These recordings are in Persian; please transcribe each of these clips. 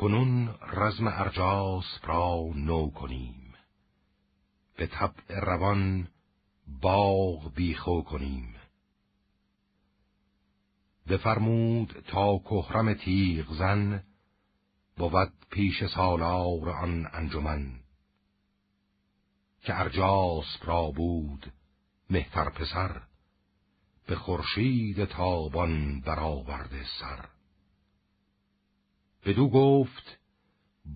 کنون رزم ارجاس را نو کنیم، به طبع روان باغ بیخو کنیم. بفرمود تا کهرم تیغ زن، بود پیش سالار آن انجمن، که ارجاس را بود مهتر پسر، به خورشید تابان برآورده سر. بدو گفت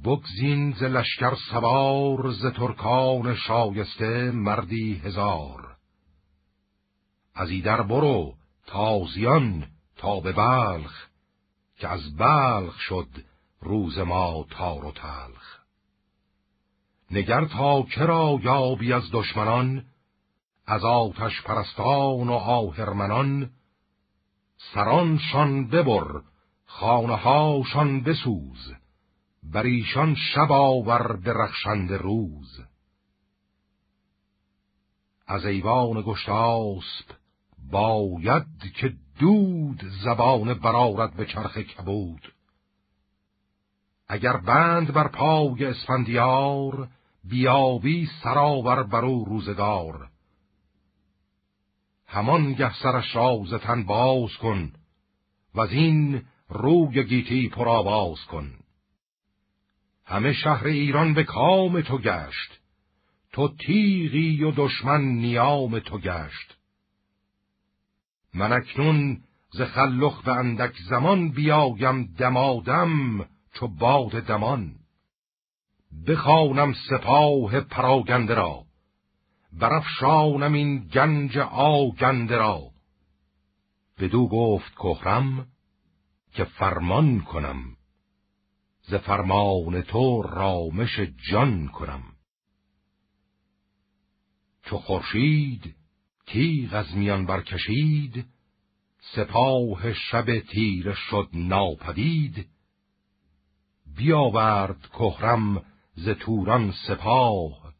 بگزین ز لشکر سوار، ز ترکان شایسته مردی هزار. از ایدر برو تازیان تا به بلخ، که از بلخ شد روز ما تار و تلخ. نگر تا کرا یابی از دشمنان، از آتش پرستان و آهرمنان. سرانشان ببر، خانهاشان بسوز، بر ایشان شب آور درخشنده روز. از ایوان گشتاسپ باید که دود، زبان برآرد به چرخ کبود. اگر بند بر پای اسفندیار، بیابی سرآور بر او روزگار. همانگه سرش را ز تن باز کن، وز این روی گیتی پرآواز کن. همه شهر ایران به کام تو گشت، تو تیغی و دشمن نیام تو گشت. من اکنون ز خلخ به اندک زمان، بیایم دمادم چو باد دمان. بخوانم سپاه پراگنده را، برافشانم این گنج آگنده را. بدو گفت کهرم که فرمان کنم، ز فرمان تو رامش جان کنم. چو خورشید تیغ از میان برکشید، سپاه شب تیره شد ناپدید. بیاورد کهرم ز توران سپاه،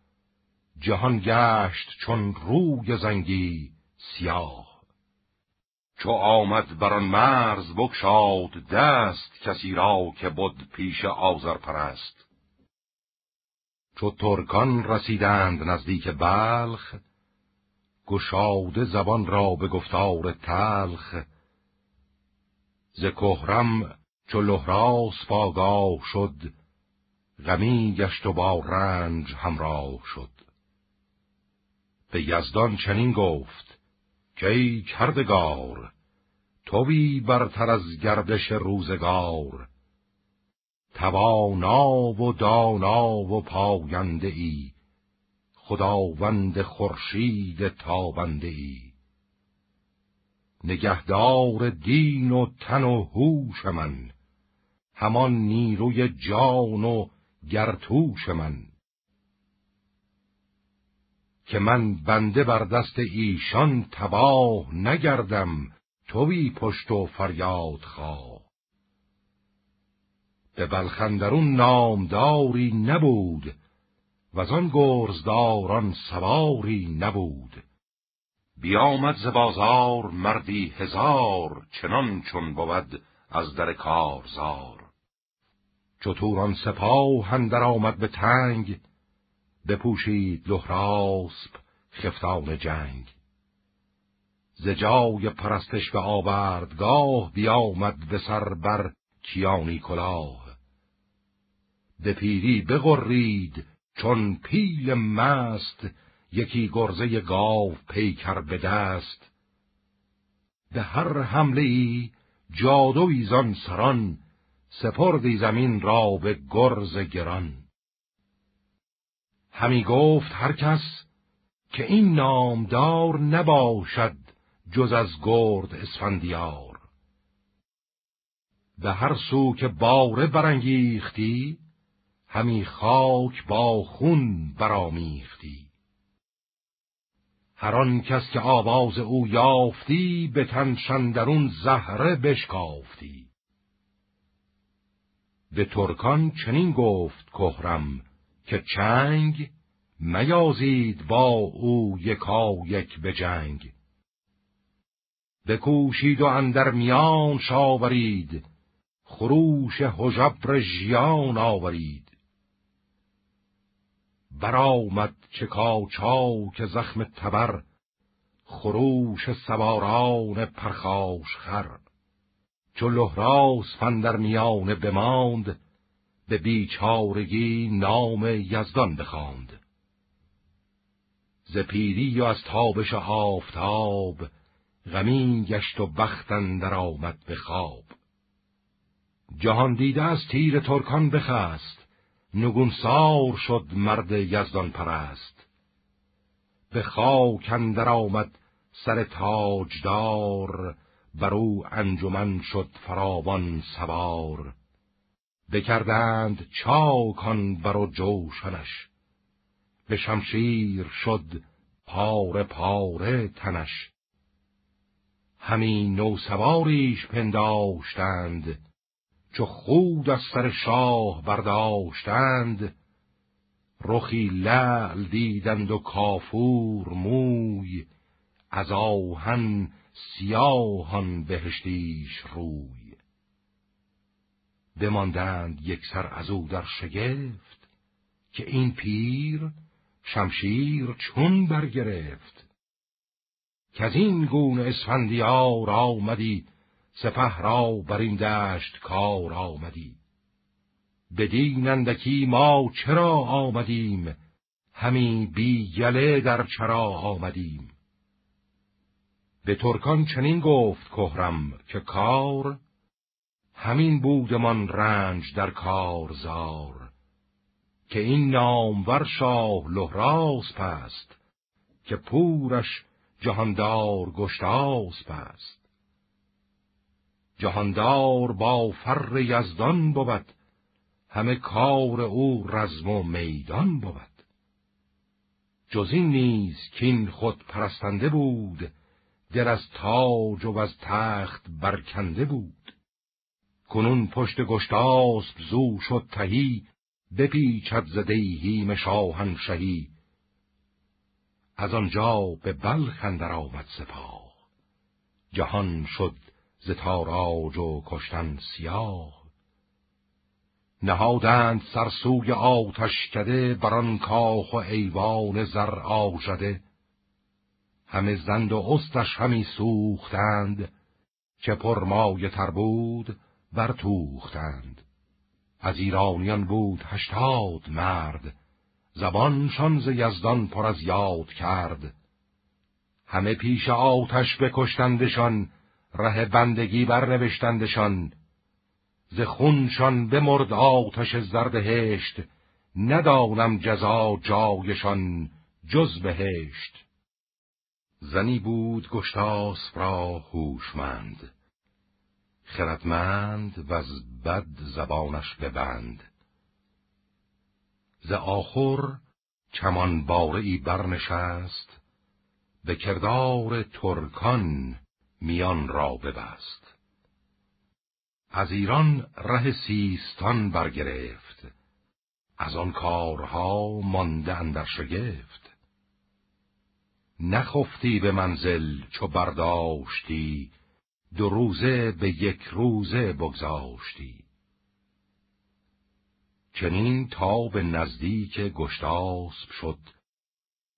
جهان گشت چون روی زنگی سیاه. چو آمد بر آن مرز بگشاد دست، کسی را که بود پیش آذر پرست. چو ترکان رسیدند نزدیک بلخ، گشاده زبان را به گفتار تلخ. ز کهرم چو لهراس پاگاه شد، غمی گشت و با رنج همراه شد. به یزدان چنین گفت که ای کردگار، توی برتر از گردش روزگار. توانا و دانا و پاینده ای، خداوند خورشید تابنده ای. نگهدار دین و تن و هوش من، همان نیروی جان و گرتوش من. که من بنده بر دست ایشان تباه، نگردم توی پشت و فریاد خواه. به بلخ اندرون نامداری نبود، وزان گرزداران سواری نبود. بیامد ز بازار مردی هزار، چنان چون بود از در کارزار. چو توران سپاه اندر آمد به تنگ، بپوشید لهراسپ خفتان جنگ. ز جای پرستش به آوردگاه، بیامد به سر بر کیانی کلاه. به پیری بغرید چون پیل مست، یکی گرزه گاو پیکر به دست. به هر حمله ای جادوی زان سران، سپردی زمین را به گرز گران. همی گفت هر کس که این نامدار، نباشد جز از گرد اسفندیار. به هر سو که باره برانگیختی، همی خاک با خون برامیختی. هر آن کس که آواز او یافتی، به تن شندرون زهره بشکافتی. به ترکان چنین گفت کهرم که چنگ، میازید با او یکا یک به جنگ. بکوشید و اندر میان شاورید، خروش هژبر ژیان آورید. برآمد چکاچاک زخم تبر، خروش سواران پرخاش خر. چو لحراس فندر میانه بماند، به بیچارگی نام یزدان بخواند. ز پیری و از تابش آفتاب، غمین گشت و بخت اندر آمد به خواب. جهان دیده از تیر ترکان بخست، نگونسار شد مرد یزدان پرست. به خاک اندر آمد سر تاجدار، برو انجمن شد فراوان سوار. بکردند چاکان برو جوشنش، به شمشیر شد پاره پاره تنش. همین نوسواریش پنداشتند، چو خود از سر شاه برداشتند. رخی لعل دیدند و کافور موی، از آهن سیاهان بهشتیش روی. بماندند یکسر از او در شگفت، که این پیر شمشیر چون برگرفت. که از این گونه اسفندیار آمدی، سپه را بر این دشت کار آمدی. بدین اندکی ما چرا آمدیم، همی بی یله در چرا آمدیم. به ترکان چنین گفت کهرم که کار، همین بودمان رنج در کارزار. که این نامور شاه لحراس پست، که پورش جهاندار گشتاس پست. جهاندار با فر یزدان بود، همه کار او رزم و میدان بود. جز این نیز کین خود پرستنده بود، در از تاج و از تخت برکنده بود. کنون پشت گشتاسپ زو شد تهی، بپیچد ز دیهیم شاهنشهی. از آنجا به بلخ اندر آمد سپاه، جهان شد ز تاراج و کشتن سیاه. نهادند سرسوی آتشکده، بران کاخ و ایوان زر آژده. همه زند و استش همی سوختند، که پرمایه تر بود بر توختند. از ایرانیان بود 80 مرد، زبانشان ز یزدان پر از یاد کرد. همه پیش آتش بکشتندشان، ره بندگی برنوشتندشان. ز خونشان بمرد آتش زرد هشت، ندانم جزا جایشان جز بهشت. زنی بود گشتاسپ را هوشمند، خردمند و از بد زبانش ببند. ز آخور چمان باره ای برنشست، به کردار ترکان میان را ببست. از ایران ره سیستان برگرفت، از آن کارها مانده اندر شگفت. نخفتی به منزل چو برداشتی، دو روزه به یک روزه بگذاشتی. چنین تا به نزدیک گشتاسپ شد،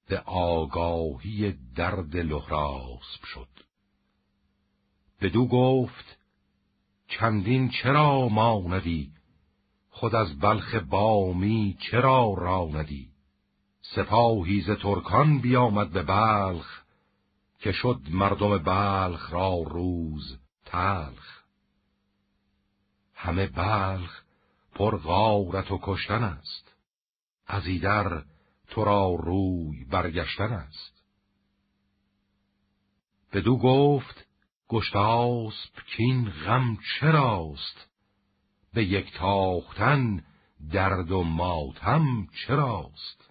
به آگاهی درد لحراسپ شد. بدو گفت چندین چرا ماندی، خود از بلخ بامی چرا راندی. سپاهی ز ترکان بیامد به بلخ، که شد مردم بلخ را روز تلخ. همه بلخ پر غارت و کشتن است، از ایدر تو را روی برگشتن است. بدو گفت گشتاسپ کین غم چراست، به یک تاختن درد و ماتم چراست.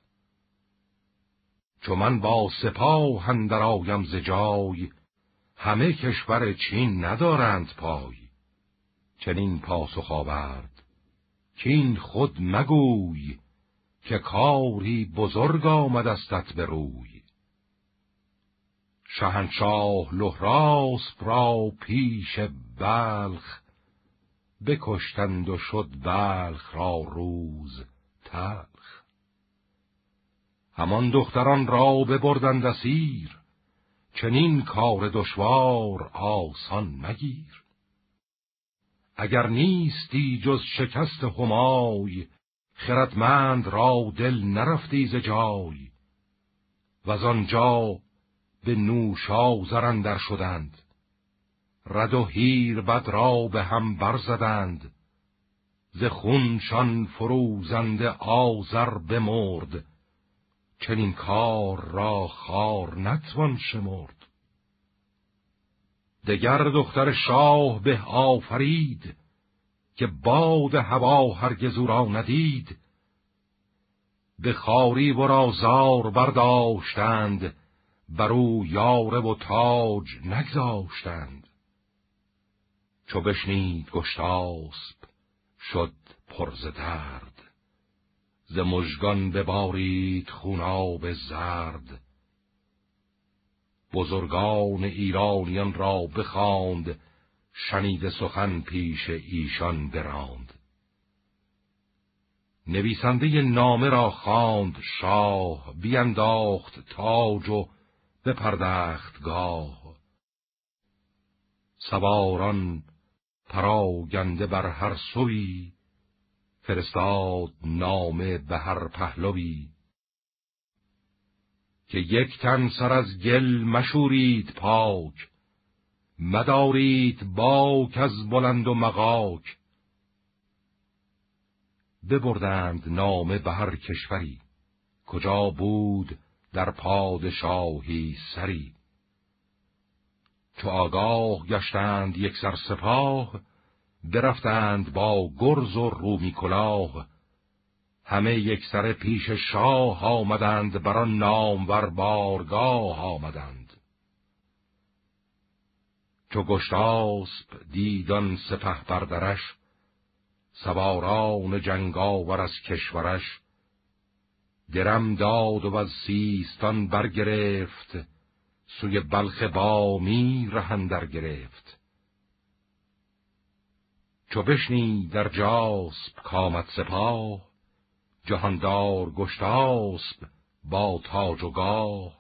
چو من با سپاه اندر آیم ز جای، همه کشور چین ندارند پای. چنین پاسخ آورد کین خود مگوی، که کاری بزرگ آمدستت به روی. شهنشاه لحراسپ را پیش بلخ، بکشتند و شد بلخ را روز تلخ. همان دختران را ببردند اسیر، چنین کار دشوار آسان مگیر. اگر نیستی جز شکست همای، خردمند را دل نرفتی ز جای. و زآنجا به نوشاذر اندر شدند، رد و هیر بد را به هم برزدند. ز خونشان فروزنده آذر بمرد، چنین کار را خوار نتوان شمرد. دگر دختر شاه به آفرید، که باد هوا هرگز او را ندید. به خواری ورا زار برداشتند، بر او یاره و تاج نگذاشتند. چو بشنید گشتاسپ شد پر ز درد، ز مژگان ببارید خوناب زرد. بزرگان ایرانیان را بخواند، شنیده سخن پیش ایشان براند. نویسنده نامه را خواند شاه، بینداخت تاج و بپردخت گاه. سواران پراگنده بر هر سوی، فرستاد نامه به هر پهلوی. که یک تن سر از گل مشورید پاک، مدارید باک از بلند و مغاک. ببردند نامه به هر کشوری، کجا بود در پادشاهی سری. چو آگاه گشتند یک سر سپاه، برفتند با گرز و رومی کلاه. همه یک سر پیش شاه آمدند، بر آن نامور بارگاه آمدند. چو گشتاسپ دید آن سپه بردرش، سواران جنگاور از کشورش. درم داد و از سیستان برگرفت، سوی بلخ بامی ره اندر گرفت. چو بشنید در جاسپ کآمد سپاه، جهاندار گشتاسپ با تاج و گاه.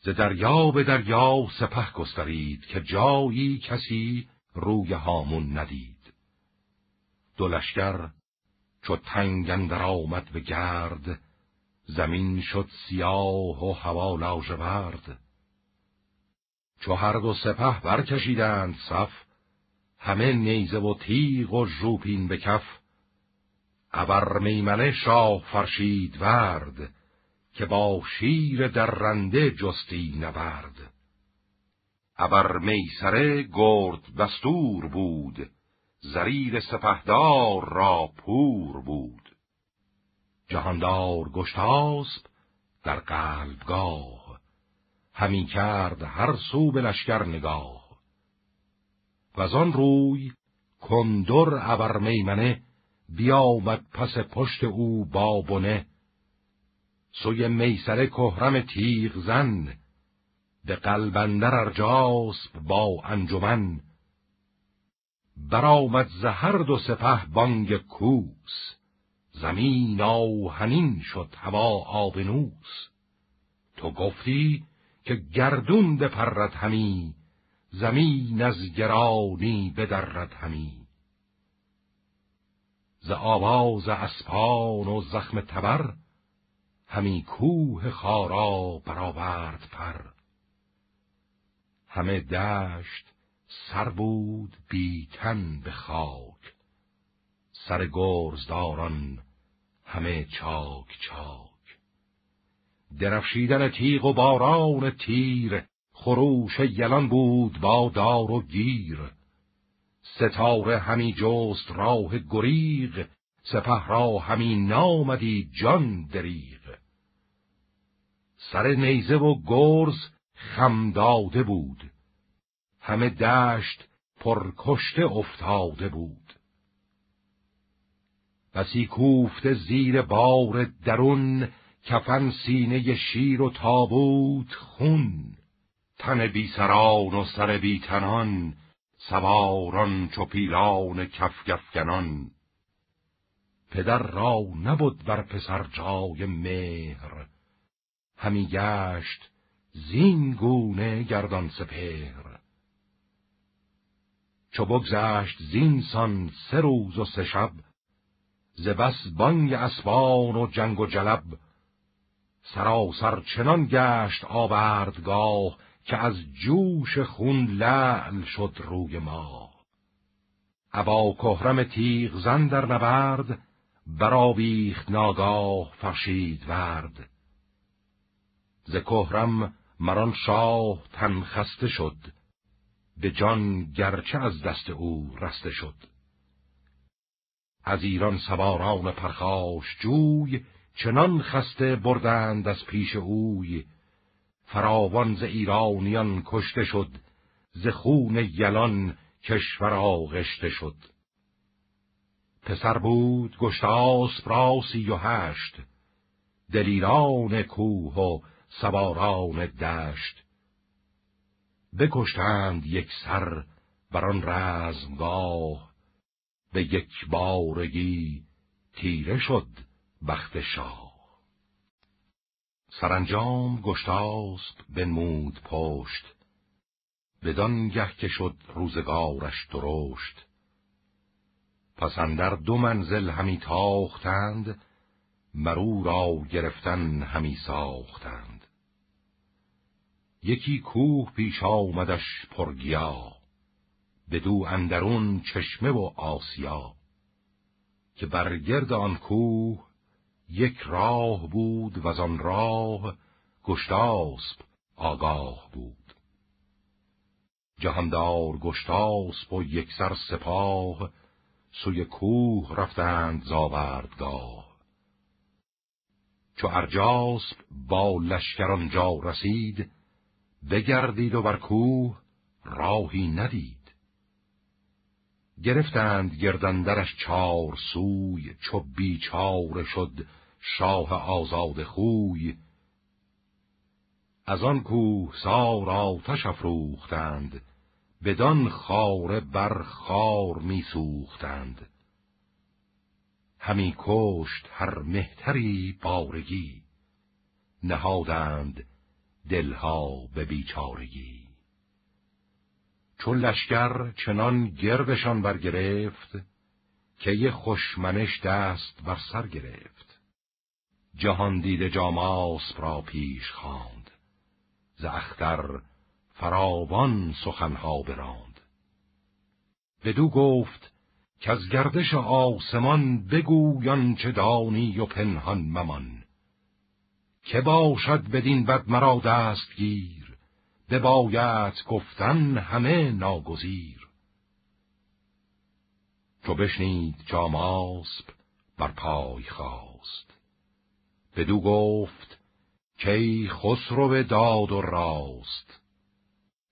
ز دریا به دریا سپه گسترید، که جایی کسی روی هامون ندید. دو لشکر چو تنگ اندر آمد به گرد، زمین شد سیاه و هوا لاژورد. چو هر دو سپه برکشیدند صف، همه نیزه و تیغ و ژوپین به کف. ابر میمنه شاه فرشید ورد، که با شیر درنده جستی نبرد. ابر میسره گرد دستور بود، زریر سپهدار را پور بود. جهاندار گشتاسپ در قلبگاه، همی کرد هر سو به لشکر نگاه. وزآن روی کندر ابر میمنه، بیامد پس پشت او با بنه. سوی میسره کهرم تیغ زن، به قلب اندر ارجاسپ با انجمن. برآمد ز هر دو سپه بانگ کوس، زمین آهنین شد هوا آبنوس. تو گفتی که گردون بپرد همی، زمین از گرانی بدرد همی. ز آواز اسپان و زخم تبر، همی کوه خارا برآورد پر. همه دشت سر بود بی تن به خاک، سر گرزداران همه چاک چاک. درفشیدن تیغ و باران تیر، خروش یلان بود با دار و گیر. ستاره همی جست راه گریغ، سپه را همی نامدی جان دریغ. سر نیزه و گرز خم داده بود، همه دشت پرکشته افتاده بود. بسی کوفته زیر بار درون، کفن سینه شیر و تابوت خون. تن بی سران و سر بی تنان، سواران چو پیلان کفگفگنان، پدر را نبود بر پسر جای مهر، همی گشت زین گونه گردان سپهر. چو بگذشت زین سان 3 روز و 3 شب، ز بس بانگ اسبان و جنگ و جلب، سراسر چنان گشت آوردگاه، که از جوش خون لعل شد روی ما. ابا کهرم تیغ زن در نبرد، برآویخت ناگاه فرشید ورد. ز کهرم مران شاه تن خسته شد، به جان گرچه از دست او رسته شد. از ایران سواران پرخاش جوی، چنان خسته بردند از پیش اوی. فراوان ز ایرانیان کشته شد، ز خون یلان کشور آغشته شد. پسر بود گشتاسپ را 38، دلیران کوه و سواران دشت. بکشتند یک سر بران رزمگاه، به یک بارگی تیره شد بخت شاه. سرانجام گشتاسپ بنمود پشت، بدانگه که شد روزگارش درشت. پس اندر 2 منزل همی تاختند، مرو را گرفتن همی ساختند. یکی کوه پیش آمدش پرگیا، بدو اندرون چشمه و آسیا. که برگرد آن کوه یک راه بود، و آن راه گشتاسپ آگاه بود. جهاندار گشتاسپ و یک سر سپاه، سوی کوه رفتند زاوردگاه. چو ارجاسپ با لشکر آنجا رسید، بگردید و بر کوه راهی ندید. گرفتند گردندرش 4 سوی، چو بیچاره شد شاه آزاد خوی. از آن کوه سار آتش افروختند، بدان خاره بر خار می سوختند. همی کشت هر مهتری بارگی، نهادند دلها به بیچارگی. چون لشکر چنان گردشان برگرفت، که یه خوشمنش دست بر سر گرفت. جهاندیده جاماسپ را پیش خواند، ز اختر فراوان سخنها براند. بدو گفت که از گردش آسمان، بگوی آنچه دانی و پنهان ممان. که باشد بدین بد مرا دستگیر، بباید گفتن همه ناگزیر. چو بشنید جاماسپ بر پای خاست، بدو گفت کای خسرو داد و راست.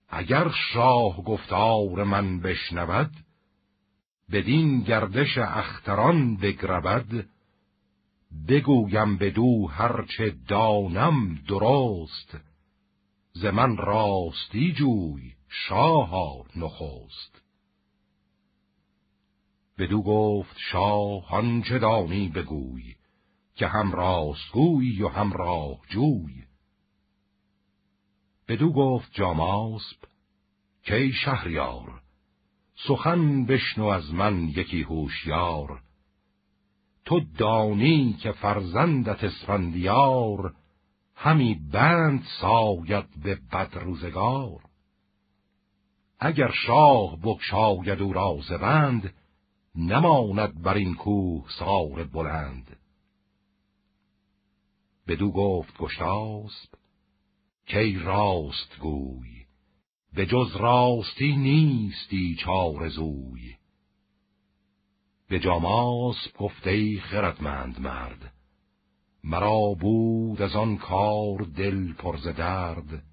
اگر شاه گفتار من بشنود، بدین گردش اختران بگربد. بگویم بدو هرچه دانم درست، ز من راستی جوی شاها نخست. بدو گفت شاه آنچه دانی بگوی، که هم راستگوی و هم راه جوی. بدو گفت جاماسپ کای شهریار، سخن بشنو از من یکی هوشیار. تو دانی که فرزندت اسفندیار، همی بند ساید به بد روزگار. اگر شاه بگشاید او را ز بند، نماند بر این کوه سار بلند. بدو گفت گشتاسپ کای راست گوی، به جز راستی نیستی چاره زوی. به جاماسپ گفت ای خردمند مرد، مرا بود از آن کار دل پر ز درد.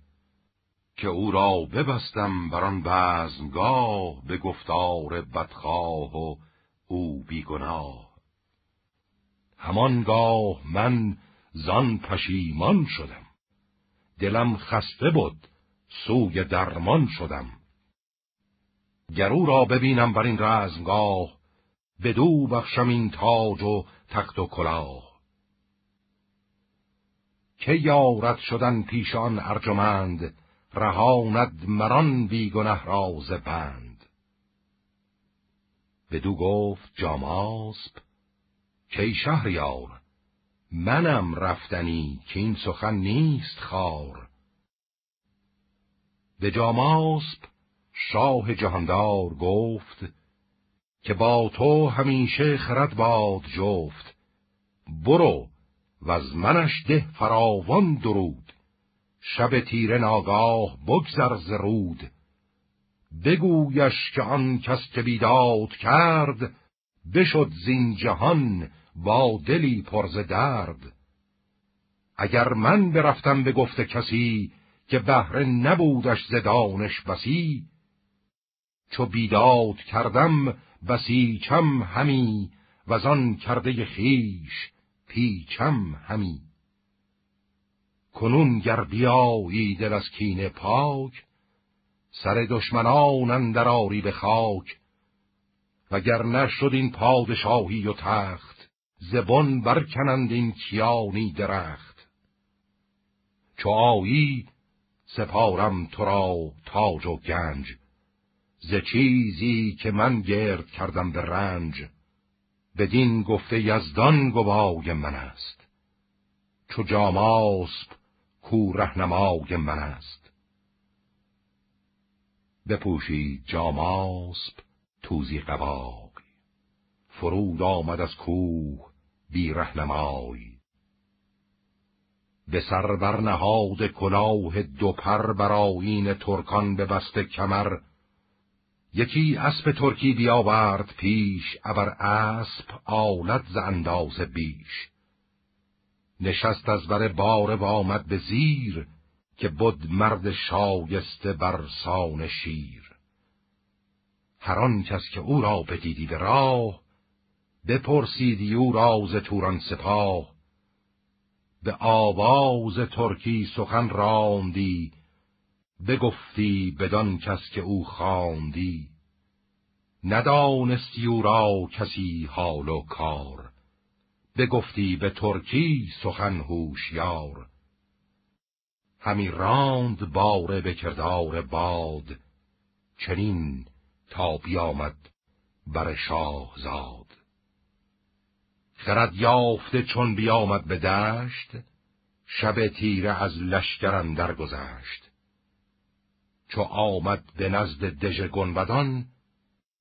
که او را ببستم بران بزمگاه، به گفتار بدخواه و او بیگناه. همانگاه من زان پشیمان شدم، دلم خسته بود سوی درمان شدم. گرو را ببینم بر این رزمگاه، بدو بخشم این تاج و تخت و کلاه. که یارت شدن پیشان ارجمند، رهاند مران بیگنه راز بند. بدو گفت جاماسب که شهریار، منم رفتنی که این سخن نیست خار. به جاماسب شاه جهاندار گفت که با تو همیشه خرد باد جفت. برو و از منش ده فراوان درود، شب تیره ناگاه بگذر ز رود. بگویش که آن کس که بیداد کرد، بشد زین جهان با دلی پر ز درد. اگر من برفتم به گفت کسی، که بهره نبودش ز دانش بسی. چو بیداد کردم بسیچم همی، وزان کرده خویش پیچم همی. کنون گر بیایی دل از کینه پاک، سر دشمنان اندر آری به خاک. وگر نشد این پادشاهی و تخت، ز بن برکنند این کیانی درخت. چو آیی سپارم تو را تاج و گنج، ز چیزی که من گرد کردم به رنج. بدین گفته یزدان گوای من است، چو جاماسب کو رهنمای من است. بپوشید جاماسب توزی قبای، فرود آمد از کوه بی رهنمای. به سر برنهاد کلاه دو پر، بر آیین ترکان ببسته کمر. یکی اسب ترکی بیاورد پیش، ابر اسب آلت ز اندازه بیش. نشست از بر باره و آمد به زیر، که بود مرد شایسته برسان شیر. هر آن کس که او را بدیدی به راه، بپرسیدی او را ز توران سپاه. به آواز ترکی سخن راندی، بگفتی بدان کس که او خواندی. ندانستی او را کسی حال و کار، بگفتی به ترکی سخن هوشیار. همی راند باره به کردار باد، چنین تا بیامد بر شاهزاد. خرد یافته چون بیامد به دشت، شب تیره از لشکر اندر گذشت. چو آمد به نزد دژ گنبدان،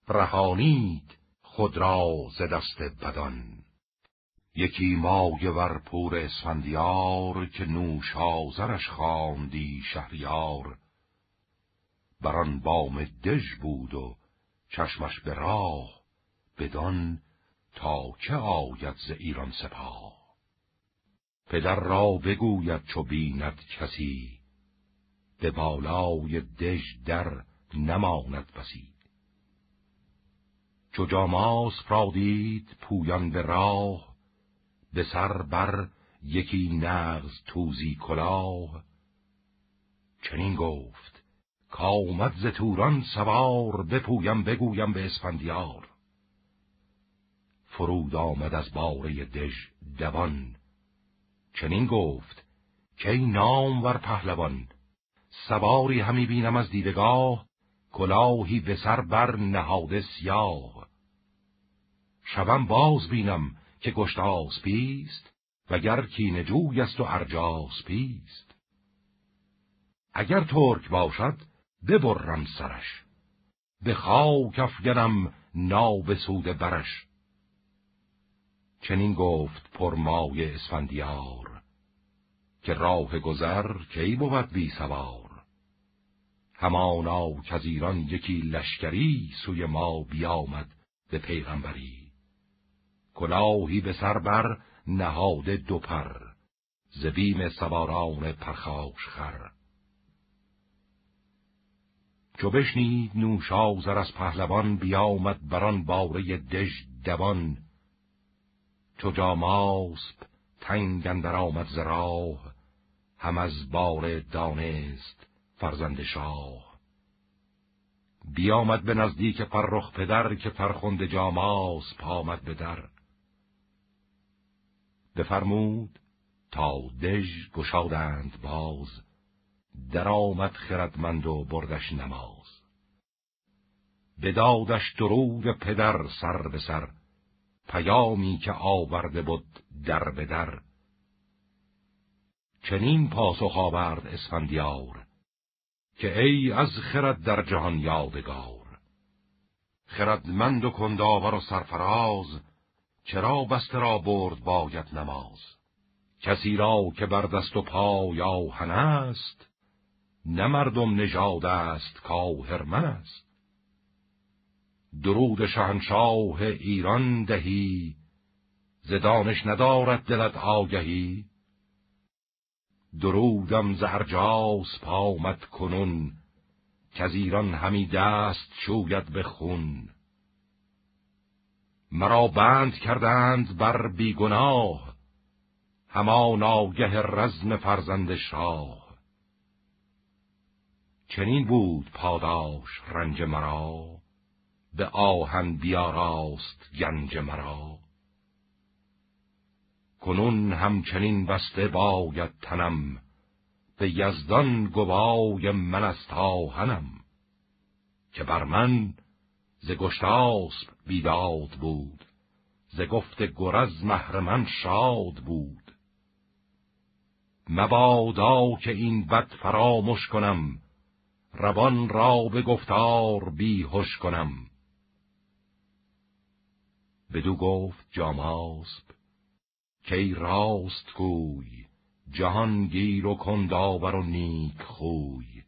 رهانید خود را ز دست بدان. یکی مایه ور پور اسفندیار، که نوش آذرش خواندی شهریار. بر آن بام دژ بود و چشمش به راه، بدان تا که آید ز ایران سپاه. پدر را بگوید چو بیند کسی، به بالای دژ در نماند بسی. چو جاماسب را دید پویان به راه، به سر بر یکی نغز توزی کلاه. چنین گفت کآمد ز توران سوار، بپویم بگویم به اسفندیار. فرود آمد از باره دژ دوان، چنین گفت که ای نامور پهلوان. سواری همی بینم از دیدگاه، کلاهی به سر بر نهاده سیاه. شبم باز بینم که گشتاسپی است، وگر کینه جوی است و ارجاسپی است. اگر ترک باشد ببرم سرش، به خاک افگنم نابسوده برش. چنین گفت پرمایه اسفندیار، که راه گذر کی بود بی سوار. همانا که از ایران یکی لشکری، سوی ما بیامد به پیغمبری. کلاهی به سر بر نهاده دو پر، ز بیم سواران پرخاش خر. چو بشنید نوشآذر از پهلوان، بیامد بر آن باره دژ دوان. چو جاماسب تنگ اندر آمد ز راه، هم از باره دانست فرزند شاه. بیامد به نزدیک فرخ پدر که فرخنده جاماس پامد به در. بفرمود تا دژ گشادند باز، در آمد خردمند و بردش نماز. بدادش درود پدر سر به سر، پیامی که آورده بود در به در. چنین پاسخ آورد اسفندیار که ای از خرد در جهان یادگار، خردمند و کنداور و سرفراز، چرا بسته را برد باید نماز. کسی را که بر دست و پا یا آهن است، نه مردم نژاد است کآهرمن است. درود شهنشاه ایران دهی، ز دانش ندارد دلت آگهی. درودم ز ارجاس پامد کنون، که از ایران همی دست شوید به خون. مرا بند کردند بر بیگناه، همان آگه رزم فرزند شاه. چنین بود پاداش رنج مرا، به آهن بیاراست گنج مرا. کنون همچنین بسته باید تنم، به یزدان گوای من است آهنم. که بر من ز گشتاسب بیداد بود، ز گفت گرز محرمن شاد بود. مبادا که این بد فراموش کنم، روان را به گفتار بیهوش کنم. بدو گفت جاماسب که ای راست گوی، جهانگیر و کندآور و نیک خوی.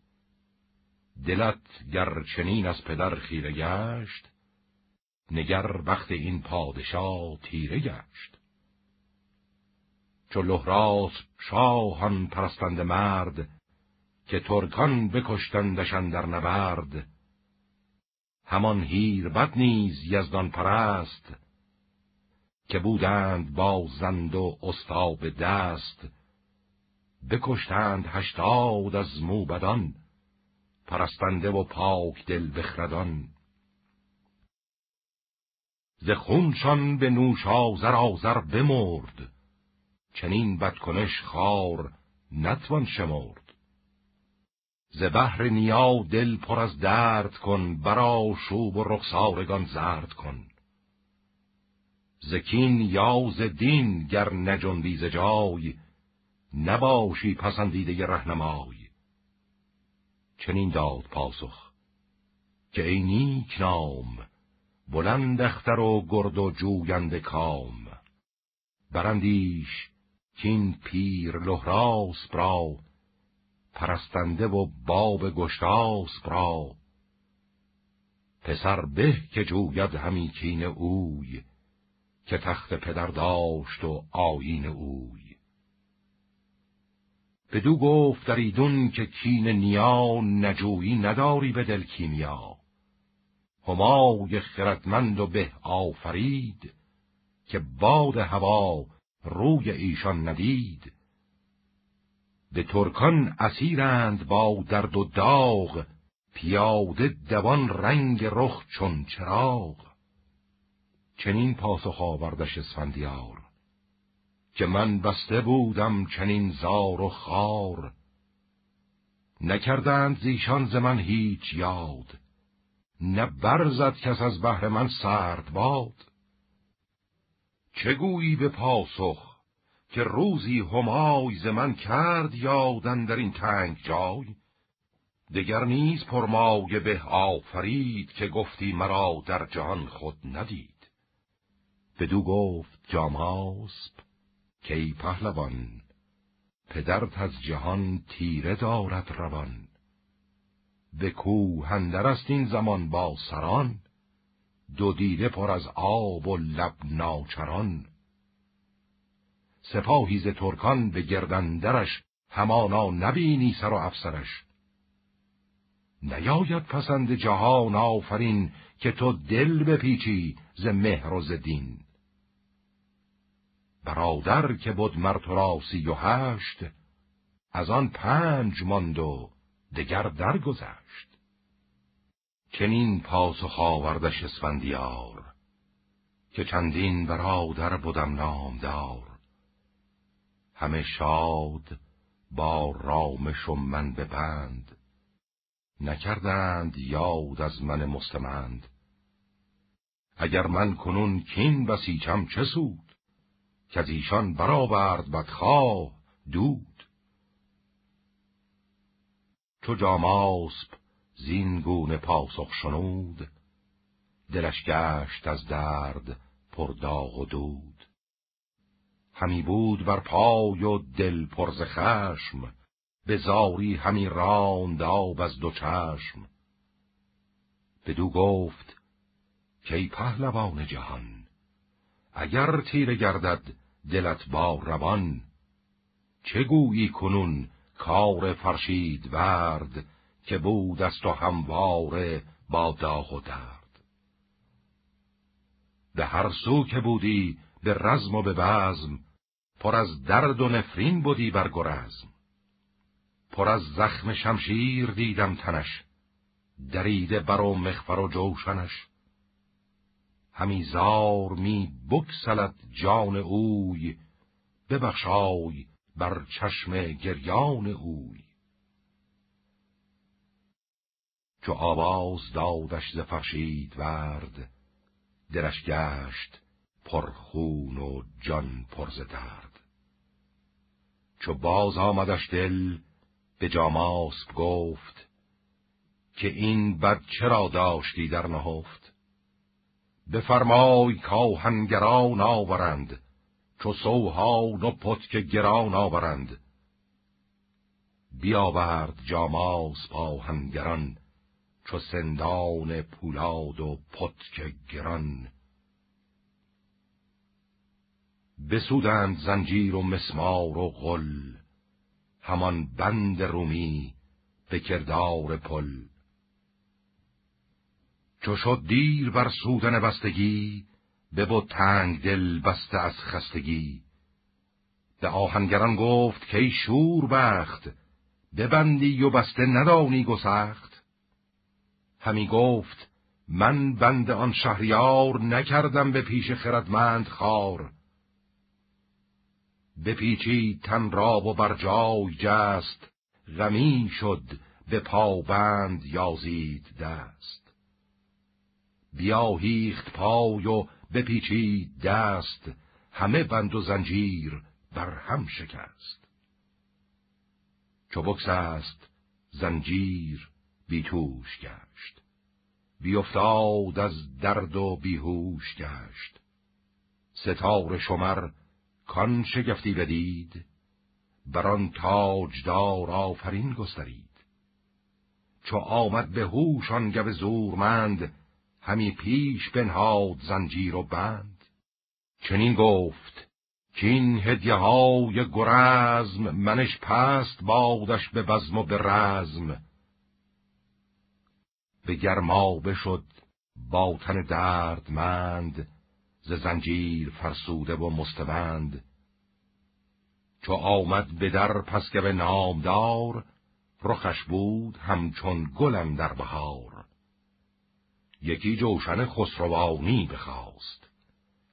دلت گر چنین از پدر خیره گشت، نگر بخت این پادشاه تیره گشت. چو لهراسپ شاهان پرستنده مرد، که ترکان بکشتندش اندر نبرد. همان هیربد نیز یزدان پرست، که بودند با زند و استا به دست. بکشتند 80 از موبدان، پرستنده و پاک دل بخردان. ز خونشان به نوش آذر آذر بمرد، چنین بدکنش خار نتوان شمرد. ز بهر نیا دل پر از درد کن، برآشوب و رخسارگان زرد کن. ز کین یا ز دین گر نجنبی ز جای، نباشی پسندیده رهنمای. چنین داد پاسخ که ای نیک نام، بلند اختر و گرد و جوینده کام. براندیش کین پیر لهراسپ را، پرستنده و باب گشتاسپ را. پسر به که جوید همی کین اوی، که تخت پدر داشت و آیین اوی. بدو گفت در ایدون که کین نیا، نجویی نداری به دل کیمیا. همای خردمند و به آفرید، که باد هوا روی ایشان ندید. به ترکان اسیرند با درد و داغ، پیاده دوان رنگ رخ چون چراغ. چنین پاسخ آوردش اسفندیار که من بسته بودم چنین زار و خار. نکردند زیشان ز من هیچ یاد، نه برزد کس از بهر من سرد باد. چه گویی به پاسخ که روزی همای ز من کرد یاد اندر این تنگ جای؟ دگر نیز پرمایه به آفرید، که گفتی مرا در جهان خود ندید. بدو گفت جاماسب که ای پهلوان، پدرت از جهان تیره دارد روان. به کوه اندر است این زمان با سران، دو دیده پر از آب و لب ناچران. سپاهی ز ترکان به گرد اندرش، همانا نبینی سر و افسرش. نیاید پسند جهان آفرین، که تو دل بپیچی ز مهر و ز دین. برادر که بود مر تو را 38، از آن 5 ماند و دگر درگذشت. چنین پاسخ آوردش اسفندیار که چندین برادر بودم نامدار، همه شاد با رامش و من ببند، نکردند یاد از من مستمند. اگر من کنون کین بسیچم چه سود، که از ایشان برآورد بدخواه دود. چو جاماسب زین گونه پاسخ شنود، دلش گشت از درد پر داغ و دود. همی بود بر پای و دل پر ز خشم، به زاری همی راند آب از دو چشم. بدو گفت که ای پهلوان جهان، اگر تیره گردد دلت با روان، چه گویی کنون کار فرشید ورد، که بود از تو همواره با داغ و درد. به هر سو که بودی به رزم و به بزم، پر از درد و نفرین بودی بر گرزم. پر از زخم شمشیر دیدم تنش، دریده بر و مغفر و جوشنش. همی زار می بگسلد جان اوی، ببخشای بر چشم گریان اوی. چو آواز دادش ز فرشید ورد، دلش گشت پر خون و جان پر ز درد. چو باز آمدش دل به جاماسب گفت، که این بد چرا داشتی در نهفت؟ بفرمای کآهنگران آورند، چو سوهان و پتک گران آورند. بیاورد جاماسب آهنگران، چو سندان پولاد و پتک گران. بسودند زنجیر و مسمار و غل، همان بند رومی به کردار پل. چو شد دیر بر سودن بستگی، ببد تنگ دل بسته از خستگی. به آهنگران گفت که ای شوربخت، ببندی و بسته ندانی گسخت. همی گفت من بند آن شهریار، نکردم به پیش خردمند خار. بپیچید تن را و بر جای جست، غمی شد به پابند یازید دست. بیاهیخت پای و بپیچید دست، همه بند و زنجیر بر هم شکست. چو بگسست زنجیر بیتوش گشت، بیفتاد از درد و بیهوش گشت. ستاره شمر کان شگفتی بدید، بران تاجدار آفرین گسترید. چو آمد به هوش آن گو زورمند، همی پیش بنهاد زنجیر و بند. چنین گفت کاین هدیه های گرزم، منش پست بادش به بزم و به رزم. به گرمابه شد با تن دردمند، ز زنجیر فرسوده و مستبند. چو آمد به در پس گو نامدار، رخش بود همچون گلم در بهار. یکی جوشن خسروانی بخواست،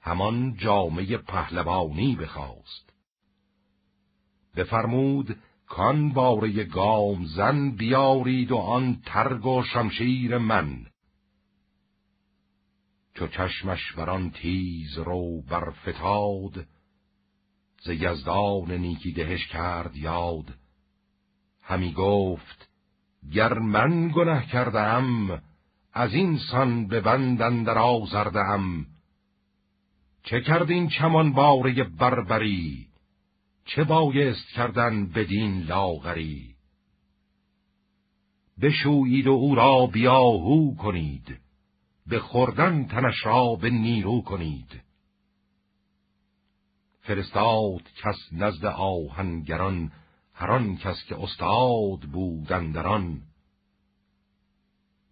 همان جامه پهلوانی بخواست. بفرمود کان باره گام زن، بیارید و آن ترگ و شمشیر من. چو چشمش بران تیز رو برفتاد، ز یزدان نیکی دهش کرد یاد. همی گفت گر من گنه کردم، از این سان به بند اندر آزردم. چه کرد این چمان باره بربری، چه بایست کردن بدین لاغری. بشویید و او را بیاهو کنید، به خوردن تنش را به نیرو کنید. فرستاد کس نزد آهنگران، هران کس که استاد بود اندران.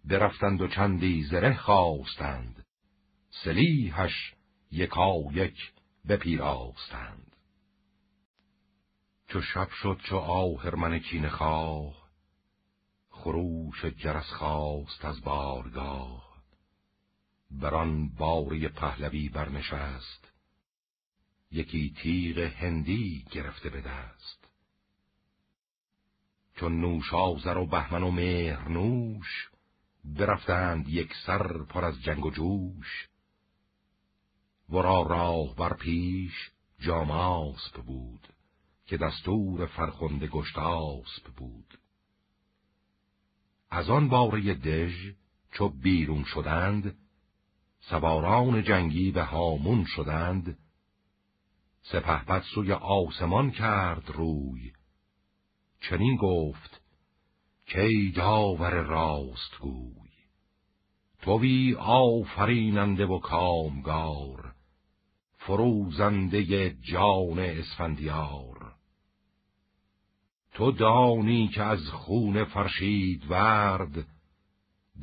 برفتند و چندی زره خواستند، سلیحش یکایک بپیراستند. چو شب شد چو آهرمن کینه خواه، خروش جرس خواست از بارگاه، بران باری پهلوی برنشست، یکی تیغ هندی گرفته به دست. چون نوشازر و بهمن و مهرنوش، برفتند یک سر پر از جنگ و جوش. ورا راه بر پیش جاماسب بود، که دستور فرخنده گشتاسب بود. از آن باره دژ چو بیرون شدند، سواران جنگی به هامون شدند. سپهبد سوی آسمان کرد روی، چنین گفت کای داور راست گوی. توی آفریننده و کامگار، فروزنده جان اسفندیار. تو دانی که از خون فرشید ورد،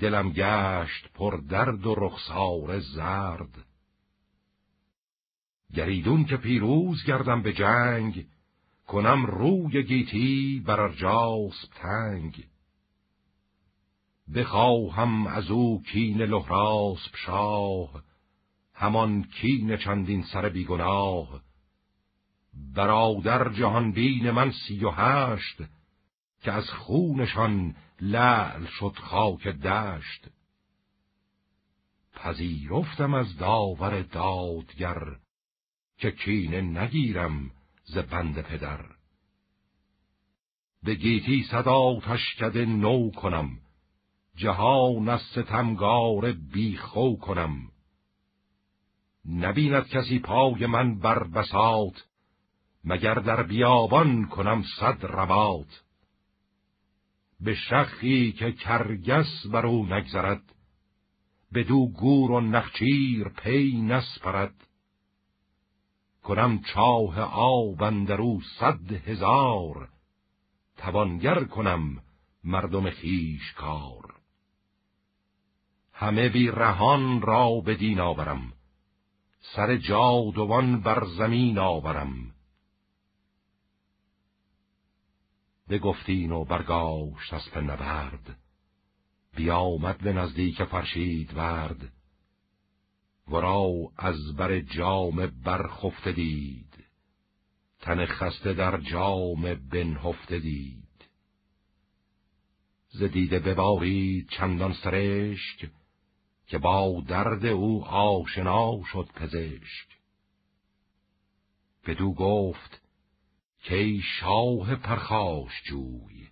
دلم گشت پر درد و رخسار زرد. گریدون که پیروز گردم به جنگ، کنم روی گیتی بر ارجاسپ تنگ. بخواهم از او کین لهراسپ شاه، همان کین چندین سر بیگناه. برادر جهانبین من 38، که از خونشان لعل شد خاک دشت. پذیرفتم از داور دادگر، که کینه نگیرم ز بند پدر. به گیتی صد آتشکده نو کنم، جهان از ستمگار بیخو کنم. نبیند کسی پای من بر بساط، مگر در بیابان کنم صد رباط. به شخی که کرگس بر او نگذرد، بدو گور و نخچیر پی نسپرد. کنم چاه آب اندر او 100,000، توانگر کنم مردم خویش کار. همه بی رهان را به دین آورم، سر جادوان بر زمین آورم. بگفتین و برگاشت اسپ نبرد، بیامد به نزدیک فرشید ورد. ورا از بر جام برخفته دید، تن خسته در جام بنهفته دید. ز دیده ببارید چندان سرشک، که با درد او آشنا شد پزشک. بدو گفت کای شاه پرخاشجوی،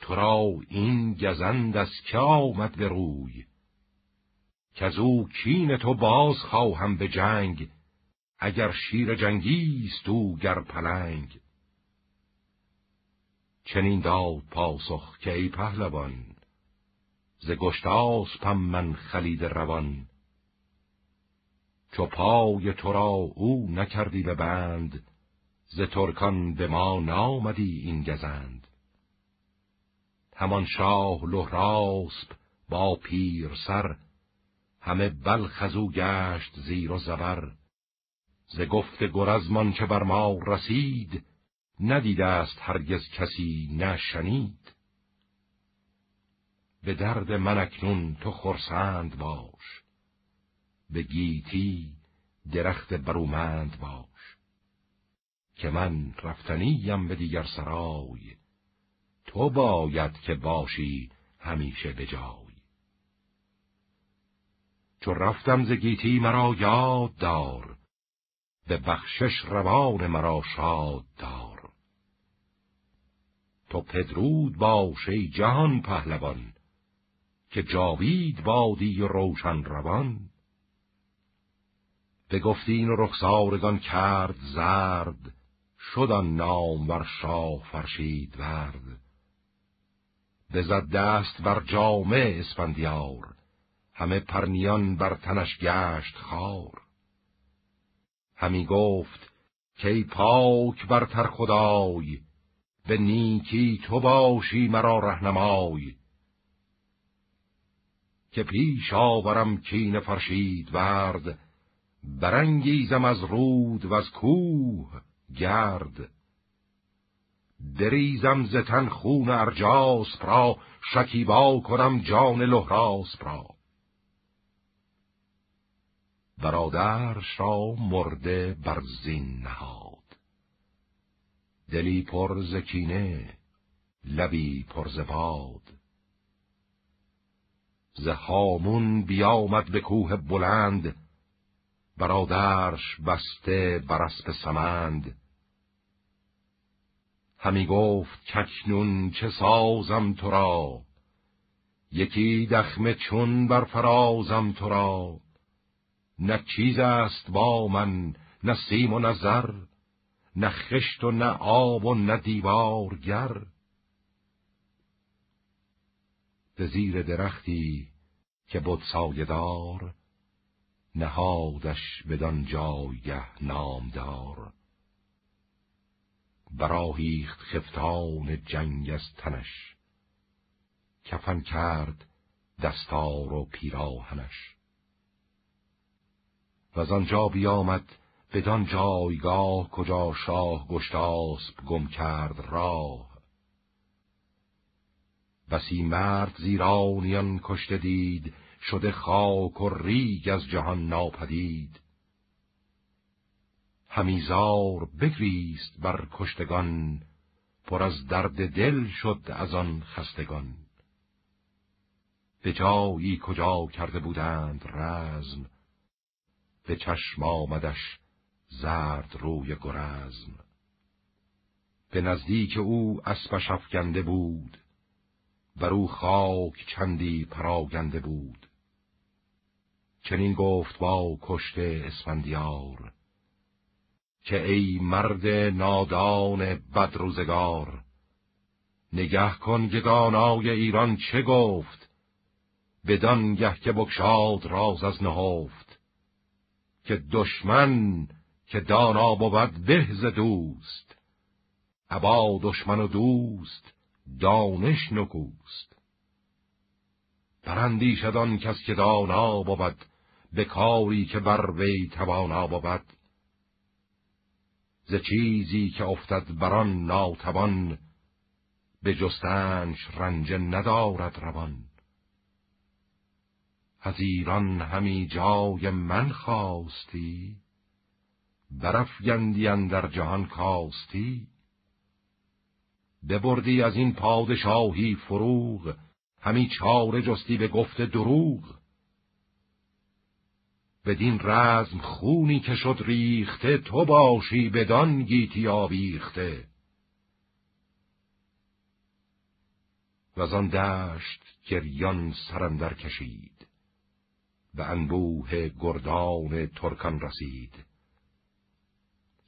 تو را این گزند از که آمد به روی. کز او کین تو باز خواهم به جنگ، اگر شیر جنگی است او گر پلنگ. چنین داد پاسخ که ای پهلوان، ز گشتاسپم من خلید روان. چو پای تو را او نکردی به بند، ز ترکان به ما نامدی این گزند. همان شاه لهراسپ با پیر سر، همه بلخ از او گشت زیر و زبر. ز گفت گرزمان که بر ما رسید، ندیده است هرگز کسی نشنید. به درد من اکنون تو خرسند باش، به گیتی درخت برومند باش. که من رفتنیم به دیگر سرای، تو باید که باشی همیشه به جای. چو رفتم ز گیتی مرا یاد دار، به بخشش روان مرا شاد دار. تو پدرود باش ای جهان پهلوان، که جاوید بادی و روشن روان. بگفت این رخسارگان کرد زرد، شد آن نامور شاه فرشید ورد. بزد دست بر جام اسفندیار، همه پرنیان بر تنش گشت خار. همی گفت کای پاک برتر خدای، به نیکی تو باشی مرا رهنمای. که پیش آورم کین فرشید ورد، برانگیزم از رود و از کوه گرد. دریزم ز تن خون ارجاسپ را، شکیبا کنم جان لهراسپ را. برادرش را مرده بر زین نهاد، دلی پر ز کینه لبی پر ز باد. ز هامون بیامد به کوه بلند، برادرش بسته بر اسپ سمند. همی گفت ککنون چه سازم تو را، یکی دخمه چون بر فرازم تو را. نه چیز است با من، نه سیم و نه زر، نه خشت و نه آب و نه دیوارگر. به زیر درختی که بود سایه دار، نهادش بدان جایگه نامدار. برآهیخت خفتان جنگ از تنش، کفن کرد دستار و پیراهنش. وز آنجا بیامد بدان جایگاه، کجا شاه گشتاسپ گم کرد راه. بسی مرد زیرانیان کشته دید، شده خاک و ریگ از جهان ناپدید. همیزار بگریست بر کشتگان، پر از درد دل شد از آن خستگان. به جایی کجا کرده بودند رزم، به چشم آمدش زرد روی گرزم. به نزدیک او اسپش افکنده بود، بر او خاک چندی پراگنده بود. چنین گفت با کشته اسفندیار، که ای مرد نادان بد روزگار، نگه کن گدانای ایران چه گفت، بدانگه که بگشاد راز از نهفت. که دشمن که دانا بود به ز دوست، ابا دشمن و دوست دانش نکوست. براندیشد آن کس که دانا بود، به کاری که بر وی توانا بود. ز چیزی که افتد بران ناتوان، به جستنش رنج ندارد روان. از ایران همی جای من خواستی، برافگندی اندر جهان کاستی. ببردی از این پادشاهی فروغ، همی چاره جستی به گفت دروغ. بدین رزم خونی که شد ریخته، تو باشی بدان گیتی آویخته. وزان دشت گریان سرندر کشید، به انبوه گردان ترکان رسید.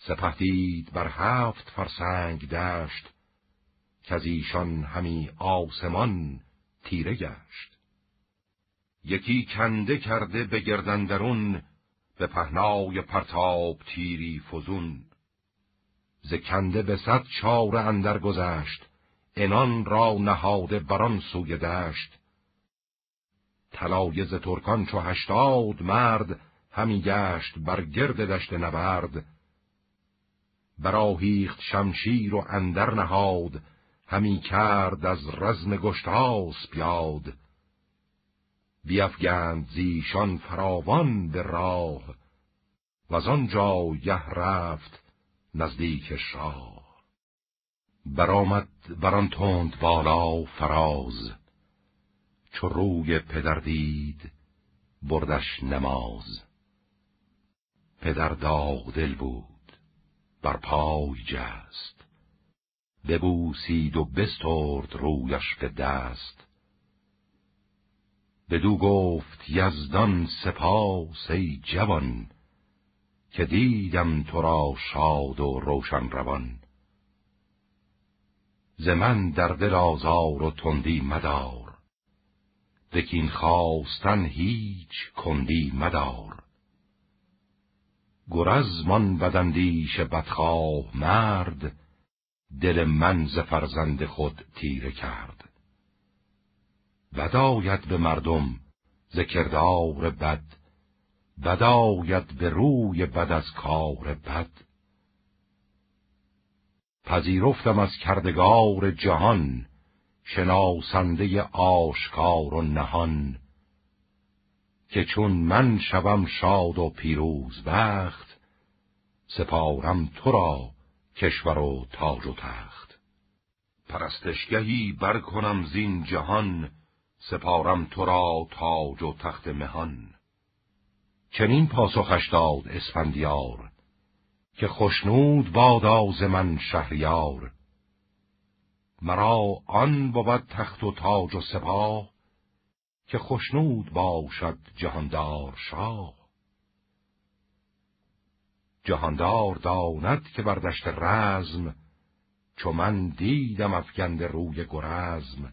سپه دید بر 7 فرسنگ دشت، که از ایشان همی آسمان تیره گشت. یکی کنده کرده به گردن درون، به پهنای پرتاب تیری فزون. ز کنده به 100 چاره اندر گذشت، انان را نهاده بران سوی دشت. طلایه ز ترکان چو 80 مرد، همی گشت بر گرد دشت نبرد. برآهیخت شمشیر و اندر نهاد، همی کرد از رزم گشتاسپ یاد. بیفگند زیشان فراوان به راه، وز آن جایگه رفت نزدیک شاه. برآمد بران تند بالا فراز، چو روی پدر دید بردش نماز. پدر داغ دل بود بر پای جست، ببوسید و بسترد رویش به دست. بدو گفت یزدان سپاس ای جوان، که دیدم تو را شاد و روشن روان. ز من در دل آزار و تندی مدار، به کین خواستن هیچ کندی مدار. گرز من بداندیش بدخواه مرد، دل من ز فرزند خود تیره کرد. بد آید به مردم ز کردار بد، بد آید به روی بد از کار بد. پذیرفتم از کردگار جهان، شناسنده آشکار و نهان، که چون من شوم شاد و پیروز بخت، سپارم تو را کشور و تاج و تخت. پرستشگهی برکنم زین جهان، سپارم تو را تاج و تخت مهان. چنین پاسخش داد اسفندیار، که خشنود بادا ز من شهریار. مرا آن بود تخت و تاج و سپاه، که خشنود باشد جهاندار شاه. جهاندار داند که بر دشت رزم، چو من دیدم افکنده روی گرزم.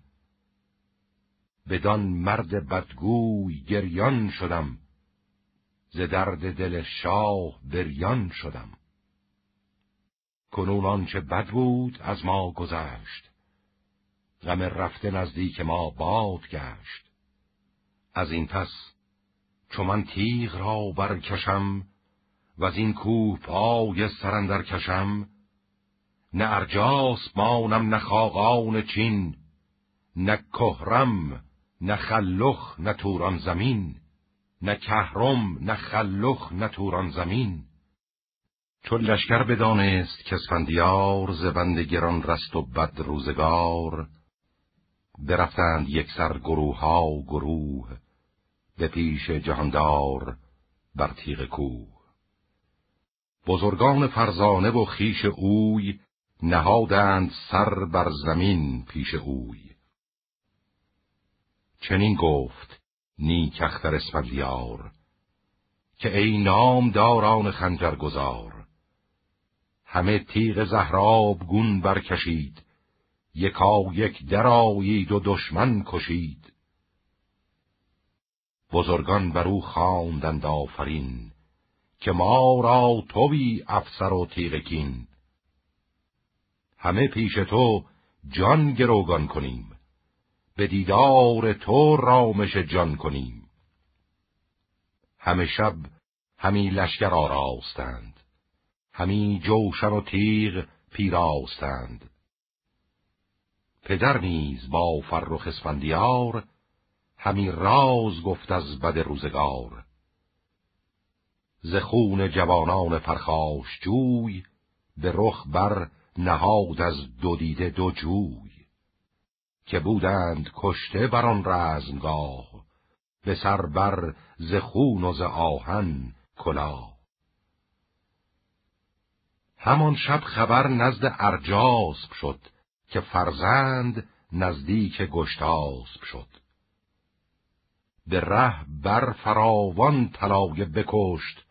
بدان مرد بدگوی گریان شدم، ز درد دل شاه بریان شدم. کنون آنچه بد بود از ما گذشت، غم رفته نزدیک ما باد گشت. از این پس چو من تیغ را برکشم، و از این کوه پای سرندر کشم، نه ارجاس مانم، نه خاقان چین، نه کهرم، نه خلخ، نه توران زمین، نه کهرم، نه خلخ، نه توران زمین. چون لشکر بدانست که اسفندیار ز بند گران رست و بد روزگار، برفتند یک سر گروه ها و گروه، به پیش جهاندار بر تیغ کوه. بزرگان فرزانه و خویش اوی، نهادند سر بر زمین پیش اوی. چنین گفت نیک اختر اسفندیار، که ای نامداران خنجرگزار، همه تیغ زهراب گون برکشید، یکا یک درآیید و دشمن کشید. بزرگان بر او خواندند آفرین، که ما را تویی افسر و تیغ کین. همه پیش تو جان گروگان کنیم، به دیدار تو رامش جان کنیم. همه شب همی لشکر آراستند، همی جوشن و تیغ پیراستند. پدر نیز با فرخ اسفندیار، همی راز گفت از بد روزگار. ز خون جوانان پرخاش جوی، به رخ بر نهاد از دو دیده دو جوی. که بودند کشته بر آن رزمگاه، به سر بر ز خون و ز آهن کلاه. همان شب خبر نزد ارجاسب شد، که فرزند نزدیک گشتاسب شد. به ره بر فراوان طلایه بکشت،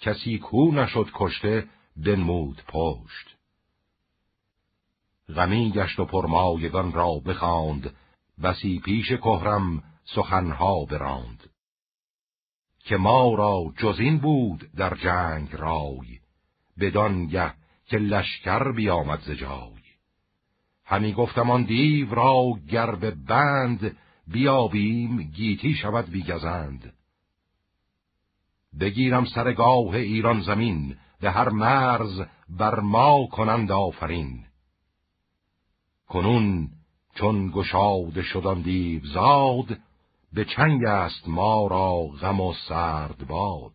کسی کو نشد کشته بنمود پشت. غمی گشت و پرمایگان را بخواند، بسی پیش کهرم سخنها براند. که ما را جز این بود در جنگ رای، بدانگه که لشکر بیامد ز جای. همی گفتم آن دیو را گر به بند، بیابیم گیتی شود بیگزند. بگیرم سرگاه ایران زمین، به هر مرز بر ما کنند آفرین. کنون چون گشاده شدان دیو زاد، به چنگ است ما را غم و سرد باد.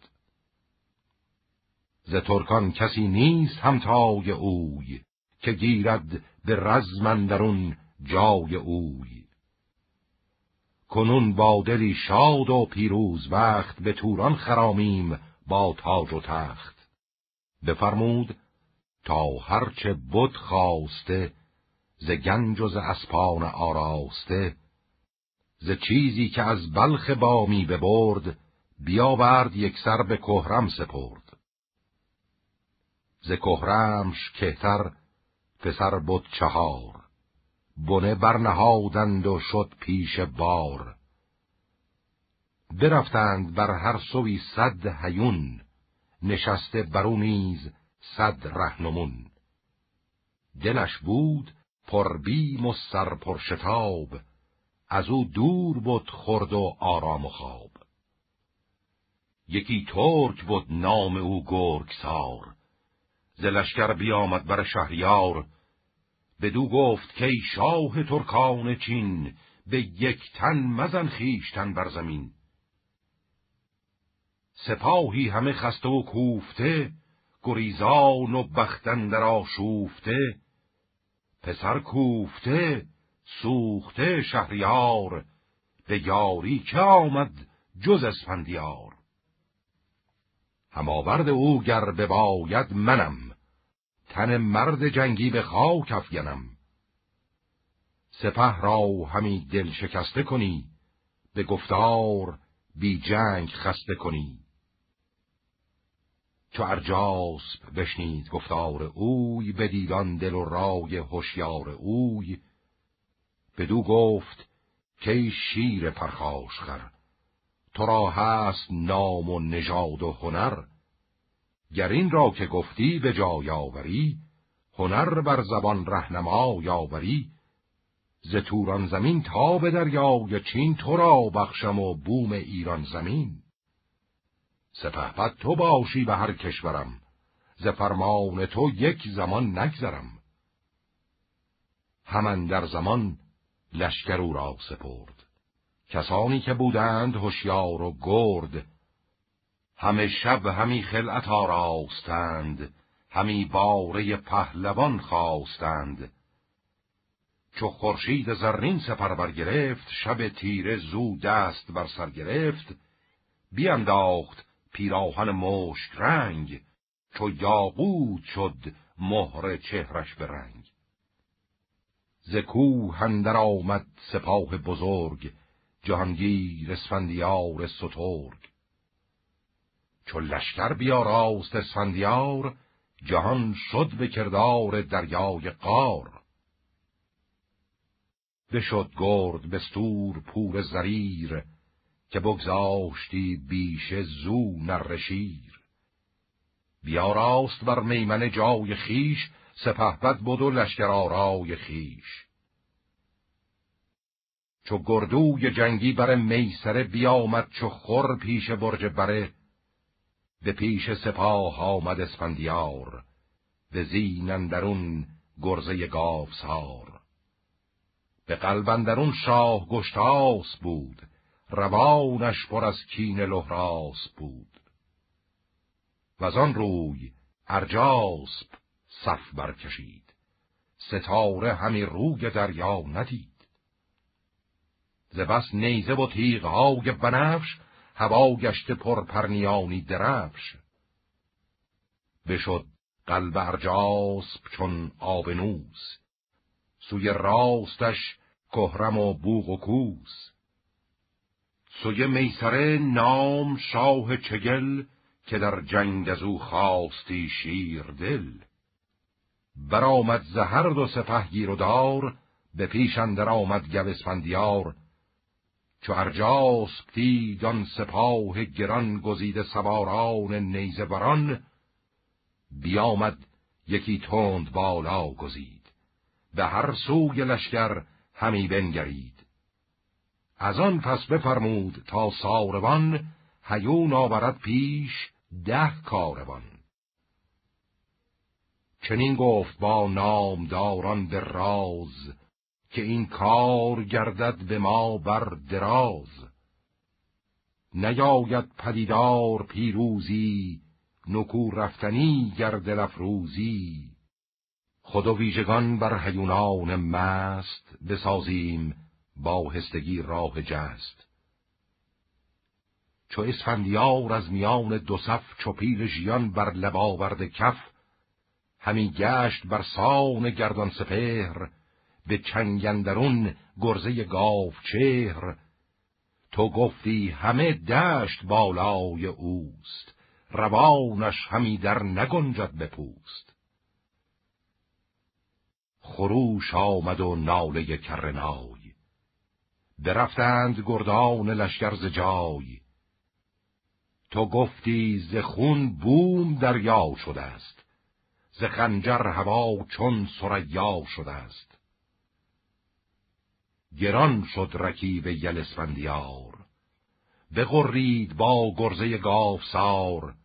ز ترکان کسی نیست همتای اوی، که گیرد به رزم اندرون جای اوی. کنون با دلی شاد و پیروز بخت، به توران خرامیم با تاج و تخت. بفرمود تا هرچه بود خواسته، ز گنج و ز اسپان آراسته. ز چیزی که از بلخ بامی ببرد، بیاورد یک سر به کهرم سپرد. ز کهرمش کهتر پسر بد چهار، بنه برنهادند و شد پیش بار. برفتند بر هر سوی 100 هیون، نشسته برو نیز 100 رهنمون. دلش بود پر بیم و سر پر شتاب، از او دور بود خورد و آرام و خواب. یکی ترک بود نام او گرگسار، ز لشکر بیامد بر شهریار، بدو گفت که شاه ترکان چین، به یک تن مزن خیشتن بر زمین. سپاهی همه خسته و کوفته، گریزان و بختن در آشوفته، پسر کوفته، سوخته شهریار، به یاری که آمد جز اسفندیار. هماورد او گر بباید منم، تن مرد جنگی به خاک افگنم. سپه را همی دل شکسته کنی، به گفتار بی جنگ خسته کنی. چو ارجاسپ بشنید گفتار اوی، بدید آن دل و رای هوشیار اوی. بدو گفت که شیر پرخاشخر، تو را هست نام و نژاد و هنر. گر این را که گفتی به جای آوری، هنر بر زبان رهنما یاوری. ز توران زمین تا به دریای چین، تو را بخشم و بوم ایران زمین. سپهبد تو باشی به هر کشورم، ز فرمان تو یک زمان نگذرم. همان در زمان لشکر او را سپرد، کسانی که بودند هوشیار و گرد. همه شب همی خلعت آراستند، همی باره پهلوان خواستند. چو خورشید زرین سپر برگرفت، شب تیره زو دست بر سر گرفت. بینداخت پیراهن مشک رنگ، چو یاقوت شد مهر چهرش به رنگ. ز کوه اندر آمد سپاه بزرگ، جهانگیر اسفندیار سترگ. چو لشکر بیاراست اسفندیار، جهان شد به کردار دریای قار. بشد گرد بستور پور زریر، که بگذاشتی بیشه زو نره شیر. بیاراست بر میمن جای خیش، سپهبد بد و لشکر آرای خیش. چو گردوی جنگی بر میسره، بیامد چو خور پیش برج بره. به پیش سپاه آمد اسفندیار، به زین اندرون گرزه گاوسار. به قلب اندرون شاه گشتاس بود، روانش پر از کینه لهراس بود. وزان روی ارجاسپ صف برکشید، ستاره همی روی دریا ندید. ز بس نیزه و تیغ های بنفش، هوا گشته پر پرنیانی درفش. بشد قلب ارجاسپ چون آبنوس، سوی راستش کهرم و بوق و کوس. سوی میسره نام شاه چگل، که در جنگ از او خواستی شیر دل. برآمد ز هر دو سپه گیر و دار، به پیش اندر آمد گو اسفندیار. چو ارجاسپ دید آن سپاه گران، گزیده سواران نیزه وران. بیامد یکی تند بالا گزید، به هر سوی لشکر همی بنگرید. از آن پس بفرمود تا ساروان، هیون آورد پیش 10 کاروان. چنین گفت با نامداران به راز، که این کار گردد به ما بر دراز. نیاید پدیدار پیروزی، نکو رفتنی گردل افروزی. خود و ویژگان بر هیونان مست، بسازیم با هستگی راه جست. چو اسفندیار از میان دو صف، چو پیل ژیان بر لب آورد کف. همی گشت بر سان گردان سپهر، به چنگ اندرون گرزه گاوچهر. تو گفتی همه دشت بالای اوست، روانش همی در نگنجد به پوست. خروش آمد و ناله کرنای، برفتند گردان لشکر ز جای. تو گفتی ز خون بوم دریا شده است، ز خنجر هوا چون ثریا شده است. گران شد رکیب یل اسفندیار، بغرید با گرزه گاوسار.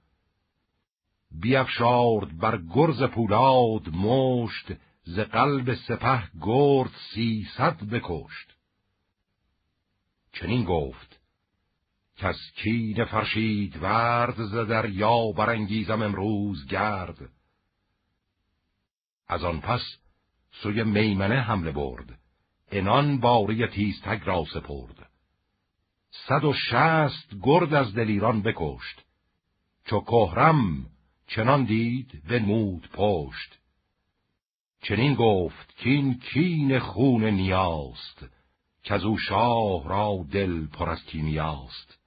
بیفشارد بر گرز پولاد مشت، ز قلب سپه گرد 300 بکشت. چنین گفت کس کین فرشید ورد، ز دریا برانگیزم امروز گرد. از آن پس سوی میمنه حمله برد، انان باری تیزتگ را سپرد. 160 گرد از دلیران بکشت، چو کهرم چنان دید بنمود پشت. چنین گفت کین کین خون نیاست، کزو شاه را دل پر از کیمیاست.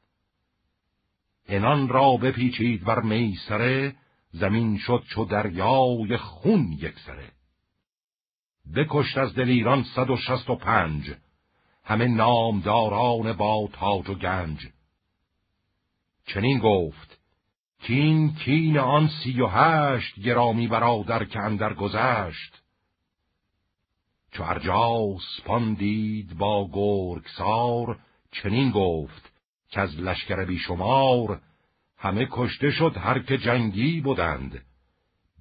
انان را بپیچید بر میسره، زمین شد چو دریای خون یکسره. بکشت از دلیران 165، همه نامداران با تاج و گنج. چنین گفت کین کین آن 38، گرامی برادر که اندر گذشت. چو ارجاسپان دید با گرگسار، چنین گفت که از لشکر بی شمار، همه کشته شد هر که جنگی بودند،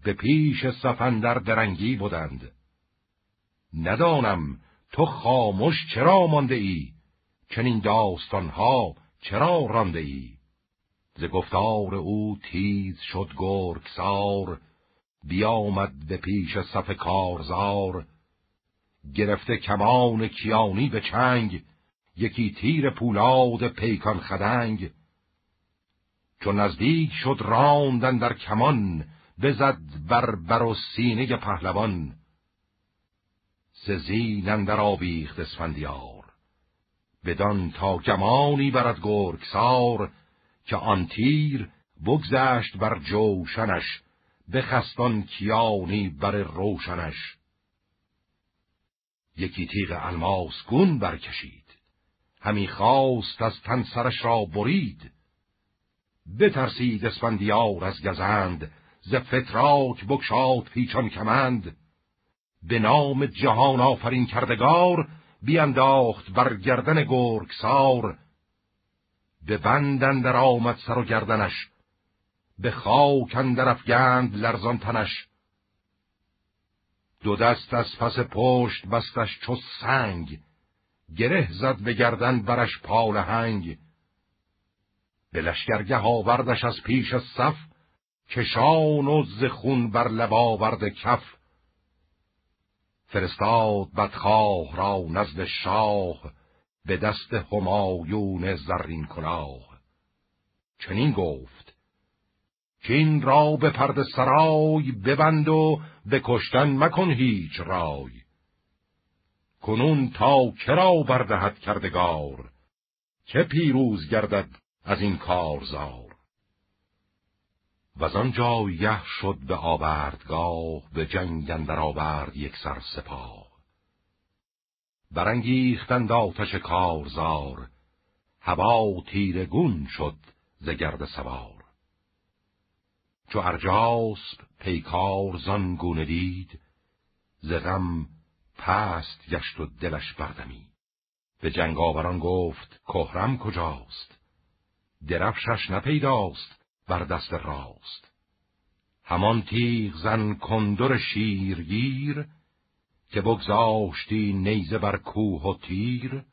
به پیش سفندر درنگی بودند. ندانم تو خاموش چرا مانده ای، چنین داستانها چرا رانده ای؟ ز گفتار او تیز شد گرگسار، بیامد به پیش صف کارزار. گرفته کمان کیانی به چنگ، یکی تیر پولاد پیکان خدنگ. چون نزدیک شد راندن در کمان، بزد بر بر و سینه پهلوان. سزین اندر آویخت اسفندیار، بدان تا گمانی برد گرگسار. که آن تیر بگذشت بر جوشنش، بخستان کیانی بر روشنش. یکی تیغ الماس گون برکشید، همی خواست از تن سرش را برید. بترسید اسفندیار از گزند، ز فتراک بگشاد پیچان کمند. به نام جهان آفرین کردگار، بیانداخت بر گردن گرگسار. به بند اندر آمد سر و گردنش، به خاک اندر افگند لرزان تنش. دو دست از پس پشت بستش چو سنگ، گره زد به گردن برش پالهنگ. به لشکرگه آوردش از پیش صف، کشان و ز خون بر لب آورد کف. فرستاد بدخواه را نزد شاه، به دست همایون زرین کلاه. چنین گفت کین را به پرده سرای، ببند و به کشتن مکن هیچ رای. کنون تا کرا بردهد کردگار، که پیروز گردد از این کارزار. وزان جایه شد به آوردگاه، به جنگ اندر آورد یک سر سپاه. برانگیختند آتش کارزار، هوا تیرگون شد ز گرد سوار. چو ارجاسپ پیکار زان گونه دید، ز غم پست گشت و دلش بردمید. به جنگاوران گفت کهرم کجاست، درفشش نپیداست بر دست راست. همان تیغ زن کندر شیرگیر، که بگذاشتی نیزه بر کوه و تیر.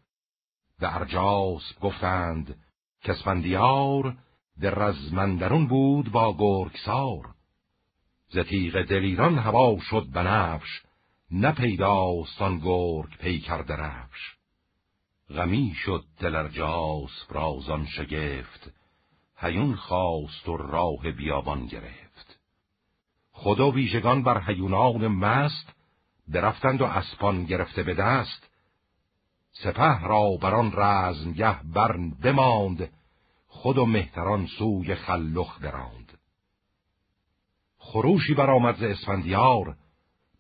به ارجاسپ گفتند که اسفندیار، در رزمندرون بود با گرگسار. ز تیغ دلیران هوا شد بنفش، نپیداست آن گرگ پیکر درفش. غمی شد دل ارجاسپ را زان شگفت، هیون خواست و راه بیابان گرفت. خود و ویژگان بر هیونان مست، برفتند و اسپان گرفته به دست. سپه را بران رزمگه برن بماند، خود و مهتران سوی خلخ براند. خروشی برآمد ز اسفندیار،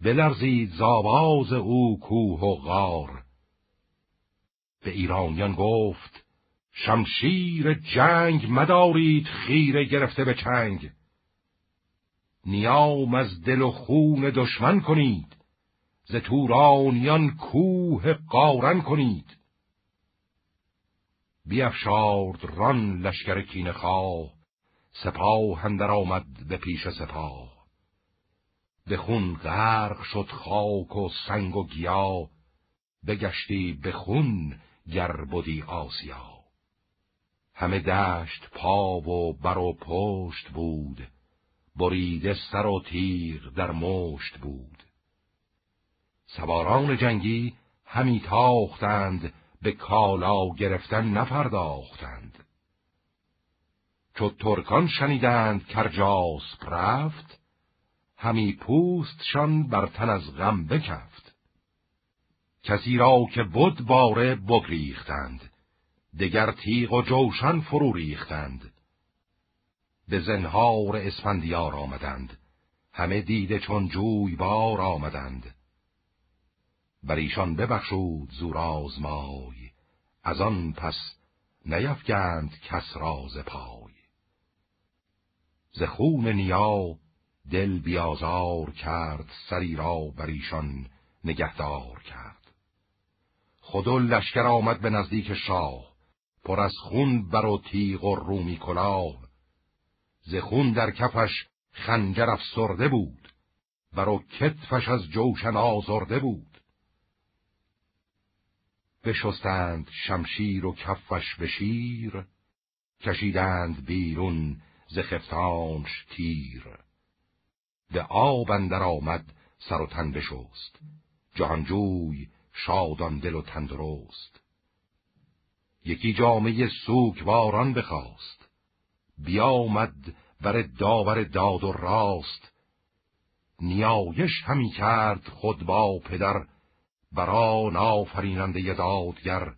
بلرزید ز آواز او کوه و غار. به ایرانیان گفت شمشیر جنگ، مدارید خیره گرفته به چنگ. نیام از دل و خون دشمن کنید، ز تورانیان کوه قارن کنید. بیفشارد ران لشکر کینه خواه، سپاه اندر آمد به پیش سپاه. به خون غرق شد خاک و سنگ و گیا، بگشتی به خون گر بودی آسیا. همه دشت پا و بر و پشت بود، بریده سر و تیغ در مشت بود. سواران جنگی همی تاختند، به کالا گرفتن نپرداختند. چو ترکان شنیدند کرجاسپ رفت، همی پوستشان بر تن از غم بکفت. کسی را که بد باره بگریختند، دگر تیغ و جوشن فرو ریختند. به زنهار اسفندیار آمدند، همه دیده چون جویبار آمدند. بر ایشان ببخشود زورآزمای، از آن پس نیفگند کس را ز پای. ز خون نیا دل بیازار کرد، سری را بر ایشان نگهدار کرد. خود و لشکر آمد به نزدیک شاه، پر از خون بر و تیغ و رومی کلاه. ز خون در کفش خنجر افسرده بود، بر و کتفش از جوشن آزرده بود. بشستند شمشیر و کفش به شیر، کشیدند بیرون ز خفتانش تیر. به آب اندر آمد سر و تن بشست، جهانجوی شادان دل و تندرست. یکی جامه سوگواران بخواست، بیامد بر داور داد و راست. نیایش همی کرد خود با پدر، بران آفریننده دادگر.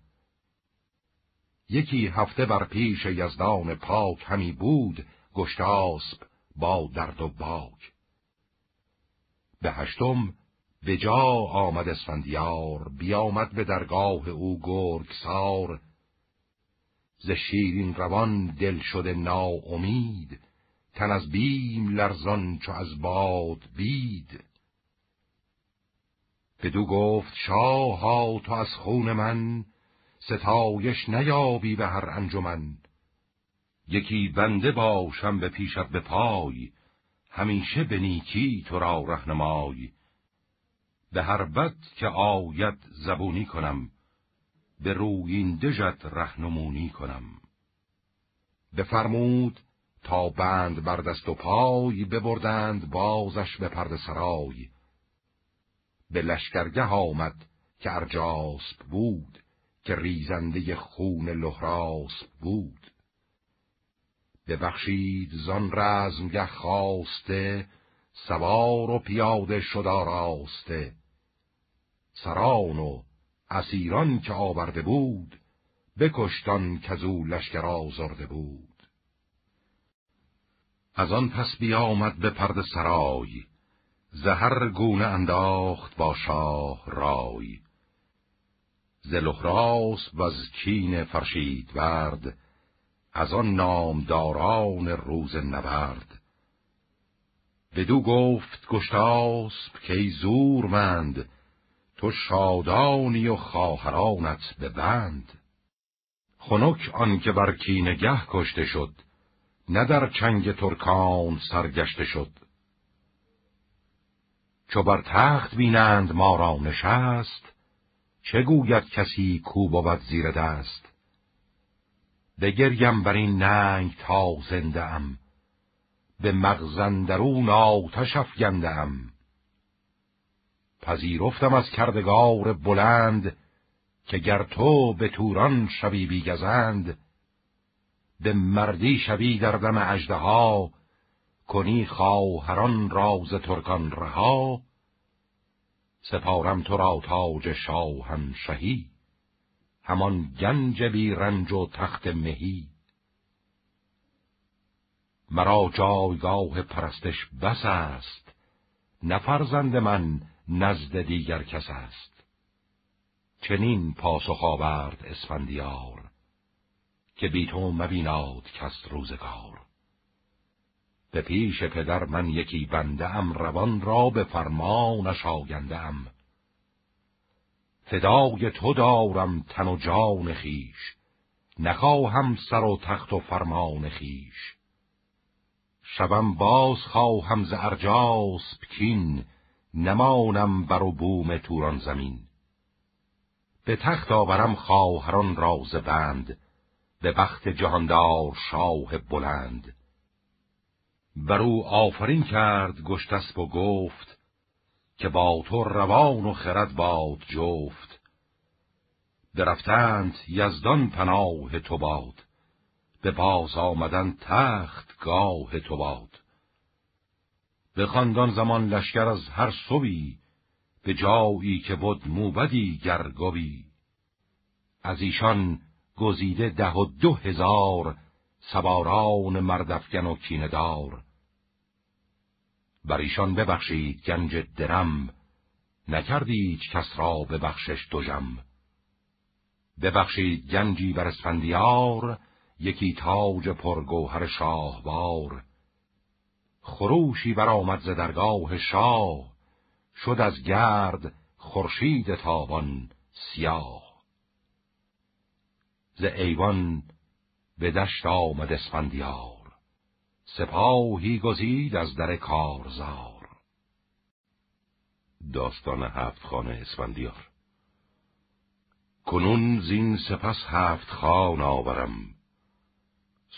یکی هفته بر پیش یزدان پاک، همی بود گشتاسپ با درد و باک. به هشتم به جا آمد اسفندیار، بیامد به درگاه او گرگسار. ز شیرین روان دل شده ناامید، تن از بیم لرزان چو از باد بید. بدو گفت شاها تو از خون من، ستایش نیابی به هر انجمن. یکی بنده باشم به پیشت به پای، همیشه به نیکی تو را رهنمای. به هر بد که آید زبونی کنم، به روینده‌ت رهنمونی کنم. بفرمود تا بند بر دست و پای، ببردند بازش به پرده سرای. به لشکرگه آمد که ارجاسپ بود، که ریزنده خون لهراسپ بود. ببخشید زان رزمگه خواسته، سوار و پیاده شد آراسته. سران و اسیران که آورده بود، بکشتان کزو لشکر آزرده بود. از آن پس بیامد به پرده سرای، ز هر گونه انداخت با شاه رای. ز لهراسپ و از کین فرشیدورد، از آن نامداران روز نبرد. بدو گفت گشتاسپ کای زورمند، تو شادانی و خواهرانت به بند. خنک آن که بر کینه گه کشته شد، نه در چنگ ترکان سرگشته شد. چو بر تخت بینند ما را نشست، چه گوید کسی کو بود زیر دست. بگریم بر این ننگ تا زنده ام، به مغز اندرون آتش افگنده ام. پذیرفتم از کردگار بلند، که گر تو به توران شوی بی گزند. به مردی شوی در دم اژدها، کنی خواهران را ز ترکان رها. سپارم تو را تاج شاهنشهی، همان گنج بی رنج و تخت مهی. مرا جایگاه پرستش بس است، نه فرزند من نزد دیگر کس است. چنین پاسخ آورد اسفندیار، که بی تو مبیناد کس روزگار. به پیش پدر من یکی بنده ام، روان را به فرمانش آگنده ام. فدای تو دارم تن و جان خویش، نخواهم سر و تخت و فرمان خویش. شوم باز خواهم ز ارجاس پکین، نمانم بر و بوم توران زمین. به تخت آورم خواهران را ز بند، به بخت جهاندار شاه بلند. بر او آفرین کرد گشتسب و گفت، که با تو روان و خرد باد جفت. برفتند یزدان پناه تو باد، به باز آمدن تخت گاه تو باد. بخواند آن زمان لشکر از هر سوی، به جایی که بود موبدی گرگوی. از ایشان گزیده 12,000 سواران مردافکن و کینه دار. بر ایشان ببخشید گنج درم، نکردی هیچ کس را ببخشش دژم. ببخشید گنجی بر اسفندیار، یکی تاج پرگوهر شاهوار. خروشی برآمد ز درگاه شاه، شد از گرد خورشید تابان سیاه. ز ایوان به دشت آمد اسفندیار، سپاهی گزید از در کارزار. داستان 7 خان اسفندیار. کنون زین سپس 7 خان آورم،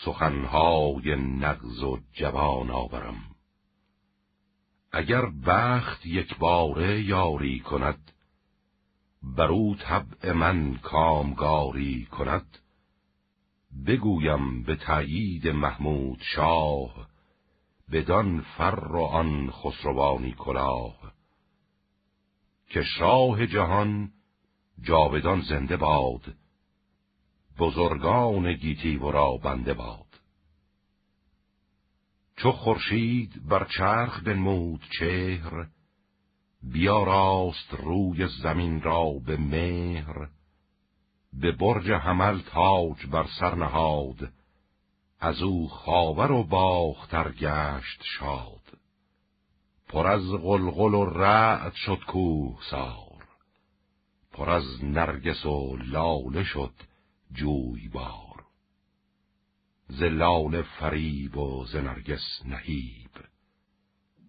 سخنهای نغز و جوان آورم. اگر بخت یک باره یاری کند، برو طبع من کامگاری کند. بگویم به تأیید محمود شاه، بدان فر و آن خسروانی کلاه. که شاه جهان جاودان زنده باد، بزرگان گیتی ورا بنده باد. چو خورشید بر چرخ بنمود چهر، بیاراست روی زمین را به مهر. به برج حمل تاج بر سر نهاد، از او خاور و باختر گشت شاد. پر از غلغل و رعد شد کوهسار، پر از نرگس و لاله شد جویبار. ز لاله فریب و ز نرگس نهیب،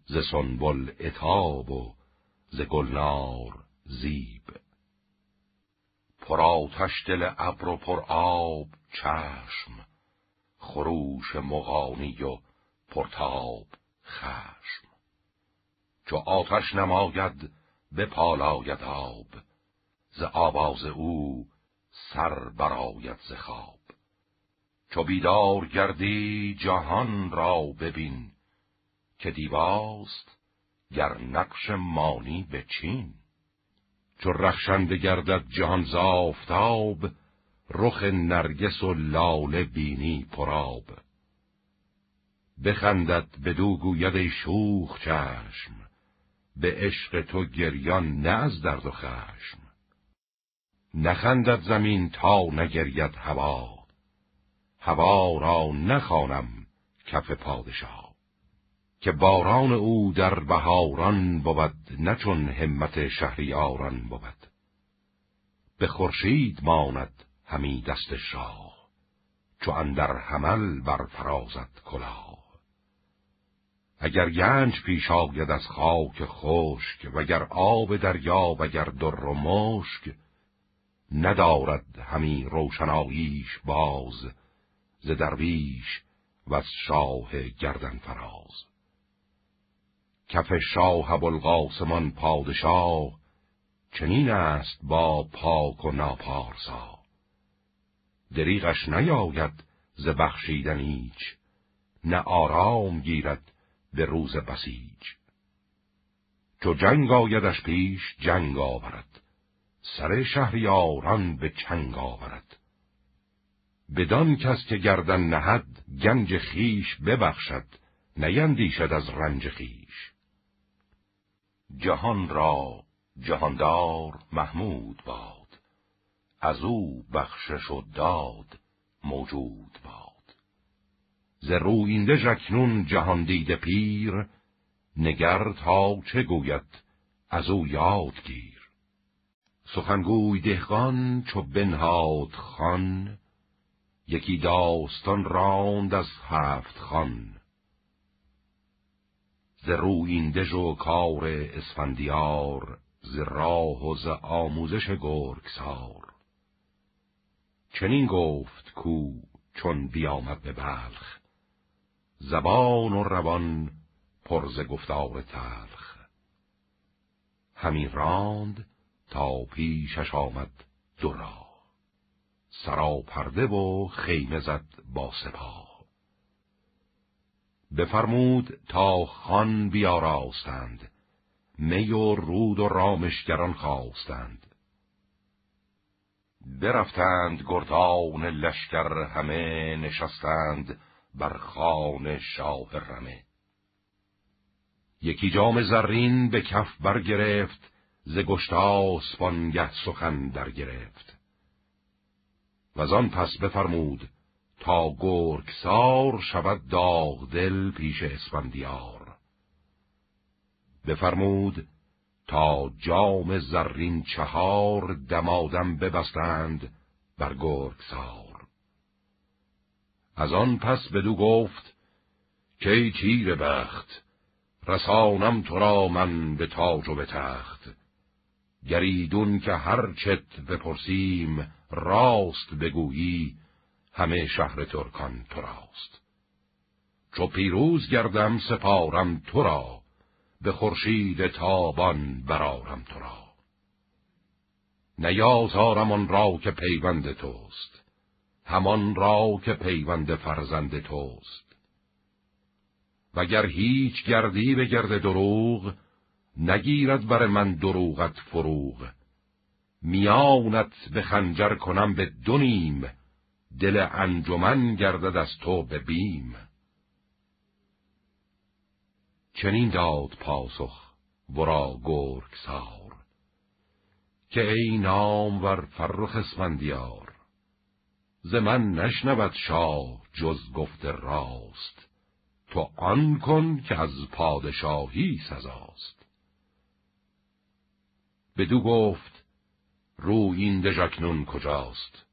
ز سنبل عتاب و ز گلنار زیب. پر آتش دل ابر و پر آب چشم، خروش مغانی و پرتاب خشم. چو آتش نماید بپالاید آب، ز آواز او سر براید ز خواب. چو بیدار گردی جهان را ببین، که دیباست گر نقش مانی به چین. چو رخشنده گردد جهان ز آفتاب، رخ نرگس و لاله بینی پرآب. بخندد بدو گوید ای شوخ چشم، به عشق تو گریان نه از درد و خشم. نخندد زمین تا نگرید هوا، هوا را نخوانم کف پادشاه. که باران او در بهاران بود، نه چون همت شهریاران بود. به خورشید ماند همی دست شاه، چو اندر حمل بر فرازد کلاه. اگر گنج پیش آید از خاک خشک، وگر آب دریا وگر در و مشک. ندارد همی روشناییش باز، ز درویش و از شاه گردن فراز. کف شاه ابوالقاسمان پادشاه، چنین است با پاک و ناپارسا. دریغش نیاید ز بخشیدن هیچ، نه آرام گیرد به روز بسیج. چو جنگ آیدش پیش جنگ آورد، سر شهریاران به چنگ آورد. بدان کس که گردن نهد گنج خویش ببخشد، نیندیشد از رنج خویش. جهان را جهاندار محمود باد، از او بخشش و داد موجود باد. ز رویینده ژاکنون جهان دیده پیر، نگر تا چه گوید از او یاد گیر. سخنگوی دهقان چو بنهاد خوان، یکی داستان راند از 7 خان. ز رویندژ و کار اسفندیار، ز راه و ز آموزش گرگسار. چنین گفت کو چون بیامد به بلخ، زبان و روان پر ز گفتار تلخ. همی راند تا پیشش آمد دو راه، سراپرده و خیمه زد با سپاه. بفرمود تا خان بیاراستند، می و رود و رامشگران خواستند. برفتند گردان لشکر همه، نشستند بر خوان شاه رمه. یکی جام زرین به کف برگرفت، ز گشتاسپانگه سخن درگرفت. وزان پس بفرمود تا گرگسار، شود داغ دل پیش اسفندیار. بفرمود تا جام زرین چهار، دمادم ببستند بر گرگسار. از آن پس بدو گفت که تیر بخت، رسانم تو را من به تاج و به تخت. گریدون که هر چت بپرسیم، راست بگویی همه شهر ترکان تو راست. چو پیروز گردم سپارم تو را، به خورشید تابان برارم تو را. نیازارم آن را که پیوند توست، همان را که پیوند فرزند توست. وگر هیچ گردی به گرد دروغ، نگیرد بر من دروغت فروغ. میانت به خنجر کنم به دو نیم، دل انجمن گردد از تو به بیم. چنین داد پاسخ ورا گرگسار، که ای نامور فرخ اسفندیار. ز من نشنود شاه جز گفت راست، تو آن کن که از پادشاهی سزاست. بدو گفت رویندژ اکنون کجاست،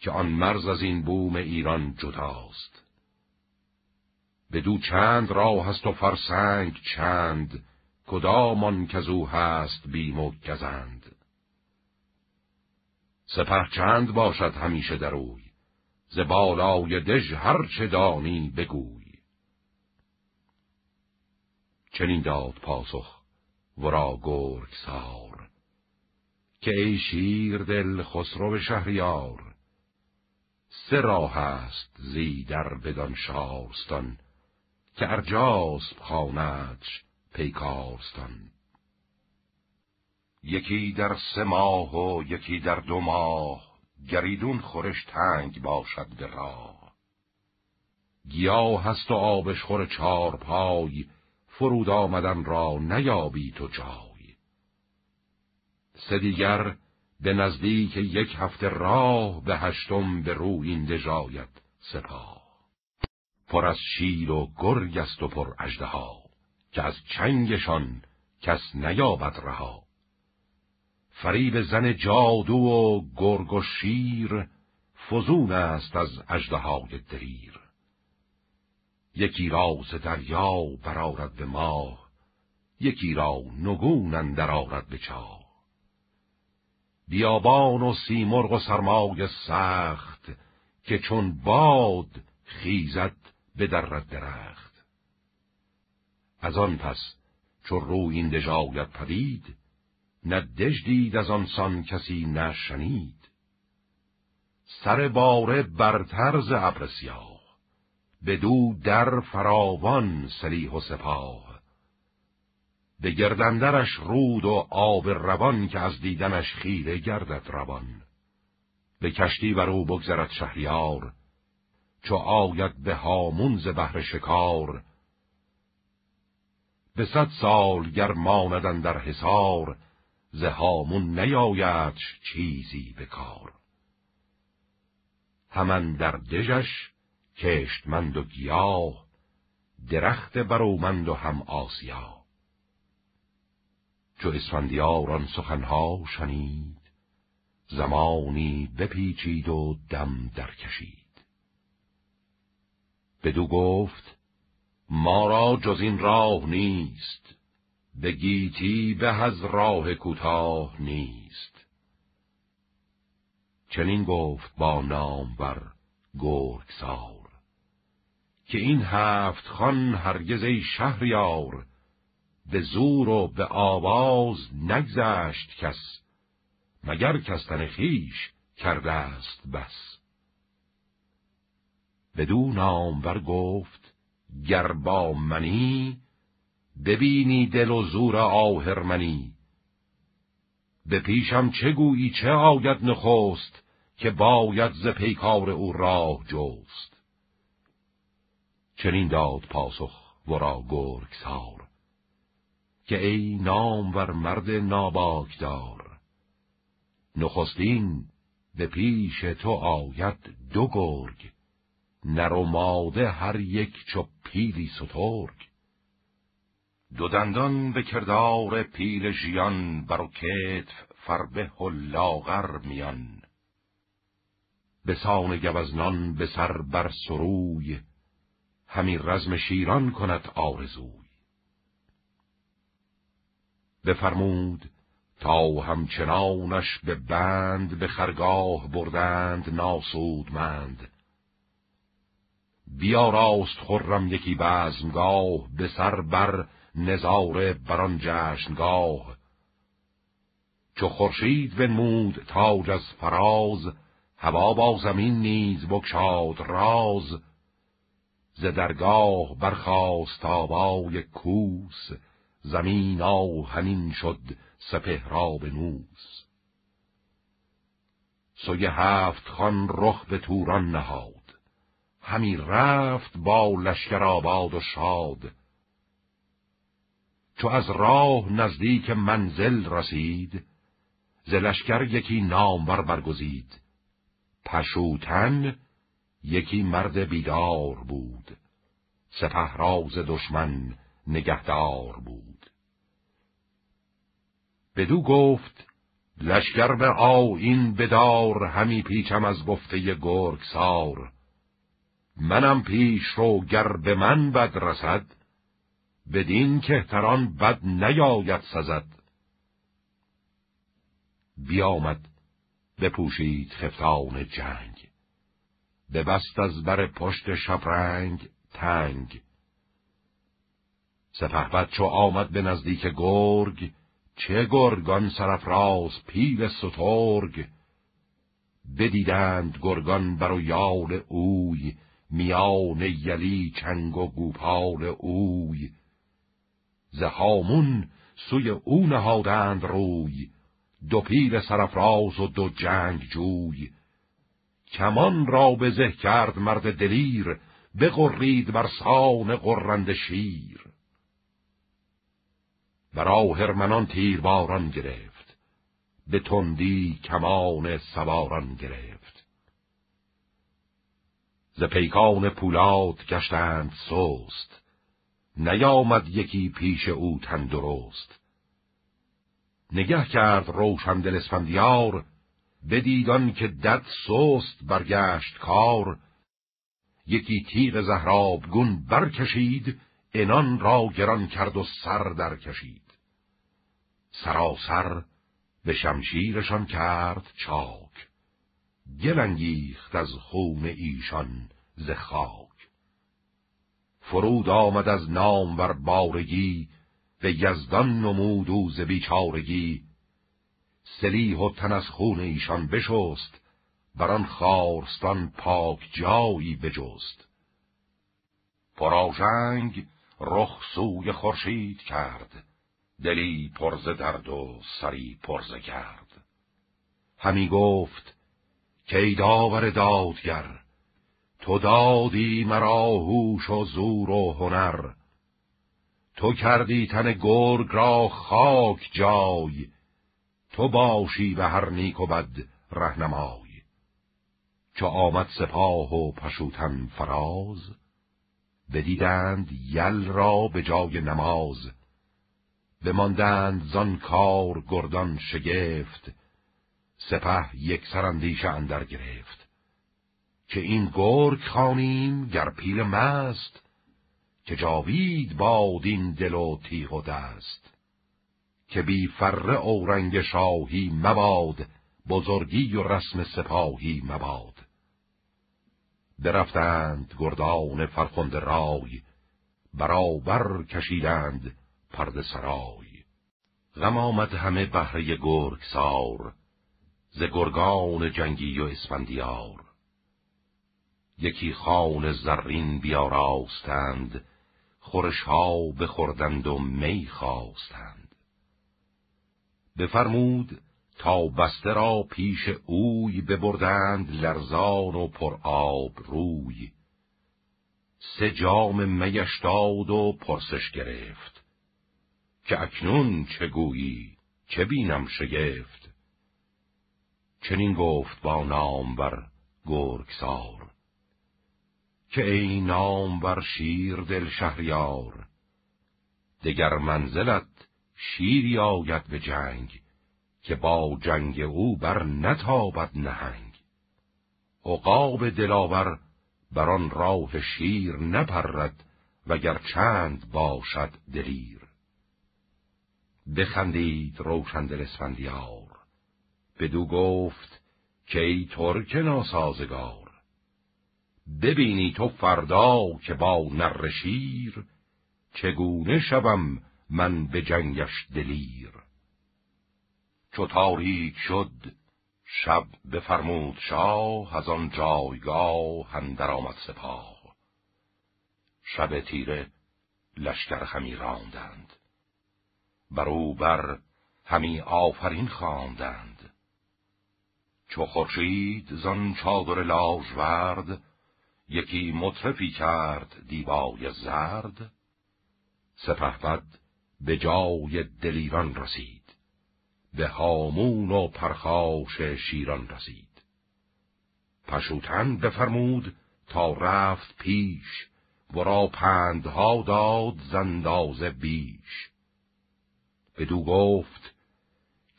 که آن مرز از این بوم ایران جداست. بدو چند راه هست و فرسنگ چند، کدامان کزو هست بیم و گزند. سپه چند باشد همیشه دروی، ز بالای دژ هر چه دانی بگوی. چنین داد پاسخ ورا گرگسار، که ای شیردل خسرو شهریار. سه راه هست زی در بدان شارستان، که ارجاسپ خواندش پیکارستان. یکی در سه ماه و یکی در دو ماه، گریدون خورش تنگ باشد به راه. گیاه هست و آبش خور چار پای، فرود آمدن را نیابی تو جای. سه دیگر به نزدیک یک هفته راه، به هشتم به رویندژ آید سپاه. پر از شیر و گرگ است و پر اژدها، که از چنگشان کس نیابد رها. فریب زن جادو و گرگ و شیر، فزون است از اژدهای دلیر. یکی را ز دریا برآرد به ماه، یکی را نگون اندر آرد به چاه. بیابان و سیمرغ و سرمای سخت، که چون باد خیزد به درد درخت. از آن پس چو رویندژ آید پدید، نه دژ دید از آن سان کسی نشنید. سر باره برتر ز ابر سیاه، بدو در فراوان سلیح و سپاه. به گرد اندرش رود و آب روان، که از دیدنش خیره گردد روان. به کشتی بر او بگذرد شهریار، چو آید به هامون ز بهر شکار. به 100 سال گر ماندن در حصار، ز هامون نیایدش چیزی به کار. همان در دژش کشتمند و گیاه، درخت برومند و هم آسیا. چو اسفندیار آن سخنها شنید، زمانی بپیچید و دم درکشید. بدو گفت ما را جز این راه نیست، به گیتی به از راه کوتاه نیست. چنین گفت با نامور گرگسار که این هفت خان هرگز ای شهریار، به زور و به آواز نگذشت کس، مگر کستن خویش کرده است بس. بدو نامور گفت گر با منی، ببینی دل و زور آهرمنی. به پیشم چه گویی چه آید نخست، که باید ز پیکار او راه جست. چنین داد پاسخ ورا گرگسار که ای نامور مرد ناباکدار، نخستین به پیش تو آید دو گرگ، نر و ماده هر یک چو پیلی سترگ. دو دندان به کردار پیل ژیان، بر و کتف فربه و لاغر میان. به سان گوزنان به سر بر سروی، همی رزم شیران کند آرزوی. بفرمود تا همچنانش به بند، به خرگاه بردند ناسودمند. بیا راست خرم یکی بزمگاه، به سر بر نظاره بران جشنگاه. چو خورشید بنمود تاج از فراز، هوا با زمین نیز بگشاد راز. ز درگاه برخاست آوای کوس، زمین آهنین شد سپهراب نوز. سوی هفت خان رخ به توران نهاد، همی رفت با لشکر آباد و شاد. چو از راه نزدیک منزل رسید، ز لشکر یکی نامور برگزید. پشوتن یکی مرد بیدار بود، سپه را ز دشمن نگهدار بود. بدو گفت لشکر به آیین بدار، همی پیچم از گفته گرگسار. منم پیش رو گر به من بد رسد، بدین کهتران بد نیاید سزد. بیامد بپوشید خفتان جنگ، ببست از بر پشت شبرنگ تنگ. سپهبد چو آمد به نزدیک گرگ، چه گرگان سرافراز پیل سترگ. بدیدند گرگان بر و یال اوی، میان یلی چنگ و گوپال اوی. ز هامون سوی او نهادند روی، دو پیل سرافراز و دو جنگ جوی. کمان را به زه کرد مرد دلیر، بغرید بر سان غرند شیر. بر آهرمنان تیرباران گرفت، به تندی کمان سواران گرفت. ز پیکان پولاد گشتند سست، نیامد یکی پیش او تندرست. نگه کرد روشندل اسفندیار، بدید آن که دد سست برگشت کار. یکی تیغ زهرآبگون برکشید، عنان را گران کرد و سر در کشید. سراسر به شمشیرشان کرد چاک، گل انگیخت از خون ایشان ز خاک. فرود آمد از نامور بارگی، به یزدان نمود او ز بیچارگی. سلیح و تن از خون ایشان بشست، بران خارستان پاک جایی بجست. پرآژنگ رخ سوی خورشید کرد، دلی پر ز درد و سری پر ز گرد. همی گفت کی داور دادگر، تو دادی مرا هوش و زور و هنر. تو کردی تن گرگ را خاک جای، تو باشی به هر نیک و بد رهنمای. چو آمد سپاه و پشوتن فراز، بدیدند یل را به جای نماز. بماندند زان کار گردان شگفت، سپه یک سر اندیشه اندر گرفت. که این گرگ خوانیم گر پیل مست، که جاوید باد این دل و تیغ و دست، که بی فره اورنگ شاهی مباد، بزرگی و رسم سپاهی مباد. درفتند گردان فرخنده رای، برابر کشیدند پرده سرای. غم آمد همه بهره گرگسار، ز گرگان جنگی و اسفندیار. یکی خوان زرین بیاراستند، خورش ها بخوردند و می خواستند. بفرمود تا بسته را پیش اوی، ببردند لرزان و پر آب روی. سه جام میش داد و پرسش گرفت، که اکنون چه گویی چه بینم شگفت. چنین گفت با نامور گرگسار، که ای نامور شیردل شهریار. دگر منزلت شیری آید به جنگ، که با جنگ او بر نتابد نهنگ. عقاب دلاور بر آن راه شیر نپرد، وگر چند باشد دلیر. بخندید روشندل اسفندیار، بدو گفت که ای ترک ناسازگار. ببینی تو فردا که با نره شیر، چگونه شوم من به جنگش دلیر. چو تاریک شد شب بفرمود شاه، از آن جایگاه اندر آمد سپاه. شب تیره لشکر همی راندند، بر او بر همی آفرین خواندند. چو خورشید زان چادر لاژورد، یکی مطرفی کرد دیبای زرد. سپهبد به جای دلیران رسید، به هامون و پرخاش شیران رسید. پشوتن بفرمود تا رفت پیش، ورا پندها داد زندازه بیش. بدو گفت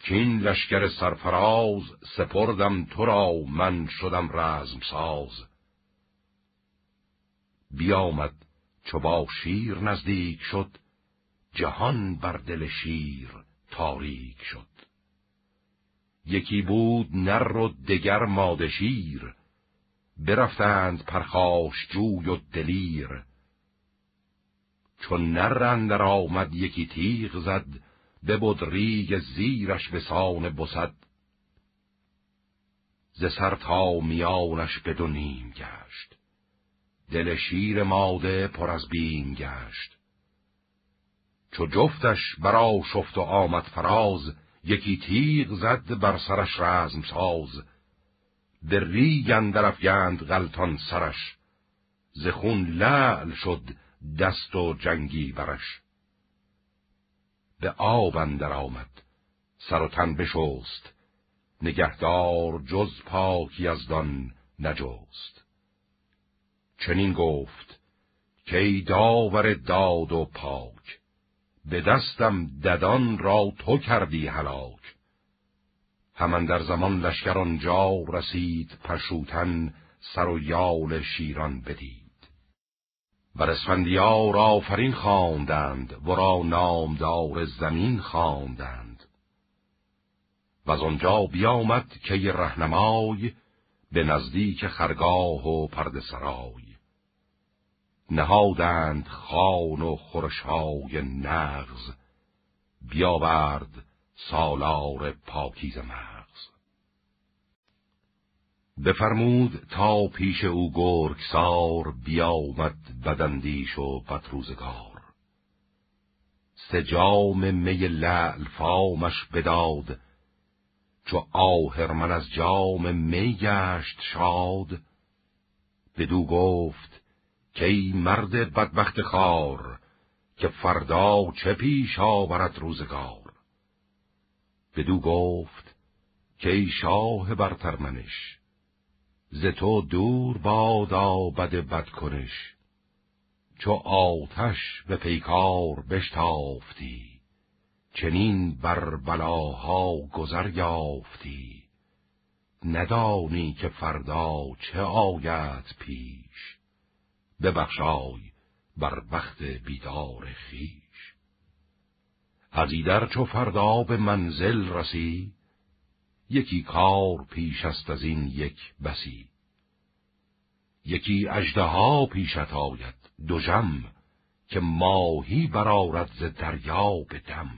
کین لشکر سرفراز، سپردم تو را من شدم رزم ساز. بیامد چو با شیر نزدیک شد، جهان بر دل شیر تاریک شد. یکی بود نر و دگر ماده شیر، برفتند پرخاش جوی و دلیر. چون نر اندر آمد یکی تیغ زد، ببد ریگ زیرش به سان بسد. ز سر تا میانش به دو نیم گشت، دل شیر ماده پر از بیم گشت. چو جفتش برآشفت و آمد فراز، یکی تیغ زد بر سرش رزم ساز. به ریگ اندر افگند غلطان سرش، ز خون لعل شد دست و جنگی برش. به آب اندر آمد سر و تن بشست، نگهدار جز پاک یزدان نجست. چنین گفت که ای داور داد و پاک، به دستم ددان را تو کردی هلاک. همان در زمان لشکر آنجا رسید، پشوتن سر و یال شیران بدید. بر اسفندیار آفرین خواندند، ورا نامدار زمین خواندند. و از آنجا بیامد که رهنمای، به نزدیک خرگاه و پرده سرای. نهادند خان و خورشهای نغز، بیاورد سالار پاکیزه مغز. بفرمود تا پیش او گرگسار، بیامد بداندیش و بدروزگار. سه جام می لعل فامش بداد، چو آهرمن از جام می گشت شاد. بدو گفت که ای مرد بدبخت خوار، که فردا چه پیش آورد روزگار. بدو گفت که ای شاه برترمنش، ز تو دور باد آبد بدکنش. چو آتش به پیکار بشتافتی، چنین بر بلاها گذر یافتی. ندانی که فردا چه آید پیش، ببخشای بر بخت بیدار خویش. از ایدر چو فردا به منزل رسی، یکی کار پیش است از این یک بسی. یکی اژدها پیشت آید دژم، که ماهی برآرد ز دریا به دم.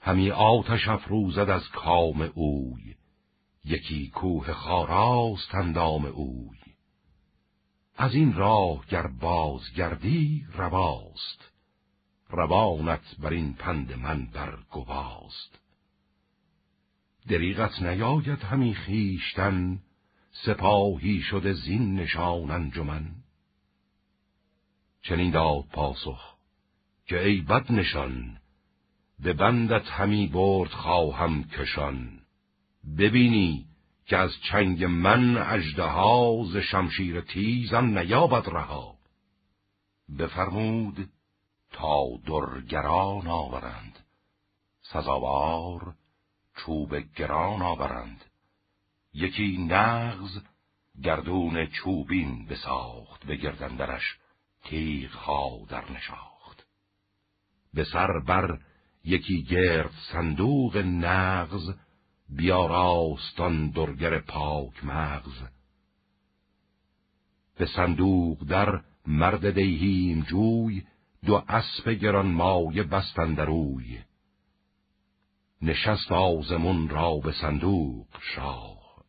همی آتش افروزد از کام اوی، یکی کوه خاراست اندام اوی. از این راه گر بازگردی رواست، روانت بر این پند من برگواست. دریغت نیاید همی خویشتن، سپاهی شده زین نشان انجمن. چنین داد پاسخ که ای بد نشان، به بندت همی برد خواهم کشان. ببینی که از چنگ من اژدها، ز شمشیر تیزم نیابد رها. بفرمود تا درگران آورند، سزاوار چوب گران آورند. یکی نغز گردون چوبین بساخت، به گردندرش تیغها در نشاخت. به سر بر یکی گرد صندوق نغز، بیاراستان درگر پاک مغز. به صندوق در مرد دیهیم جوی، دو اسب گران مایه بستندروی. نشست آزمون را به صندوق شاه،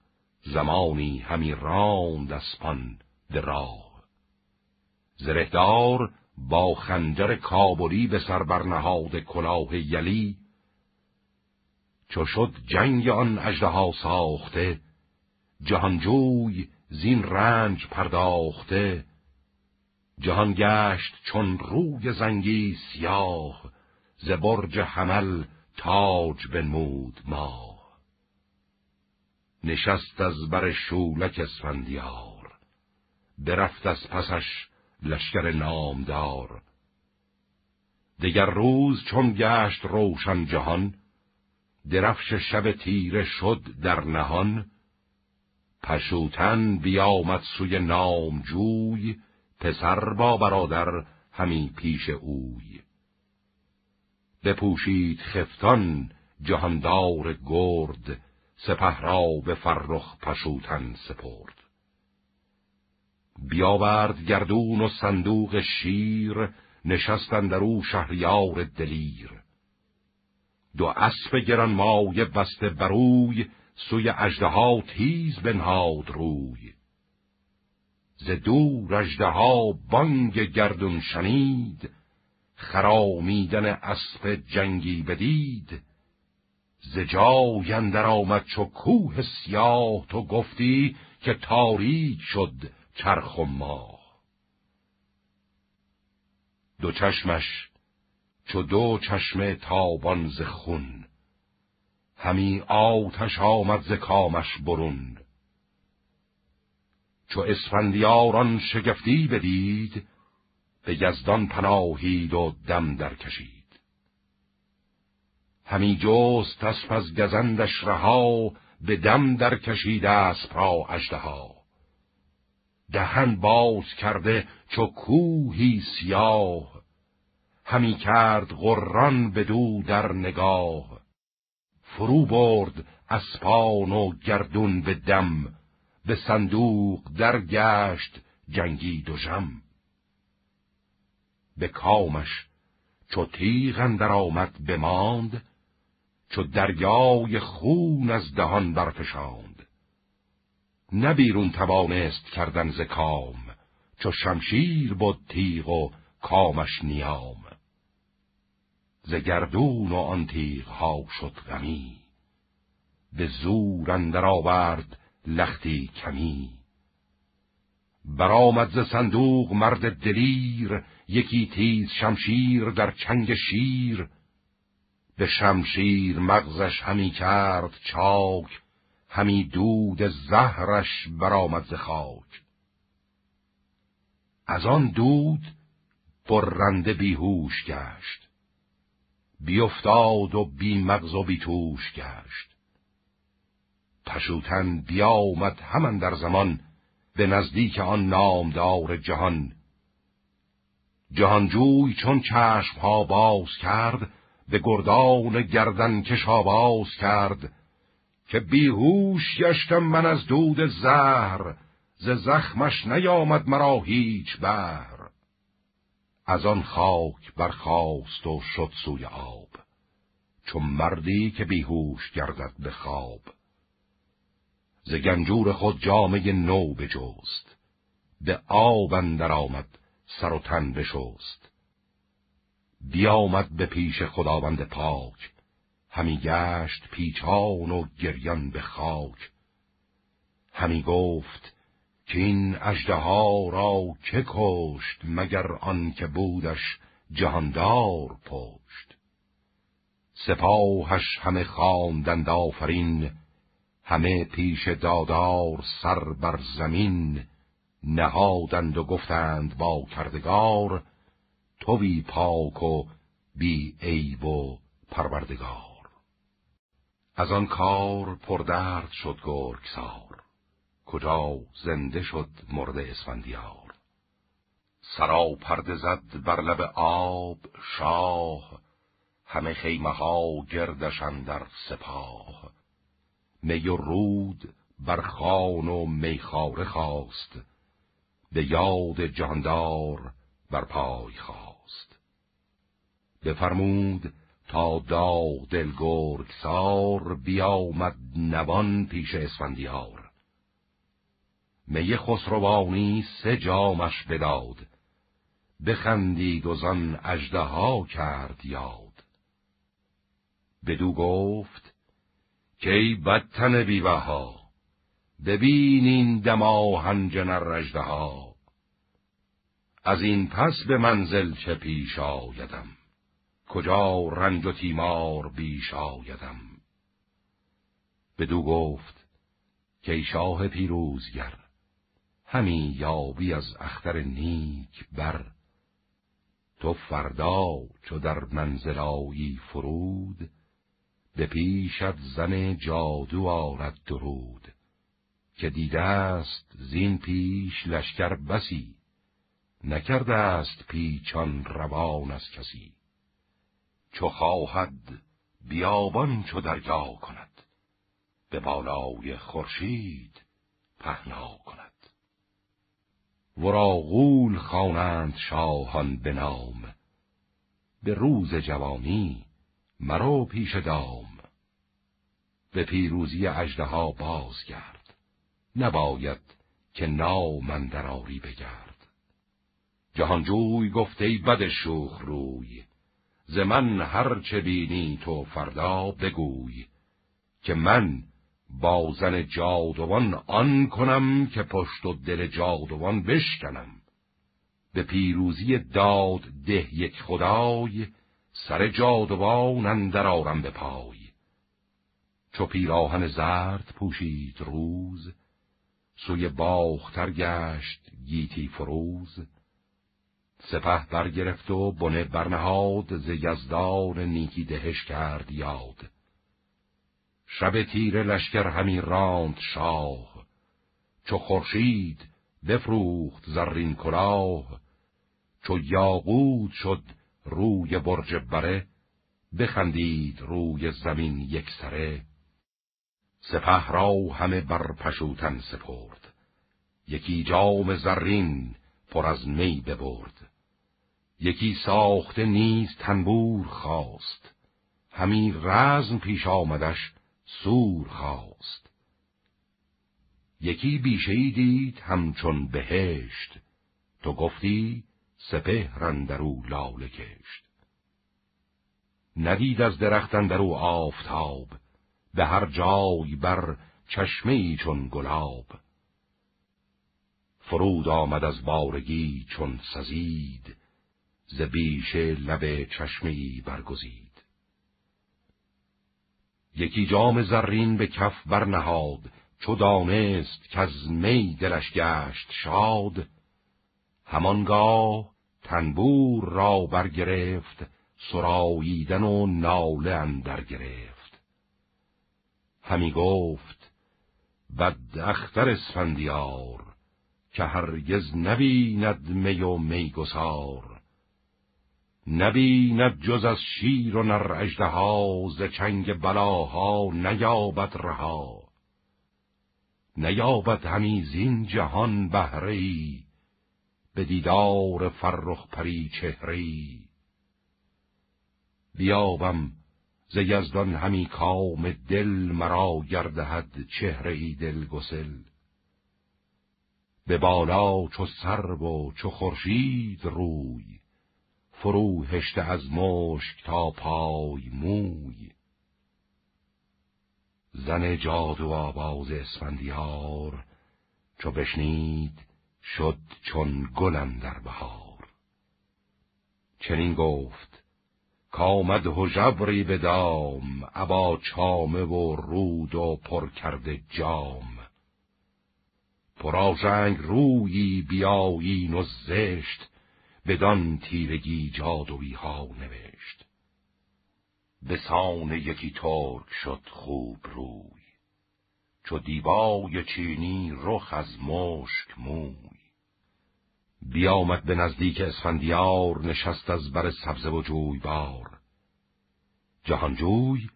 زمانی همی راند اسپان به راه. زرهدار با خنجر کابلی، به سر برنهاد کلاه یلی. چو شد جنگ آن اژدها ساخته، جهانجوی زین رنج پرداخته. جهان گشت چون روی زنگی سیاه، ز برج حمل تاج بنمود ماه. نشست از بر شولک اسفندیار، برفت از پسش لشکر نامدار. دگر روز چون گشت روشن جهان، درفش شب تیره شد در نهان. پشوتن بیامد سوی نامجوی، پسر با برادر همی پیش اوی. بپوشید خفتان جهاندار گرد، سپه را به فرخ پشوتن سپرد. بیاورد گردون و صندوق شیر، نشست اندرو شهریار دلیر. دو اسب گرانمایه بسته بروی، سوی اژدها تیز بنهاد روی. ز دور اژدها بانگ گردون شنید، خرامیدن اسب جنگی بدید. ز جای اندر آمد چو کوه سیاه، تو گفتی که تاریک شد چرخ و ماه. دو چشمش چو دو چشم تابان ز خون، همی آتش آمد ز کامش برون. چو اسفندیار آن شگفتی بدید، به یزدان پناهید و دم در کشید. همی جست اسپ از گزندش رها، به دم در کشید اسپ را اژدها. دهن باز کرده چو کوهی سیاه، همی کرد غران بدو در نگاه. فرو برد اسپان و گردون به دم، به صندوق درگشت جنگی دژم. به کامش چو تیغ اندر آمد بماند، چو دریای خون از دهان برفشاند. نه بیرون توانست کردن ز کام، چو شمشیر بد تیغ و کامش نیام. ز گردون و آن تیغها شد غمی، به زور اندر آورد لختی کمی. برآمد ز صندوق مرد دلیر، یکی تیز شمشیر در چنگ شیر. به شمشیر مغزش همی کرد چاک، همی دود زهرش برآمد ز خاک. از آن دود برنده بیهوش گشت، بیفتاد و بی مغز و بی توش گشت. پشوتن بیامد همان در زمان، به نزدیک آن نامدار جهان. جهانجوی چون چشم ها باز کرد، به گردان گردن کش آواز کرد، که بیهوش گشتم من از دود زهر، ز زخمش نیامد مرا هیچ بر. از آن خاک برخاست و شد سوی آب، چون مردی که بیهوش گردد به خواب. ز گنجور خود جامه نو بجست، به آب اندر آمد سر و تن بشست. بیامد به پیش خداوند پاک، همی گشت پیچان و گریان به خاک. همی گفت که این اژدها را که کشت، مگر آن که بودش جهاندار پشت. سپاهش همه خواندند آفرین، همه پیش دادار سر بر زمین. نهادند و گفتند با کردگار، توی پاک و بی عیب و پروردگار. از آن کار پردرد شد گرگسار، کجا زنده شد مرده اسفندیار. سراپرده زد بر لب آب شاه، همه خیمه ها گردش اندر سپاه. می و رود بر خوان و میخواره خواست، به یاد جهاندار بر پای خواست. بفرمود تا داغ دل گرگسار، بیامد نوان پیش اسفندیار. می خسروانی 3 جامش بداد، بخندید و زان اژدها کرد یاد. بدو گفت که ای بدتن بیوه‌ها، ببین این دم آهنج نر اژدها. از این پس به منزل چه پیش آیدم، کجا رنج و تیمار بیش آیدم. بدو گفت که ای شاه پیروزگر، همی یابی از اختر نیک بر. تو فردا چو در منزل آیی فرود، به پیشت زن جادو آرد درود. که دیده است زین پیش لشکر بسی، نکرده است پیچان روان از کسی. چو خواهد بیابان چو دریا کند، به بالای خورشید پهنا کند. ورا غول خوانند شاهان به نام، به روز جوانی مرو پیش دام. به پیروزی اژدها بازگرد، نباید که نام اندر آری بگرد. جهانجوی گفت ای بد شوخ روی، ز من هر چه بینی تو فردا بگوی. که من با زن جادوان آن کنم، که پشت و دل جادوان بشکنم. به پیروزی داد ده یک خدای، سر جادوان اندر آرم به پای. چو پیراهن زرد پوشید روز، سوی باختر گشت گیتی فروز. سپه برگرفت و بنه برنهاد، ز یزدان نیکی دهش کرد یاد. شب تیره لشکر همی راند شاه، چو خورشید بفروخت زرین کلاه. چو یاقوت شد روی برج بره، بخندید روی زمین یک سره. سپه را همه بر پشوتن سپرد، یکی جام زرین پر از می ببرد. یکی ساخته نیز تنبور خواست، همی رزم پیش آمدش سور خواست. یکی بیشهای دید همچون بهشت، تو گفتی سپهر اندرو لاله کشت. ندید از درخت اندرو آفتاب، به هر جای بر چشمه‌ای چون گلاب. فرود آمد از بارگی چون سزید، ز بیشه لب چشمه‌ای برگزید. یکی جام زرین به کف برنهاد، چو دانست کز می دلش گشت شاد. همانگاه تنبور را برگرفت، سراییدن و ناله اندر گرفت. همی گفت بد اختر اسفندیار، که هرگز نبیند می و میگسار. نبیند جز از شیر و نر اژدها، ز چنگ بلاها نیابد رها. نیابد همی زین جهان بهره ای، به دیدار فرخ پری چهره ای. بیابم ز یزدان همی کام دل، مرا گردهد چهره ای دلگسل. به بالا چو سرو و چو خورشید روی، فرو هشته از مشک تا پای موی. زن جادو آواز اسفندیار، چو بشنید شد چون گل اندر بهار. چنین گفت کآمد هژبری به دام، ابا چامه و رود و پر کرده جام. پرآژنگ رویی بیایین و زشت، بدان تیرگی جادویی ها نوشت. به سان یکی ترک شد خوب روی، چو دیبای چینی رخ از مشک موی. بیامد به نزدیک اسفندیار، نشست از بر سبزه و جویبار. جهانجوی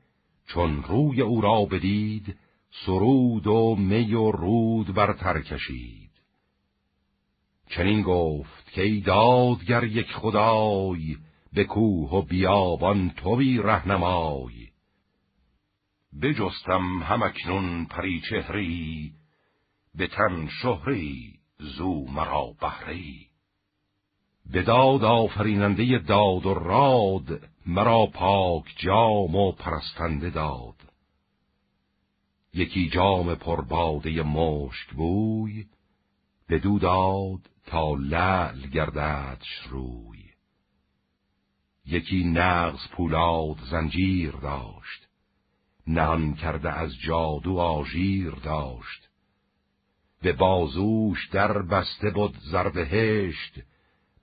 چون روی او را بدید، سرود و می و رود برتر کشید. چنین گفت که ای دادگر یک خدای، به کوه و بیابان توی رهنمای. بجستم هم اکنون پری چهری، به تن شهری زو مرا بهری. به داد آفریننده داد و راد، مرا پاک جام و پرستنده داد. یکی جام پرباده مشک بوی، بدو داد تا لعل گرددش روی. یکی نغز پولاد زنجیر داشت، نهان کرده از جادو آژیر داشت. به بازوش در بسته بود زرد هشت،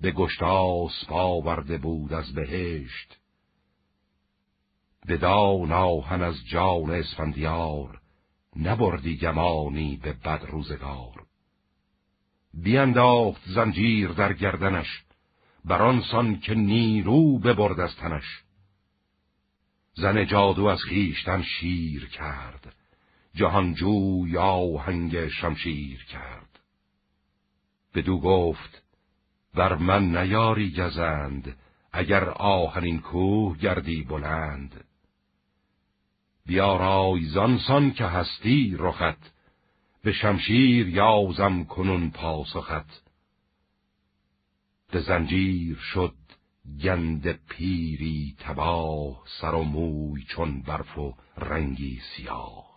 به گشتاس آورده بود از بهشت. به دان آهن از جان اسفندیار، نبردی گمانی به بد روزگار. بینداخت زنجیر در گردنش، بران سان که نیرو ببرد از تنش. زن جادو از خویشتن شیر کرد، جهانجوی آهنگ شمشیر کرد. بدو گفت بر من نیاری گزند، اگر آهنین کوه گردی بلند. بیارای زان سان که هستی رخت، به شمشیر یازم کنون پاسخت. ده زنجیر شد گند پیری تباه، سر و موی چون برف و رنگی سیاه.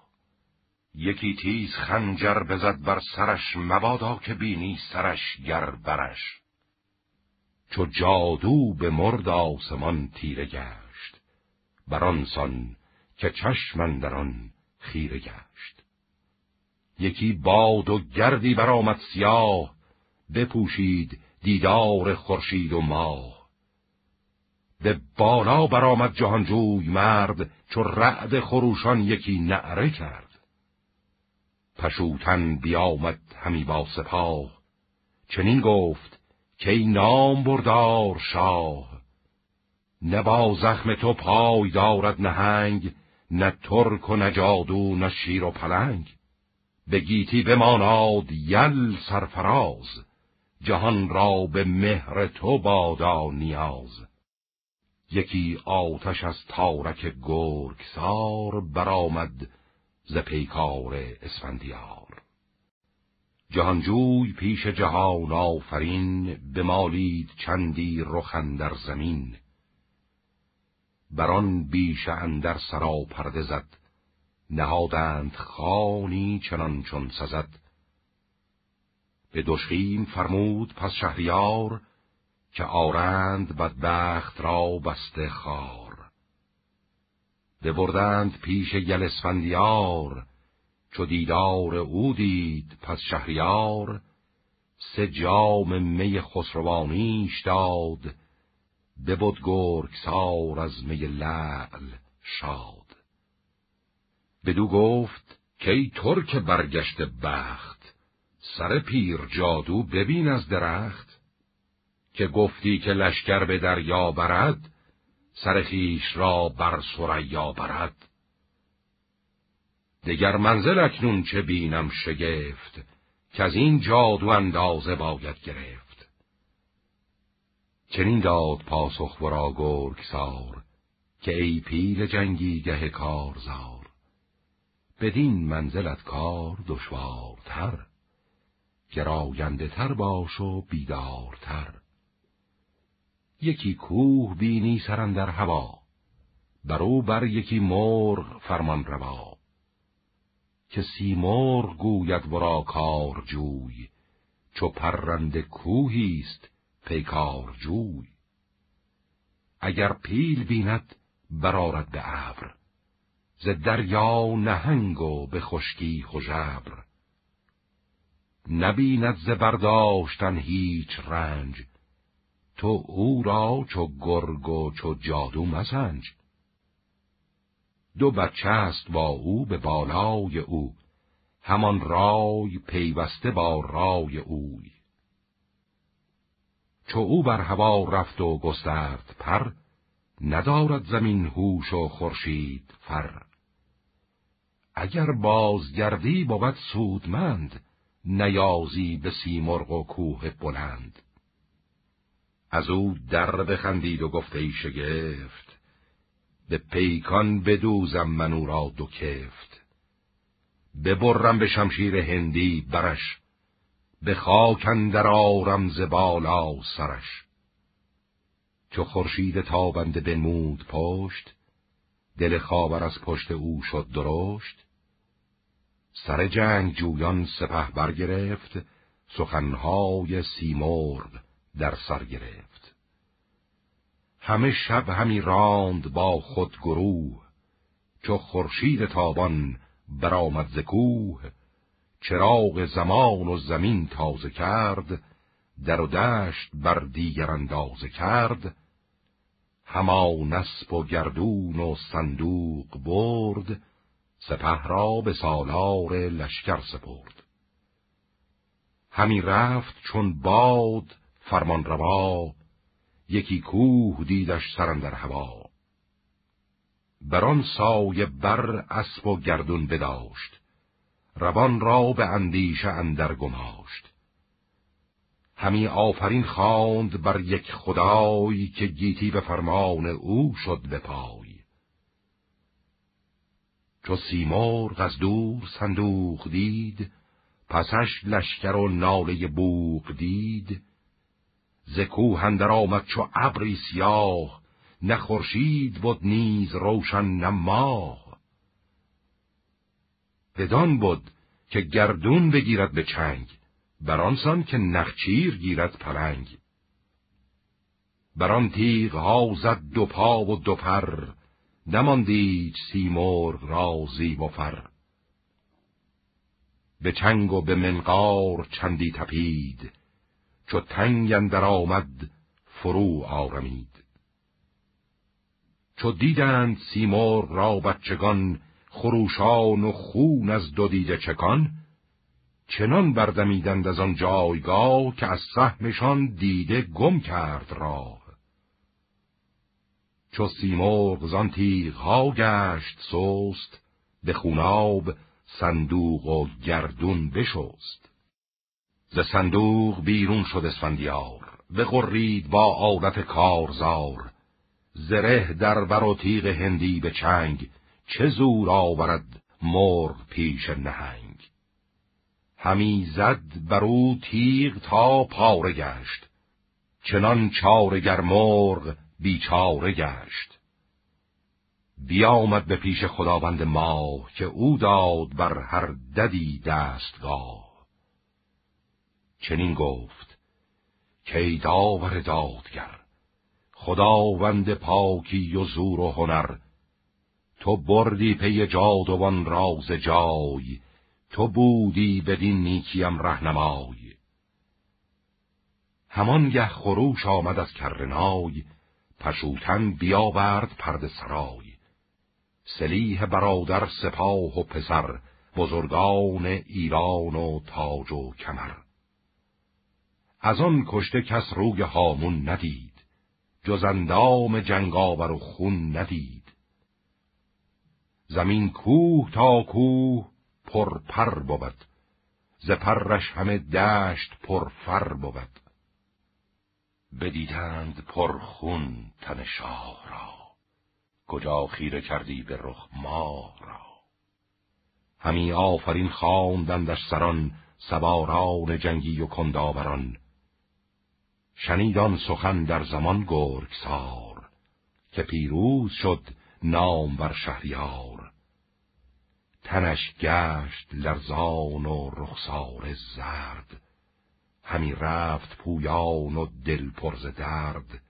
یکی تیز خنجر بزد بر سرش، مبادا که بینی سرش گر برش. چو جادو به مرد آسمان تیره گشت، بران سان که چشم اندر آن خیره گشت. یکی باد و گردی برآمد سیاه، بپوشید دیدار خورشید و ماه. به بالا برآمد جهانجوی مرد، چو رعد خروشان یکی نعره کرد. پشوتن بیامد همی با سپاه، چنین گفت که ای نام بردار شاه. نه با زخم تو پای دارد نهنگ، نه ترک و نه جادو نه شیر و پلنگ. به گیتی بماناد یل سرفراز، جهان را به مهر تو بادا نیاز. یکی آتش از تارک گرگسار، برآمد ز پیکار اسفندیار. جهانجوی پیش جهان آفرین، بمالید چندی رخ اندر زمین. بران بیشه اندر سرا پرده زد، نهادند خوانی چنان چون سزد. به دشخیم فرمود پس شهریار، که آرند بدبخت را بسته خار. ببردند پیش یل اسفندیار، چو دیدار او دید پس شهریار. سه جام می خسروانیش داد، ببد گرگسار از می لعل شاد. بدو گفت که ای ترک برگشته بخت، سر پیر جادو ببین از درخت. که گفتی که لشکر به دریا برد، سر خویش را بر ثریا برد. دگر منزل اکنون چه بینم شگفت، که از این جادو اندازه باید گرفت. چنین داد پاسخ ورا گرگسار، که ای پیل جنگی گه کارزار، بدین منزلت کار دشوارتر، گراینده تر باش و بیدارتر. یکی کوه بینی سر اندر هوا، برو بر یکی مرغ فرمان روا. که سیمرغ گوید ورا کارجوی، چو پرنده کوهیست پیکارجوی. اگر پیل بیند برآرد به ابر، ز دریا نهنگ و به خشکی هژبر. نبیند ز برداشتن هیچ رنج، تو او را چو گرگ و چو جادو مسنج. دو بچه است با او به بالای او، همان رای پیوسته با رای اوی. چو او بر هوا رفت و گسترد پر، ندارد زمین هوش و خورشید فر. اگر بازگردی بود سودمند، نیازی به سیمرغ و کوه بلند. از او در بخندید و گفت ای شگفت، به پیکان بدوزم من او را دو کفت. ببرم به شمشیر هندی برش، به خاک اندر آرم ز بالا سرش. چو خورشید تابنده بنمود پشت، دل خاور از پشت او شد درشت. سر جنگ جویان سپه برگرفت، سخنهای سیمرغ در سر گرفت. همه شب همی راند با خود گروه، چو خورشید تابان برآمد ز کوه. چراغ زمان و زمین تازه کرد، در و دشت بر دیگر اندازه کرد. هما نسب و گردون و صندوق برد، سپه را به سالار لشکر سپرد. همی رفت چون باد فرمان روا، یکی کوه دیدش سر اندر هوا. بر آن سایه بر اسب و گردون بداشت، روان را به اندیشه اندر گماشت. همی آفرین خواند بر یک خدای، که گیتی به فرمان او شد به پای. چو سیمرغ از دور صندوق دید، پسش لشکر و ناله بوق دید. ز کوه اندر آمد چو ابری سیاه، نه خورشید بد نیز روشن نه ماه. بدان بد که گردون بگیرد به چنگ، بر آنسان که نخچیر گیرد پلنگ. بر آن تیغ ها زد دو پا و دو پر، نماند ایچ سیمرغ را زیب و فر. به چنگ و به منقار چندی تپید، چو تنگ اندر آمد فرو آرمید. چو دیدند سیمرغ را بچگان، خروشان و خون از دو دیده چکان. چنان بردمیدند از آن جایگاه، که از سهمشان دیده گم کرد راه. چو سیمرغ زان تیغها گشت سست، به خوناب صندوق و گردون بشست. ز صندوق بیرون شد اسفندیار، بغرید با آلت کارزار. زره در بر و تیغ هندی به چنگ، چه زور آورد مرغ پیش نهنگ. همی زد بر او تیغ تا پاره گشت، چنان چاره گر مرغ بیچاره گشت. بیامد به پیش خداوند ماه، که او داد بر هر ددی دستگاه. چنین گفت کای داور دادگر، خداوند پاکی و زور و هنر. تو بردی پی جادوان راز جای، تو بودی بدین نیکیم رهنمای. همانگه خروش آمد از کرنای، پشوتن بیاورد پرده سرای. سلیح برادر سپاه و پسر، بزرگان ایران و تاج و کمر. از آن کشته کس روی هامون ندید، جز اندام جنگاور و خون ندید. زمین کوه تا کوه پر پر بود، ز پرش همه دشت پر فر بود. بدیدند پر خون تن شاه را، کجا خیره کردی به رخ ماه را. همی آفرین خواندندش سران، سواران جنگی و کنداوران. شنید آن سخن در زمان گرگسار، که پیروز شد نامور شهریار. تنش گشت لرزان و رخسار زرد، همی رفت پویان و دل پر ز درد.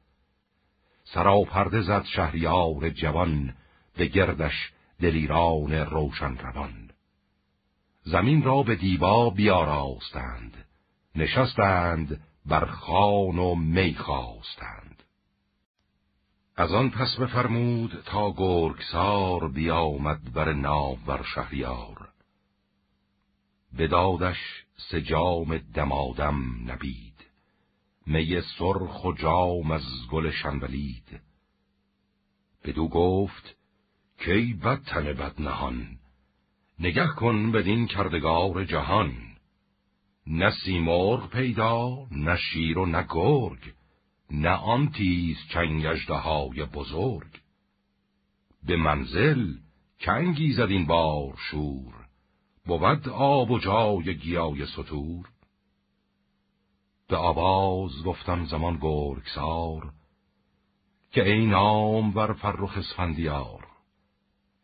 سراپرده زد شهریار جوان، به گردش دلیران روشن روان. زمین را به دیبا بیاراستند، نشستند بر خوان و می خواستند. از آن پس بفرمود تا گرگسار، بیامد بر نامور شهریار. بدادش سه جام دمادم نبید، می سرخ و جام از گل شنبلید. بدو گفت کی بد تن بد نهان، نگه کن بدین کردگار جهان. نه سیمرغ پیدا، نه شیر و نه گرگ، نه آن تیز چنگ اژدهای بزرگ. به منزل چنگی زد این بار شور، بود آب و جای گیای ستور. به آواز گفتم زمان گرگسار، که ای نامور فرخ اسفندیار.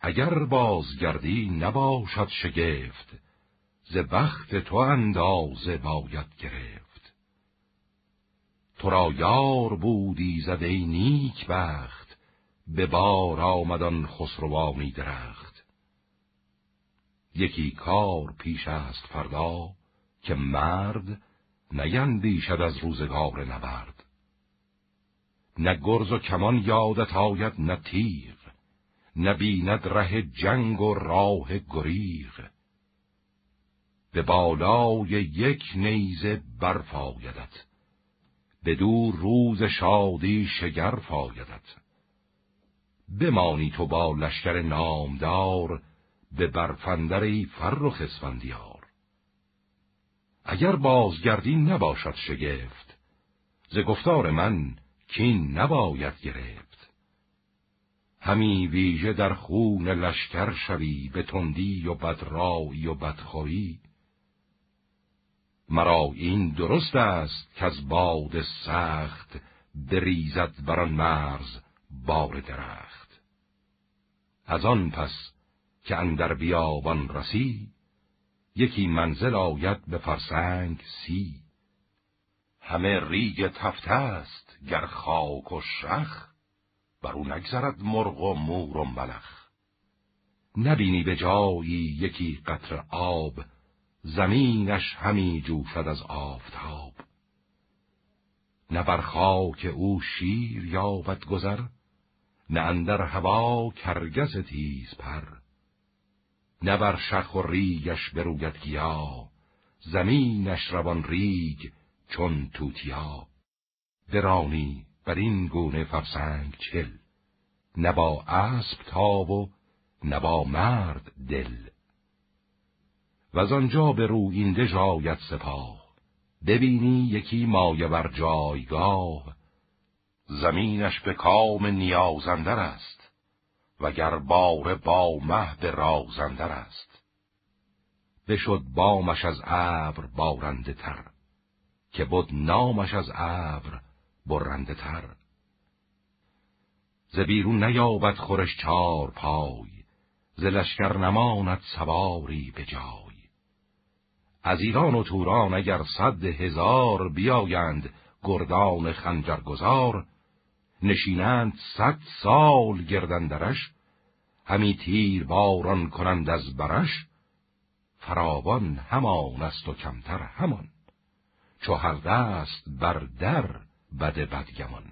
اگر بازگردی نباشد شگفت، ز بخت تو اندازه باید گرفت. تو را یار بودی زده ای نیک بخت، به بار آمدان خسروانی درخت. یکی کار پیش است فردا، که مرد نیندیشد از روزگار نبرد. نه گرز و کمان یادت آید، نه تیغ، نبیند ره جنگ و راه گریغ. به بالای یک نیزه برف آیدت، به دو روز شادی شگرف آیدت. بمانی تو با لشکر نامدار، به برفندری فرخ اسفندیار. اگر بازگردی نباشد شگفت، ز گفتار من کین نباید گرفت. همی ویژه در خون لشکر شوی، به تندی و بدرایی و بدخویی. مرا این درست است که از باد سخت، بریزد بر آن مرز بار درخت. از آن پس که اندر بیابان رسی، یکی منزل آید به فرسنگ سی. همه ریگ تفته است گر خاک و شخ، بر او نگذرد مرغ و مور و ملخ. نبینی به جایی یکی قطره آب، زمینش همی جوشد از آفتاب. نه بر خاک او شیر یابد گذر، نه اندر هوا کرگس تیز پر. نه بر شخ و ریگش بروید گیا، زمینش روان ریگ چون توتیا. درانی بر این گونه فرسنگ چل، نه با اسب تاب و نه با مرد دل. وز آنجا به رویینده ژاید سپاه، ببینی یکی مایه بر جایگاه. زمینش به کام نیازندر است، وگر باره با مه به رازندر است. بشد بامش از ابر بارنده تر، که بود نامش از ابر برنده تر. ز بیرون نیابد خورش چار پای، ز لشکر نماند سواری به جای. از ایران و توران اگر 100 هزار بیایند، گردان خنجرگزار. نشینند 100 سال گردندرش، همی تیر باران کنند از برش. فراوان همان است و کمتر همان، چو هر دست بر در بد بدگمان.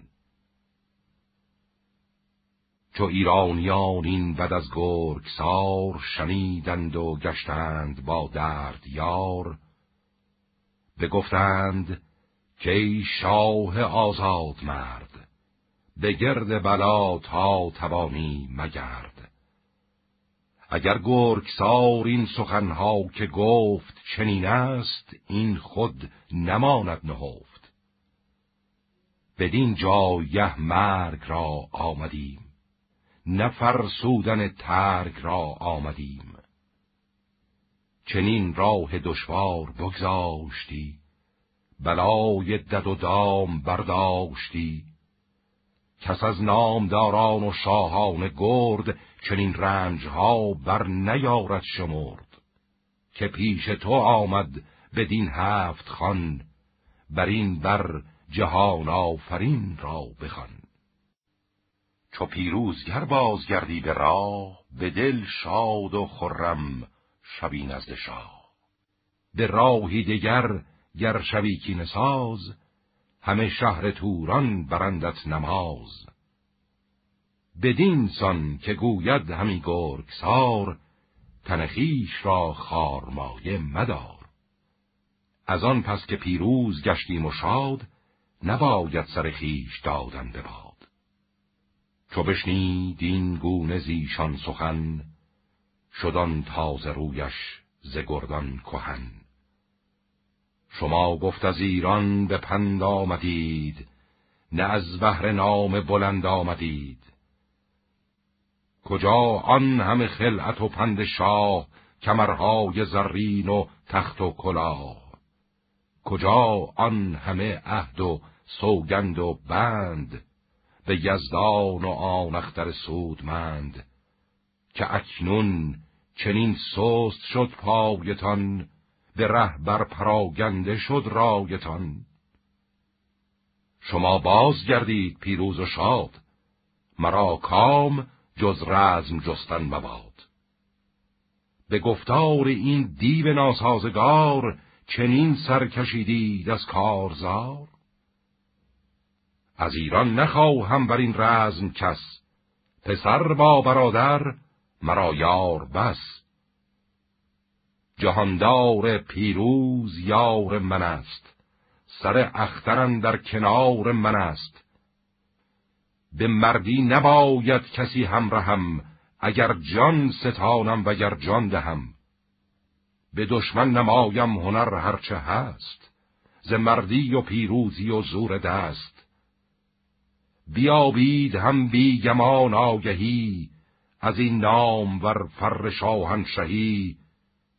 چو ایرانیان این بد از گرگسار شنیدند و گشتند با درد یار. بگفتند که ای شاه آزاد مرد، به گرد بلا تا توانی مگرد. اگر گرگسار این سخنها که گفت چنین است، این خود نماند نهفت. بدین جایه مرگ را آمدیم، نه فرسودن ترگ را آمدیم. چنین راه دشوار بگذاشتی، بلای دد و دام برداشتی. کس از نامداران و شاهان گرد، چنین رنجها بر نیارد شمرد. که پیش تو آمد بدین هفت خوان، بر این بر جهان آفرین را بخوان. چو پیروزگر بازگردی به راه، به دل شاد و خرم شوی نزد شاه. به راهی دگر گر شوی کینه ساز، همه شهر توران برندت نماز. بدین سان که گوید همی گرگسار، تن خویش را خارمایه مدار. از آن پس که پیروز گشتیم و شاد، نباید سر خویش دادن به باد. چو بشنید این گونه زیشان سخن، شدان تازه رویش ز گردان کهن. شما گفت از ایران به پند آمدید، نه از بهر نام بلند آمدید. کجا آن همه خلعت و پند شاه، کمرهای زرین و تخت و کلاه؟ کجا آن همه عهد و سوگند و بند، به یزدان و آن اختر سودمند؟ که اکنون چنین سست شد پایتان، به ره بر پراگنده شد رایتان. شما باز گردید پیروز و شاد، مرا کام جز رزم جستن مباد. به گفتار این دیو ناسازگار، چنین سر کشیدید از کارزار. از ایران نخواهم بر این رزم کس، پسر با برادر مرا یار بس. جهاندار پیروز یار من است، سر اخترم در کنار من است. به مردی نباید کسی همراهم، اگر جان ستانم وگر جان دهم. به دشمن نمایم هنر هرچه هست، ز مردی و پیروزی و زور دست. بیابید هم بی گمان آگهی، از این نام ور فر شاهنشهی.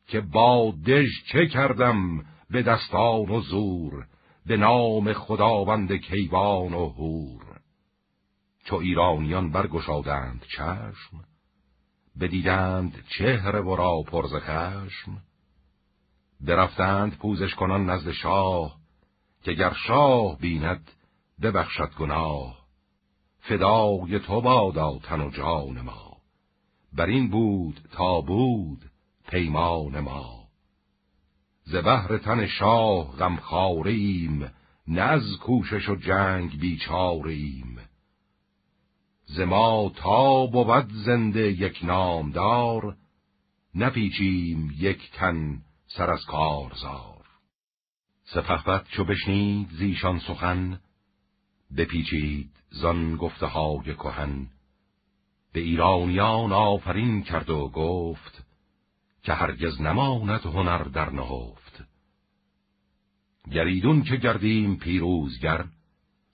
که با دژ چه کردم به دستان و زور، به نام خداوند کیوان و هور. چو ایرانیان برگشادند چشم، بدیدند چهره ورا پر ز خشم. برفتند پوزش کنان نزد شاه، که گر شاه بیند ببخشد گناه. فدای تو بادا تن و جان ما، بر این بود تا بود پیمان ما. ز بهر تن شاه غمخواره ایم، نه از کوشش و جنگ بیچاره ایم. ز ما تا بود زنده یک نامدار، نپیچیم یک تن سر از کارزار. سپهبد چو بشنید زیشان سخن، بپیچید زان گفته‌های کهن. به ایرانیان آفرین کرد و گفت، که هرگز نماند هنر در نهفت. گریدون که گردیم پیروزگر،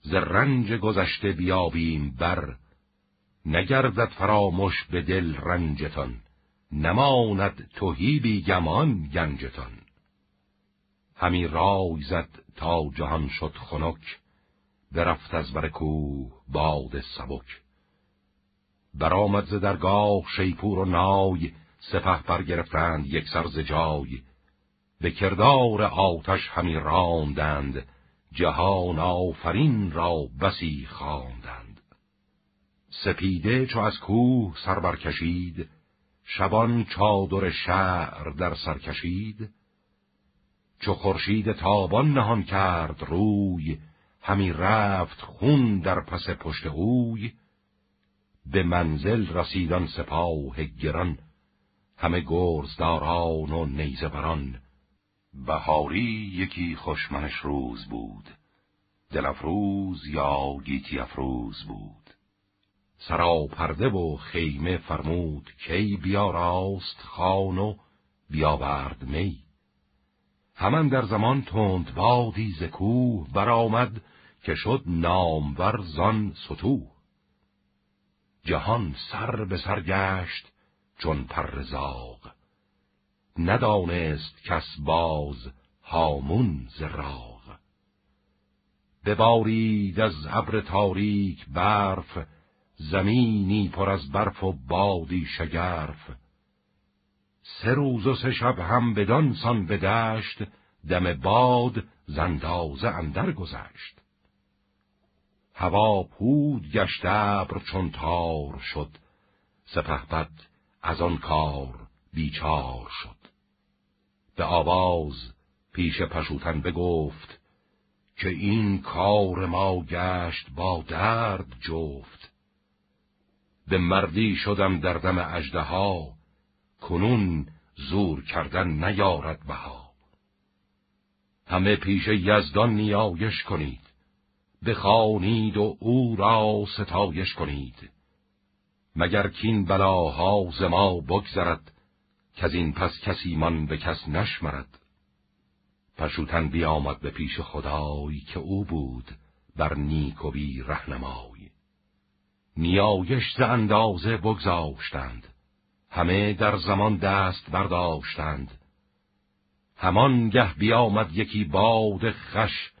ز رنج گذشته بیابیم بر. نگردد فراموش به دل رنجتان، نماند تهی بی گمان گنجتان. همی رای زد تا جهان شد خنک، برفت از بر کوه باد سبک. برآمد ز درگاه شیپور و نای، سپه برگرفتند یک سر ز جای. به کردار آتش همی راندند، جهان آفرین را بسی خواندند. سپیده چو از کوه سر برکشید، شبان چادر شعر در سر کشید. چو خورشید تابان نهان کرد روی، همی رفت خون در پس پشت اوی. به منزل رسیدان سپاه گران، همه گرزداران و نیزه بران. بهاری یکی خشمنش روز بود، دل افروز یا گیتی افروز بود. سراپرده و خیمه فرمود کی بیا راست خان و بیا برد می. همان در زمان تند بادی ز کوه برآمد که شد نامور زان ستوه. جهان سر به سر گشت چون پر زاغ، ندانست کس باز هامون ز راغ. ببارید از ابر تاریک برف، زمینی پر از برف و بادی شگرف. 3 روز و 3 شب هم بدان سان به دشت، دم باد زندازه اندر گذشت. هوا پود گشت ابر چون تار شد، سپهبد از آن کار بیچار شد. به آواز پیش پشوتن بگفت، که این کار ما گشت با درد جفت. به مردی شدم در دم اژدها، کنون زور کردن نیارد بها. همه پیش یزدان نیایش کنید، بخوانید و او را ستایش کنید. مگر کین بلاها ز ما بگذرد، که از این پس کسی من به کس نشمرد. پشوتن بیامد به پیش خدای، که او بود بر نیکویی رهنمای. نیایش ز اندازه بگذاشتند، همه در زمان دست برداشتند. همانگه بیامد یکی باد خوش،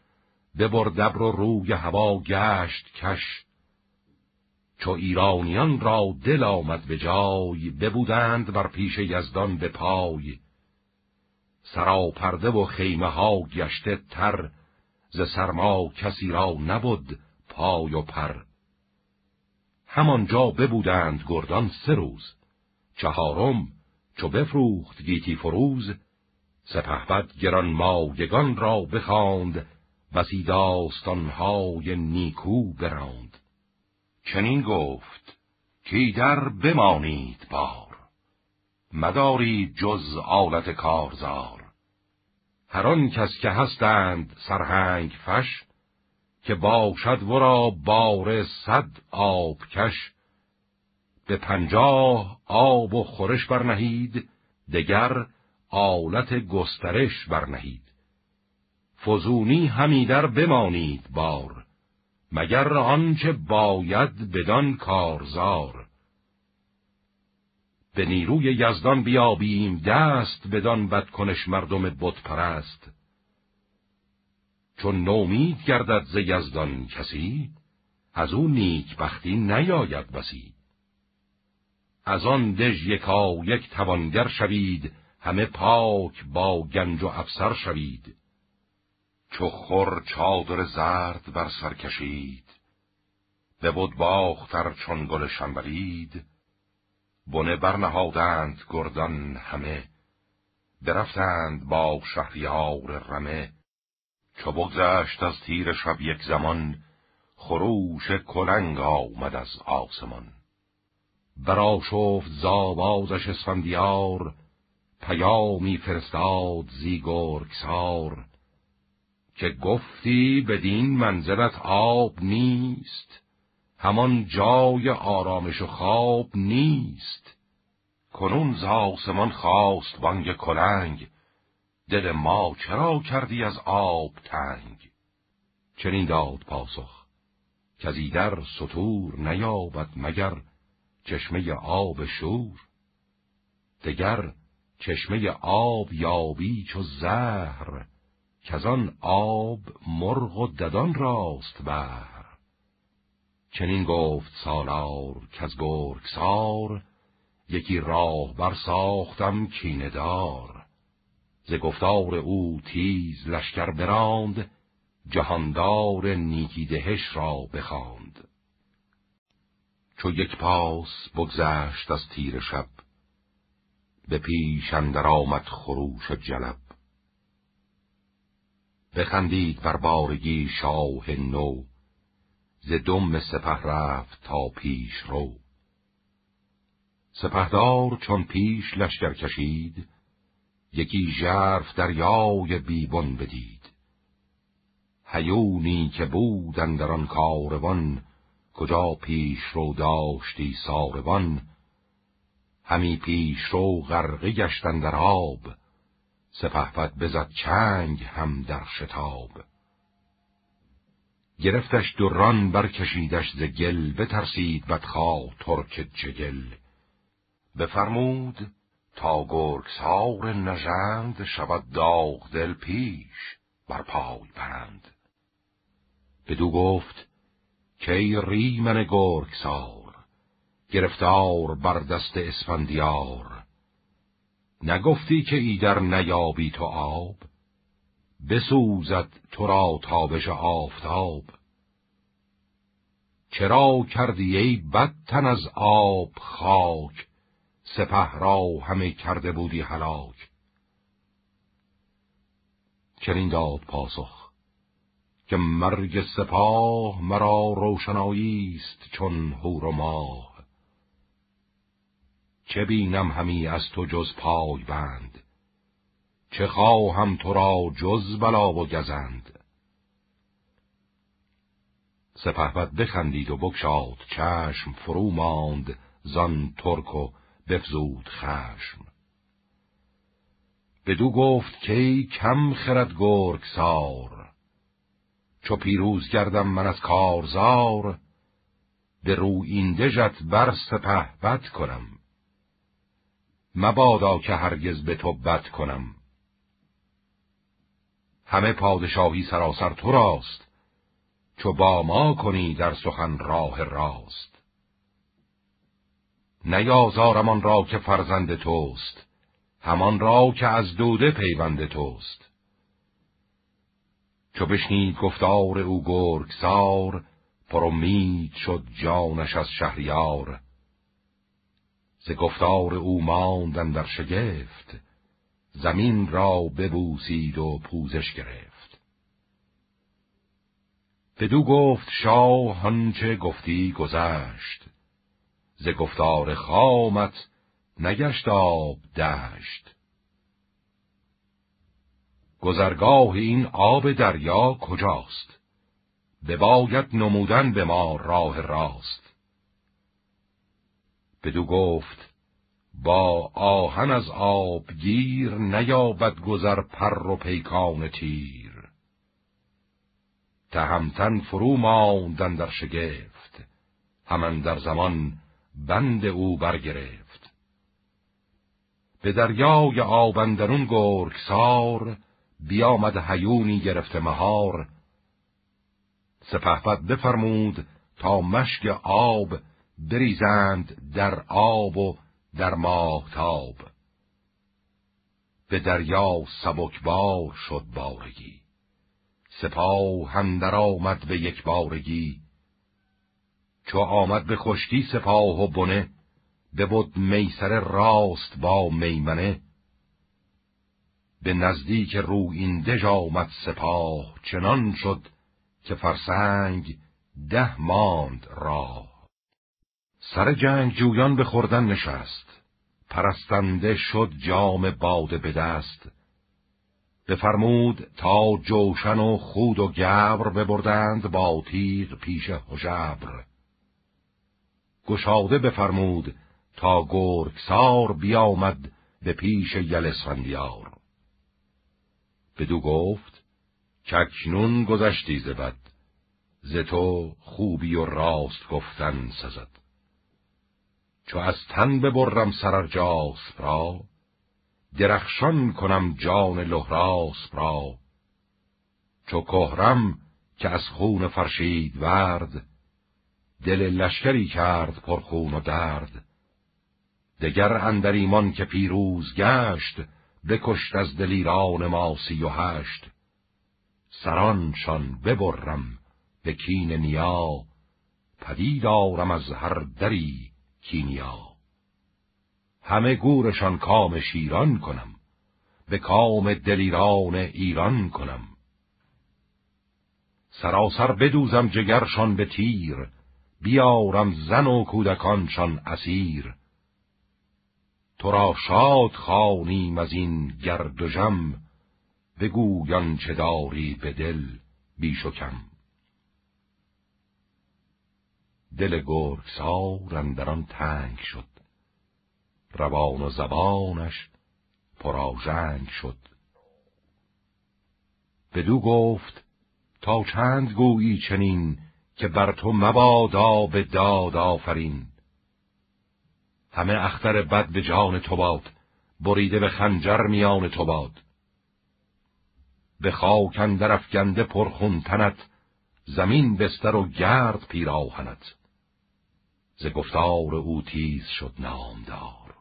ببرد ابر و روی هوا گشت کش. چو ایرانیان را دل آمد به جای، ببودند بر پیش یزدان به پای. سراپرده و خیمه ها گشته تر، ز سرما کسی را نبود پای و پر. همانجا ببودند گردان 3 روز، 4م چو بفروخت گیتی فروز. سپهبد گرانمایگان را بخواند، بسی داستانهای نیکو براند. چنین گفت کایدر بمانید بار، مدارید جز آلت کارزار. هر آن کس که هستند سرهنگ فش، که باشد ورا باره 100 آبکش. به 50 آب و خورش برنهید، دگر آلت گسترش برنهید. فزونی همیدر بمانید بار، مگر آنچه باید بدان کارزار. به نیروی یزدان بیابیم دست، بدان بدکنش مردم بت پرست. چون نومید گردد ز یزدان کسی، از او نیکبختی نیاید بسی. از آن دژ یکایک توانگر شوید، همه پاک با گنج و افسر شوید. چو خور چادر زرد بر سر کشید، ببد باختر چون گل شنبلید. بنه برنهادند گردان همه، برفتند با شهریار رمه. چو بگذشت از تیر شب یک زمان، خروش کلنگ آمد از آسمان. برآشفت ز آوازش اسفندیار، پیامی فرستاد زی گرگسار. که گفتی بدین منزلت آب نیست، همان جای آرامش و خواب نیست. کنون ز آسمان خاست بانگ کلنگ، دل ما چرا کردی از آب تنگ؟ چنین داد پاسخ که از ایدر ستور نیابد مگر چشمه آب شور. دگر چشمه آب یابی چو زهر، کزان آب مرغ و ددان راست بر. چنین گفت سالار کز گرگسار، یکی راهبر ساختم کینه دار. ز گفتار او تیز لشکر براند، جهاندار نیکی دهش را بخواند. چو یک پاس بگذشت از تیر شب، به پیش اندر آمد خروش جلب. بخندید بر بارگی شاه نو، ز دم سپه رفت تا پیش رو. سپهدار چون پیش لشکر کشید، یکی ژرف دریای بیبون بدید. هیونی که بودند در آن کاروان، کجا پیش رو داشتی ساروان؟ همی پیش رو غرقه گشتن در آب، سپهبد بزد چنگ هم در شتاب. گرفتش دران برکشیدش ز گل، بترسید بدخواه ترک چگل. بفرمود تا گرگسار نژند، شود داغ دل پیش بر پای برند. بدو گفت کی ریمن گرگسار، گرفتار بر دست اسفندیار. نگفتی که ایدر نیابی تو آب، بسوزد تو را تابش آفتاب. چرا کردی ای بدتن از آب خاک، سپه را همه کرده بودی هلاک؟ چنین داد پاسخ که مرگ سپاه، مرا روشناییست چون هور و ماه. چه بینم همی از تو جز پای بند، چه خواهم تو را جز بلا و گزند. سپهبد بخندید و بگشاد چشم، فرو ماند زان ترک و بفزود خشم. بدو گفت که کم خرد گرگسار، چو پیروز گردم من از کارزار. به رویینده ژت بر سپهبد کنم، مبادا که هرگز به تو بد کنم. همه پادشاهی سراسر تو راست، چو با ما کنی در سخن راه راست. نیازارم آن را که فرزند توست، همان را که از دوده پیوند توست. چو بشنید گفتار او گرگسار، پرامید شد جانش از شهریار. ز گفتار او ماندن در شگفت، زمین را ببوسید و پوزش گرفت. بدو گفت شاه آنچه گفتی گذشت، ز گفتار خامت نگشت آب دشت. گذرگاه این آب دریا کجاست، بباید نمودن به ما راه راست. بدو گفت با آهن از آبگیر، نیابد گذر پر و پیکان تیر. تهمتن فرو ماندن در شگفت، همان در زمان بند او برگرفت. به دریای آب اندرون گرگسار، بیامد هیونی گرفته مهار. سپهبد بفرمود تا مشک آب، بریزند در آب و در ماهتاب. به دریا سبکبار شد بارگی، سپاه هم در آمد به یک بارگی. چو آمد به خشکی سپاه و بنه، ببد میسر راست با میمنه. به نزدیک رویینده آمد سپاه، چنان شد که فرسنگ 10 ماند راه. سر جنگ جویان به خوردن نشست، پرستنده شد جام باده به دست. بفرمود تا جوشن و خود و گبر، ببردند با تیغ پیش هژبر. گشاده بفرمود تا گرگسار، بیامد به پیش یل اسفندیار. بدو گفت کاکنون گذشتی ز بد، ز تو خوبی و راست گفتن سزد. چو از تن ببرم سرارجاسپ را، درخشان کنم جان لهراسپ را. چو کهرم که از خون فرشید ورد، دل لشکری کرد پرخون و درد. دگر اندر ایمان که پیروز گشت، بکشت از دلیران ما 38. سرانشان ببرم به کین نیا، پدید آرم از هر دری کینیا. همه گورشان کام شیران کنم، به کام دلیران ایران کنم. سراسر بدوزم جگرشان به تیر، بیارم زن و کودکانشان اسیر. تو را شاد خوانیم از این گرد و جم، بگویان چه داری به دل بیش و کم. دل گرگسار اندر آن تنگ شد، روان و زبانش پرآژنگ شد. بدو گفت تا چند گویی چنین، که بر تو مبادا به داد آفرین. همه اختر بد به جان تو باد، بریده به خنجر میان تو باد. به خاک اندر افکنده پرخون تنت، زمین بستر و گرد پیراهنت. ز گفتار او تیز شد نامدار،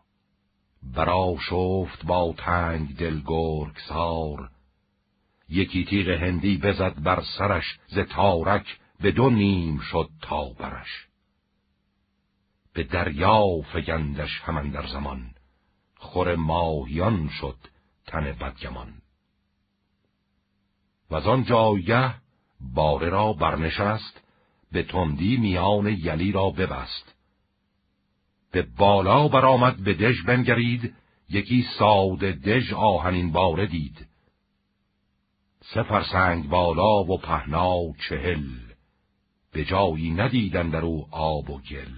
برآشفت با تنگ دل گرگسار. یکی تیغ هندی بزد بر سرش، ز تارک به دو نیم شد تا برش. به دریا فگندش همان در زمان، خور ماهیان شد تن بدگمان. وزان جایه باره را برنشست، به تندی میان یلی را ببست. به بالا برآمد به دژ بنگرید، یکی ساده دژ آهنین باره دید. سه فرسنگ بالا و پهنا و چهل، به جایی ندیدند در او آب و گل.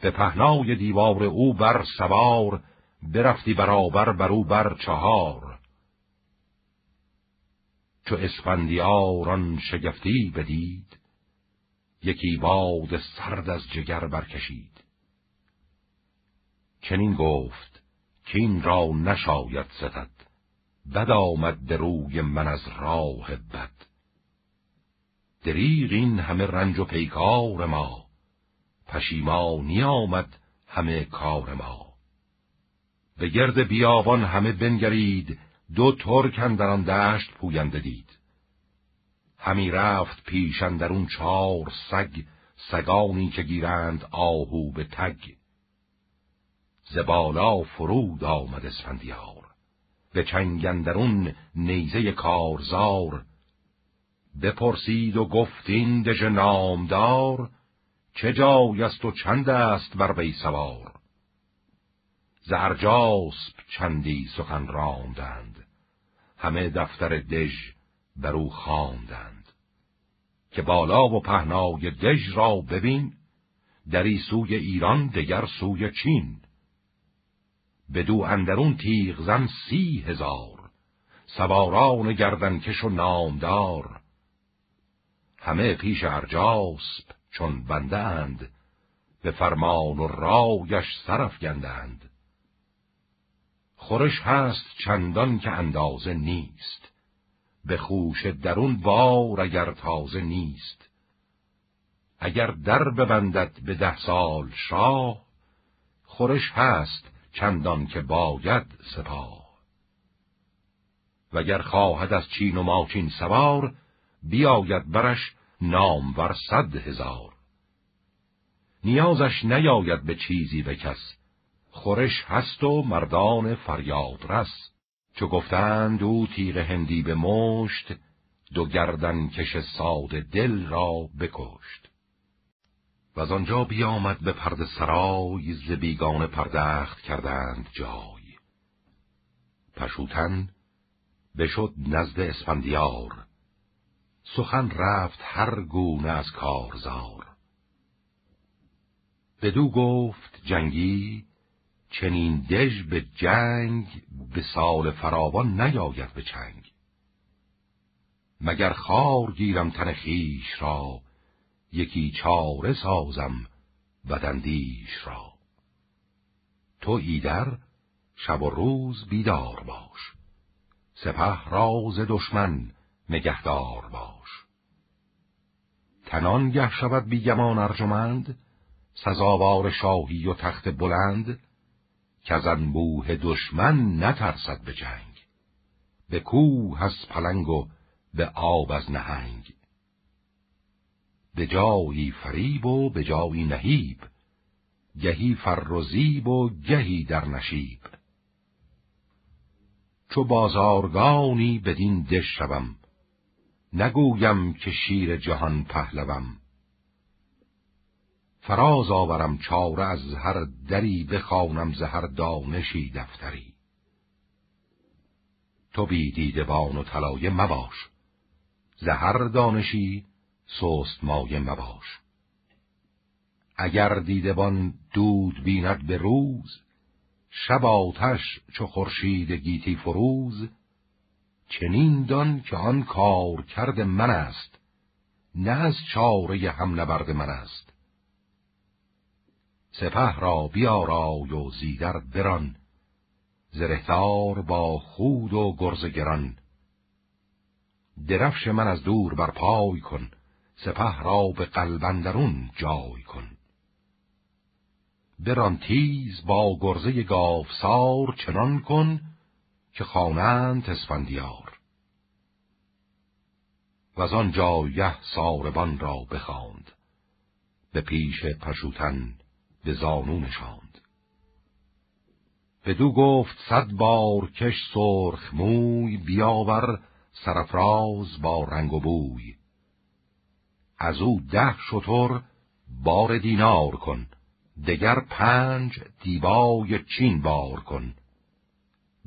به پهنای دیوار او بر سوار، برفتی برابر بر او بر چهار. چو اسفندیار آن شگفتی بدید، یکی باد سرد از جگر برکشید. چنین گفت کین را نشاید ستد، بد آمد دروی من از راه بد. دریغ این همه رنج و پیکار ما، پشیمانی آمد همه کار ما. به گرد بیابان همه بنگرید، دو ترک اندر آن دشت پوینده دید. همی رفت پیش اندرون چار سگ، سگانی که گیرند آهو به تگ. ز بالا فرود آمد اسفندیار، به چنگ اندرون نیزه کارزار. بپرسید و گفت این دژ نامدار، چه جای است و چند است بر وی سوار. ز هر جاسپ چندی سخن راندند، همه دفتر دژ بر او خواندند. که بالا و پهنای دژ را ببین، دری سوی ایران دگر سوی چین. بدو اندرون تیغ زن 30,000، سواران گردنکش و نامدار. همه پیش ارجاسپ چون بنده اند، به فرمان و رایش سرافگنده اند. خورش هست چندان که اندازه نیست، به خوش درون بار اگر تازه نیست. اگر در ببندد به 10 سال شاه، خورش هست چندان که باید سپاه. وگر خواهد از چین و ماچین سوار، بیاید برش نامور 100,000. نیازش نیاید به چیزی به کس، خورش هست و مردان فریاد رس. چو گفتند او تیغ هندی به مشت، دو گردن کش ساده دل را بکشت. وز آنجا بیامد به پرده سرای، ز بیگانه پردخت کردند جای. پشوتن بشد نزد اسفندیار، سخن رفت هر گونه از کارزار. بدو گفت جنگی چنین دژ به جنگ، به سال فراوان نیاید به چنگ. مگر خار گیرم تن خویش را، یکی چاره سازم بداندیش را. تو ایدر شب و روز بیدار باش، سپه راز دشمن نگهدار باش. تنان گه شود بیگمان ارجمند، سزاوار شاهی و تخت بلند. که از انبوه دشمن نترسد به جنگ، به کوه از پلنگ و به آب از نهنگ. به جایی فریب و به جایی نهیب، گهی فر و زیب و گهی در نشیب. چو بازارگانی بدین دژ شوم، نگویم که شیر جهان پهلوم. فراز آورم چاره از هر دری، بخوانم ز هر دانشی دفتری. تو بی دیدبان و طلایه مباش، ز هر دانشی سست مایه مباش. اگر دیدبان دود بیند به روز، شب آتش چو خورشید گیتی فروز، چنین دان که آن کار کرد من است، نه از چاره هم نبرد من است. سپه را بیارای و زیدر بران، زرهدار با خود و گرز گران. درفش من از دور برپای کن، سپه را به قلب اندرون جای کن. بران تیز با گرزه گاوسار، چنان کن که خوانند اسفندیار. وزان جایه ساربان را بخواند، به پیش پشوتن به زانو نشاند. بدو گفت 100 بار کش سرخ موی، بیاور سرفراز با رنگ و بوی. از او 10 شتر بار دینار کن، دگر 5 دیبای چین بار کن.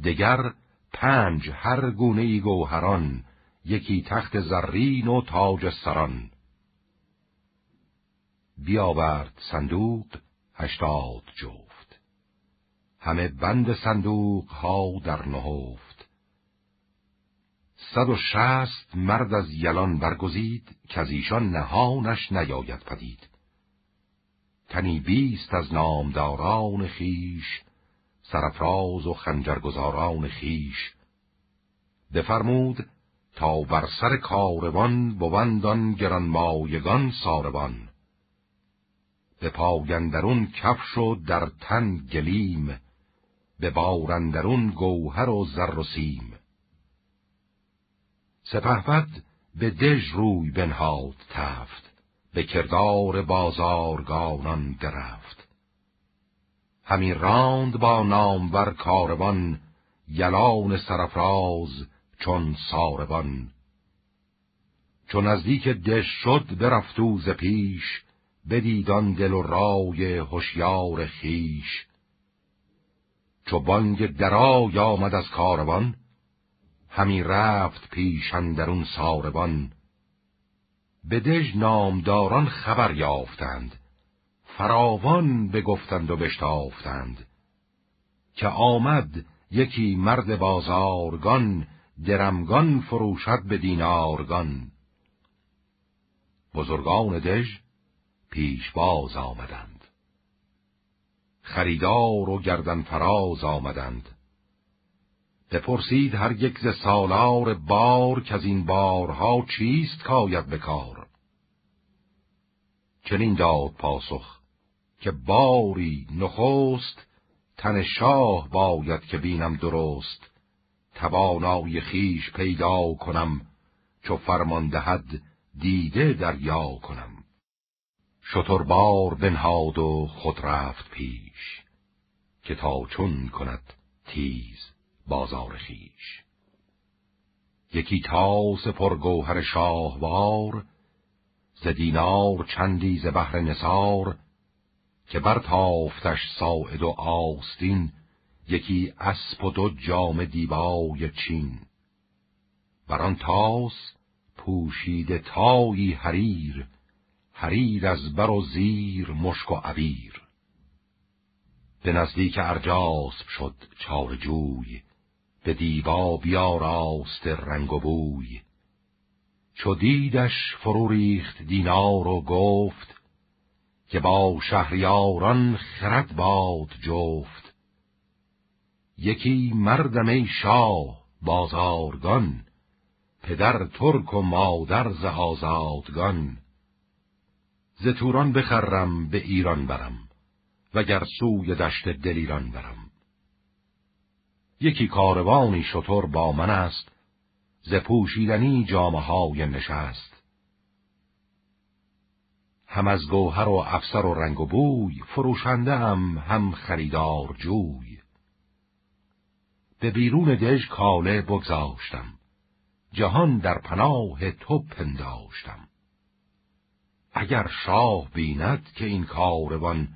دگر 5 هر گونه ای گوهران، یکی تخت زرین و تاج سران. بیاورد صندوق 80 جفت، همه بند صندوق ها در نهفت. 160 مرد از یلان برگزید، که از ایشان نهانش نیاید پدید. تنی 20 از نامداران خیش، سرفراز و خنجرگزاران خیش. بفرمود تا بر سر کاروان، بوندان گرانمایگان ساربان. به پای اندرون کفش و در تن گلیم، به بار اندرون گوهر و زر و سیم. سپهبد به دژ روی بنهاد تفت، به کردار بازارگانان درفت. همی راند با نامور کاروان، یلان سرفراز چون ساربان. چون نزدیک دژ شد برفت او ز پیش، بدید آن دل و رای هوشیار خویش. چو بانگ درای آمد از کاروان، همی رفت پیش اندرون ساربان. به دژ نامداران خبر یافتند، فراوان بگفتند و بشتافتند. که آمد یکی مرد بازارگان، درمگان فروشد به دینارگان. بزرگان دژ پیشواز آمدند، خریدار و گردن فراز آمدند. بپرسید هر یک ز سالار بار، که از این بارها چیست کاید بکار. چنین داد پاسخ که باری نخست، تن شاه باید که بینم درست. توانای خویش پیدا کنم، چو فرمان دهد دیده دریا کنم. شتربار بنهاد و خود رفت پیش، که تا چون کند تیز بازار خویش. یکی تاس پرگوهر شاهوار، ز دینار چندی ز بهر نثار. که برتافتش ساعد و آستین، یکی اسپ و 2 جام دیبای چین. بر آن تاس پوشیده تایی حریر، حریر از بر و زیر مشک و عبیر. به نزدیک ارجاسپ شد چارجوی، به دیبا بیاراست رنگ و بوی. چو دیدش فرو ریخت دینار و گفت، که با شهریاران خرد باد جفت. یکی مردم ای شاه بازارگان، پدر ترک و مادر ز آزادگان. ز توران بخرم به ایران برم، وگر سوی دشت دلیران برم. یکی کاروانی شتر با من است، ز پوشیدنی جامه های نشست. هم از گوهر و افسر و رنگ و بوی، فروشنده هم خریدار جوی. به بیرون دژ کاله بگذاشتم، جهان در پناه تو پنداشتم. اگر شاه بیند که این کاروان،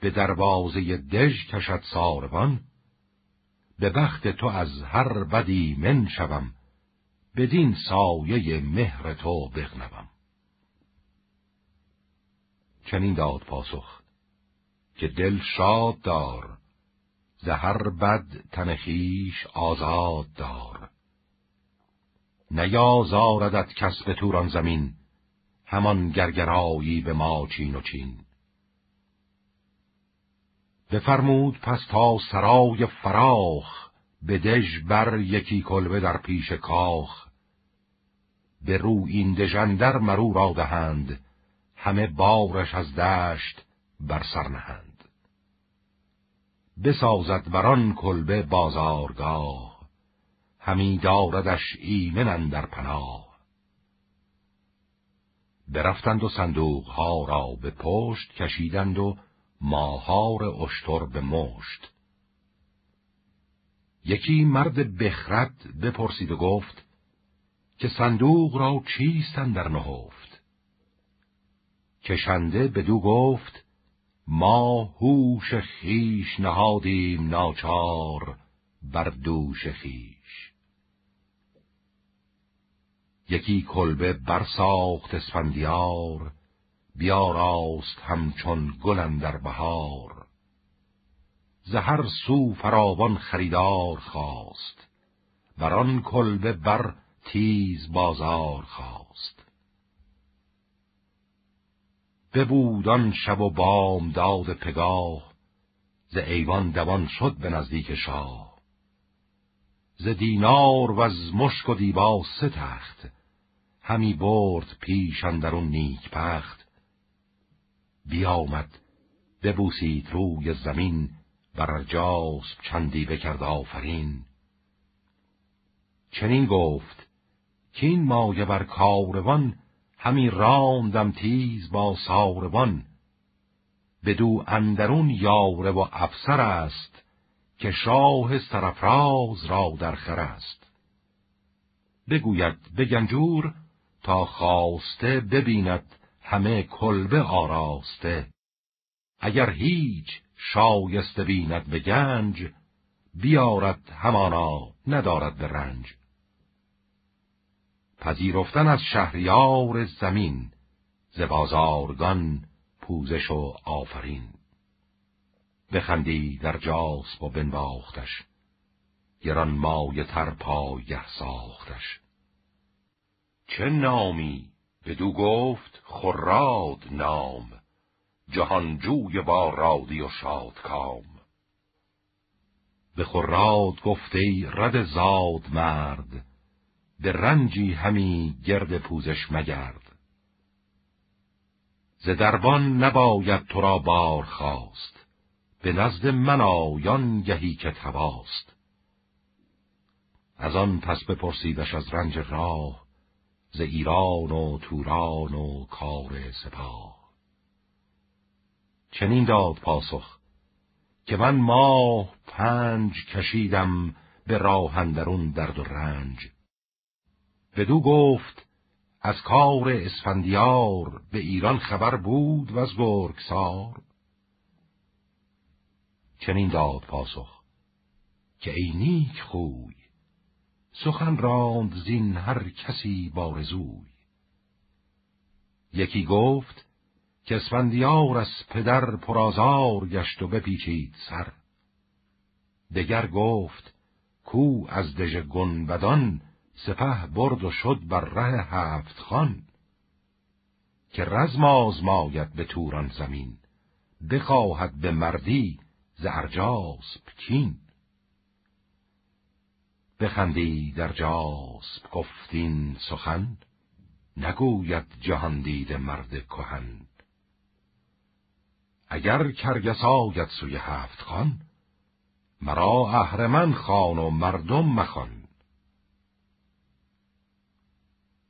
به دروازه دژ کشد ساروان. به بخت تو از هر بدی من شوم، بدین سایه مهر تو بغنوم. چنین داد پاسخ که دل شاد دار، زهر بد تن خویش آزاد دار. نیازاردت کس به توران زمین، همان گرگرایی به ما چین و چین. بفرمود پس تا سرای فراخ، به دژ بر یکی کلبه در پیش کاخ. به روی این دژ اندر مرو را دهند، همه بارش از دشت بر سر نهند. بسازد بران کلبه بازارگاه، همی داردش ایمن اندر پناه. برفتند و صندوقها را به پشت کشیدند و ماهار اشتر به مشت. یکی مرد بخرد بپرسید و گفت که صندوق را چیست اندر نهفت؟ کشنده بدو گفت ما هوش خویش نهادیم ناچار بر دوش خویش. یکی کلبه برساخت اسفندیار، بیاراست همچون گل اندر بهار. ز هر سو فراوان خریدار خواست، بر آن کلبه بر تیز بازار خواست. ببود آن شب و بامداد پگاه، ز ایوان دوان شد به نزدیک شاه. ز دینار و از مشک و دیبا سه تخت، همی برد پیش اندرون نیک پخت. بیامد ببوسید روی زمین، بر جاسب چندی بکرد آفرین. چنین گفت که این مایه بر کاروان، همی راندم تیز با ساروان. بدو اندرون یاره و افسر است، که شاه سرافراز را در خور است. بگوید به گنجور تا خواسته، ببیند همه کلبه آراسته. اگر هیچ شایسته بیند به گنج، بیارد همانا ندارد به رنج. پذیرفتن از شهریار زمین، ز بازارگان پوزش و آفرین. بخندی در جاسب و بنواختش، گرانمایه تر پایه ساختش. چه نامی؟ بدو گفت خراد نام، جهانجوی با رادی و شادکام. به خراد گفت ای رد زاد مرد، به رنجی همی گرد پوزش مگرد. ز دربان نباید تو را بار خواست، به نزد من آیان گهی که تواست. از آن پس بپرسیدش از رنج راه، ز ایران و توران و کار سپاه. چنین داد پاسخ که من ماه 5 کشیدم، به راه اندرون درد و رنج. بدو گفت از کار اسفندیار، به ایران خبر بود و از گرگسار. چنین داد پاسخ که ای نیک خوی، سخن راند زین هر کسی بارزوی. یکی گفت که اسفندیار از پدر پرازار گشت و بپیچید سر. دگر گفت کو از دژ گنبدان، سپه برد و شد بر ره 7 خان. که رزم آزماید به توران زمین، بخواهد به مردی ز ارجاسپ کین. بخندی در جاسب گفتین سخن، نگوید جهاندیده مرد کهن. اگر کرگس آید سوی 7 خان، مرا اهرمن خوان و مردم مخوان.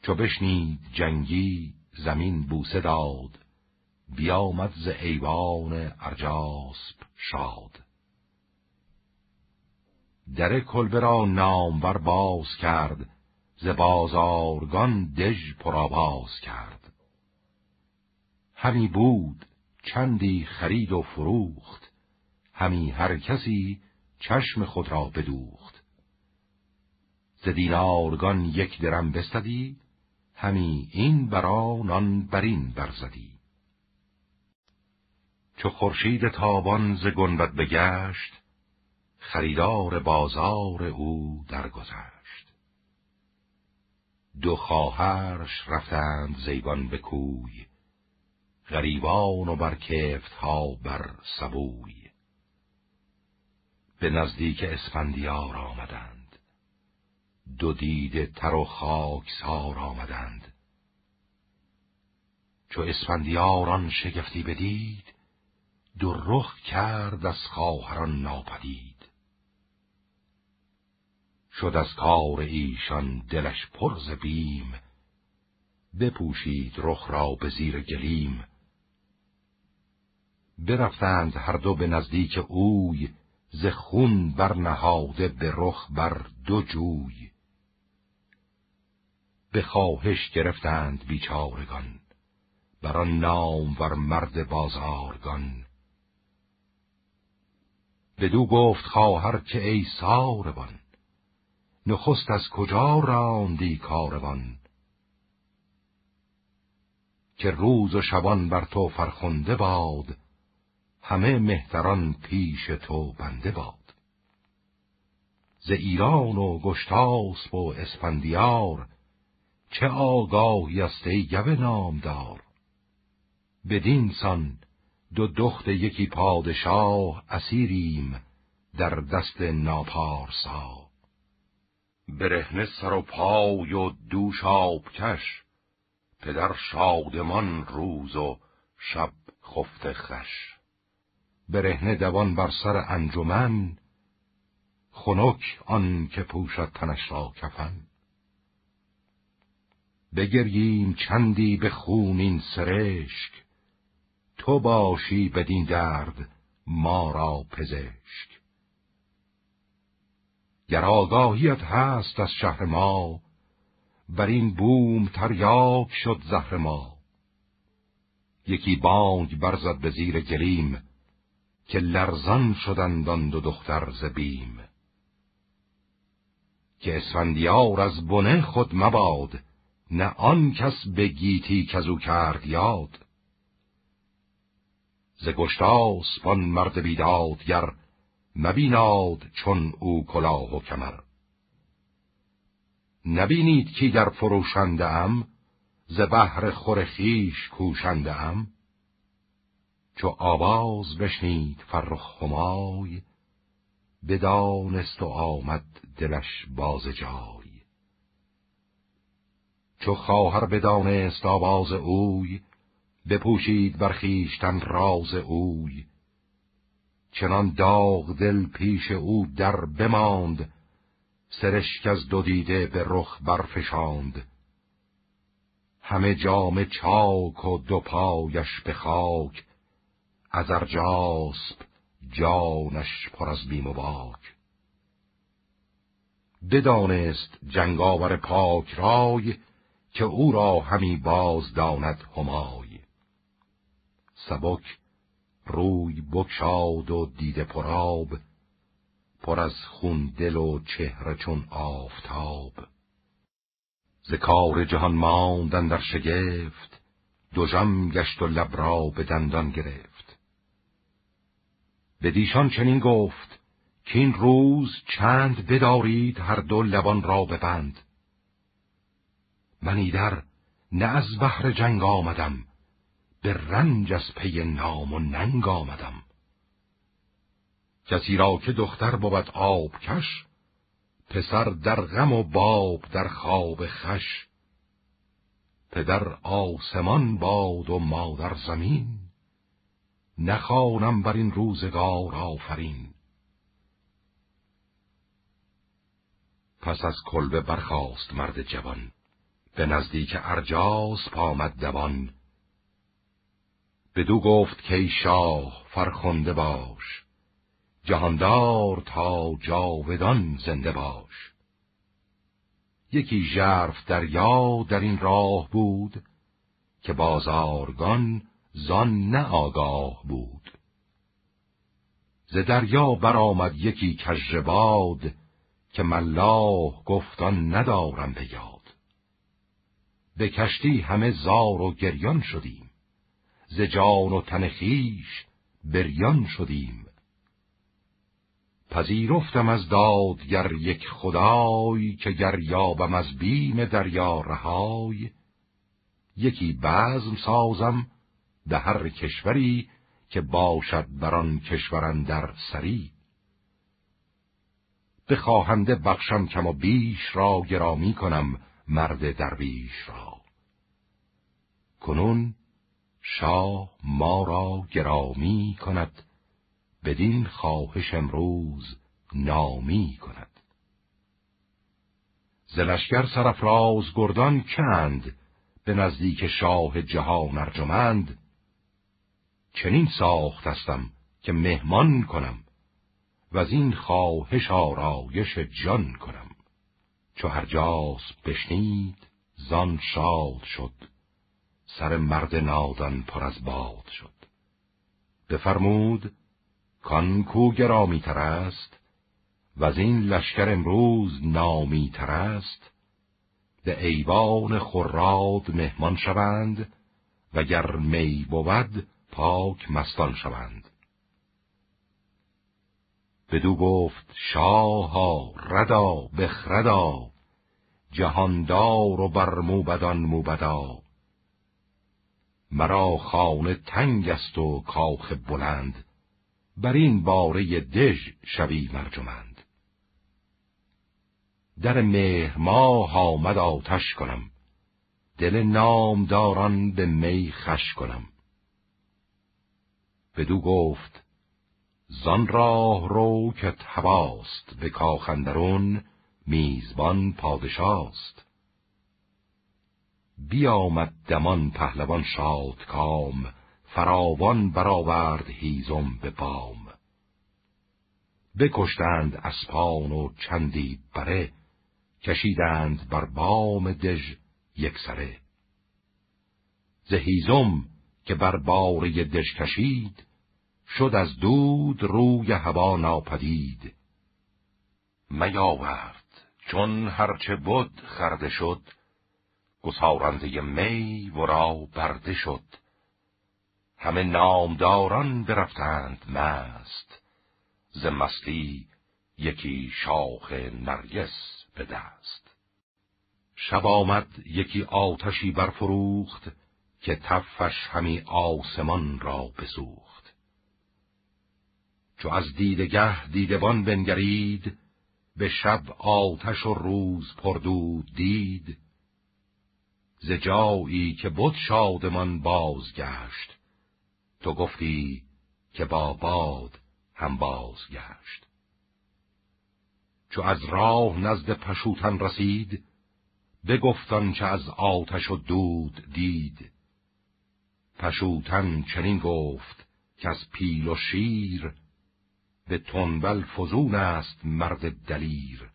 چو بشنید جنگی زمین بوسه داد، بیامد ز ایوان ارجاسپ شاد. در کلبه را نامور باز کرد، ز بازارگان دژ پرآواز کرد. همی بود چندی خرید و فروخت، همی هر کسی چشم خود را بدوخت. ز دینارگان یک درم بستدی، همی این بران آن برین برزدی. چو خورشید تابان ز گنبد بگشت، خریدار بازار او درگذشت. دو خواهرش رفتند زیبان به کوی، غریبان و بر کفتها بر سبوی. به نزدیک اسفندیار آمدند، دو دیده تر و خاکسار آمدند. چو اسفندیار آن شگفتی بدید، دو رخ کرد از خواهران ناپدید. شد از کار ایشان دلش پر ز بیم، بپوشید رخ را به زیر گلیم. برفتند هر دو به نزدیک اوی، ز خون برنهاده به رخ بر دو جوی. به خواهش گرفتند بیچارگان، بر آن نامور مرد بازارگان. بدو گفت خواهر که ای ساربان، نخست از کجا راندی کاروان؟ که روز و شبان بر تو فرخنده باد، همه مهتران پیش تو بنده باد. ز ایران و گشتاسپ و اسفندیار، چه آگاهی است ای گو نامدار؟ بدین سان دو دخت یکی پادشاه، اسیریم در دست ناپارسا. برهنه سر و پای و دوش آبکش، پدر شادمان روز و شب خفته خوش. برهنه دوان بر سر انجمن، خنک آن که پوشد تنش را کفن. بگرییم چندی به خونین سرشک، تو باشی بدین درد ما را پزشک. گر آگاهیت هست از شهر ما، بر این بوم تریاک شد زهر ما. یکی بانگ برزد به زیر گلیم، که لرزان شدند آن دو دختر ز بیم. که اسفندیار از بنه خود مباد، نه آن کس به گیتی کزو کرد یاد. ز گشتاسپ آن مرد بیدادگر، مبیناد چون او کلاه و کمر. نبینید کی در فروشنده ام، ز بهر خور خویش کوشنده ام. چو آواز بشنید فرخ همای، بدانست و آمد دلش باز جای. چو خواهر بدانست آواز اوی، بپوشید بر خویشتن راز اوی. چنان داغ دل پیش او در بماند، سرشک از دو دیده به رخ برفشاند. همه جامه چاک و دو پایش به خاک، از ارجاسپ جانش پر از بیم و باک. بدانست جنگاور پاک رای، که او را همی باز داند همای. سبک روی بگشاد و دیده پرآب، پر از خون دل و چهره چون آفتاب. ز کار جهان ماند اندر شگفت، دژم گشت و لب را به دندان گرفت. بدیشان چنین گفت کاین روز چند بدارید هر دو لبان را ببند. من ایدر نه از بهر جنگ آمدم، به رنج از پی نام و ننگ آمدم. کسی را که دختر بود آبکش، پسر در غم و باب در خواب خوش. پدر آسمان باد و مادر زمین، نخوانم بر این روزگار آفرین. پس از کلبه برخاست مرد جوان، به نزدیک ارجاسپ آمد دوان. بدو گفت کای شاه فرخنده باش، جهاندار تا جاودان زنده باش. یکی ژرف دریا در این راه بود، که بازارگان زان نه آگاه بود. ز دریا برآمد یکی کژباد، که ملاح گفتان ندارم به یاد. به کشتی همه زار و گریان شدیم، ز جان و تن خویش بریان شدیم. پذیرفتم از دادگر یک خدای، که گر یابم از بیم دریا رهای. یکی بزم سازم به هر کشوری، که باشد بر آن کشور اندر سری. به خواهنده بخشم کم و بیش را، گرامی کنم مرد درویش را. کنون شاه ما را گرامی کند، بدین خواهش امروز نامی کند. ز لشکر سرافراز گردان کند، به نزدیک شاه جهان ارجمند. چنین ساختستم که مهمان کنم، و از این خواهش آرایش جان کنم. چو هر جاس بشنید زان شاد شد، سر مرد نادان پر از باد شد. بفرمود کان کو گرامی تر است، و از این لشکر امروز نامی تر است. به ایوان خراد مهمان شوند، و گر می بود پاک مستان شوند. بدو گفت شاها ردا بخردا، جهاندار و بر موبدان موبدا. مرا خانه تنگ است و کاخ بلند، بر این باره دژ شوی مرجمند. در مهر ماه آمد آتش کنم، دل نامداران به می خوش کنم. بدو گفت زان راه رو که تباست، به کاخ اندرون میزبان پادشاست. بیامد دمان پهلوان شادکام، فراوان برآورد هیزم به بام. بکشتند اسپان و چندی بره، کشیدند بر بام دژ یک سره. ز هیزم که بر باره دژ کشید، شد از دود روی هوا ناپدید. میاورد چون هرچه بود خرده شد، گسارنده می ورا برده شد. همه نامداران برفتند مست، ز مستی یکی شاخ نرگس به دست. شب آمد یکی آتشی برفروخت، که تفش همی آسمان را بسوخت. چو از دیدگه دیدبان بنگرید، به شب آتش و روز پردود دید. ز جایی که بود شادمان بازگشت، تو گفتی که با باد هم بازگشت. چو از راه نزد پشوتن رسید، بگفت آنچه از آتش و دود دید. پشوتن چنین گفت که از پیل و شیر، به تنبل فزون است مرد دلیر.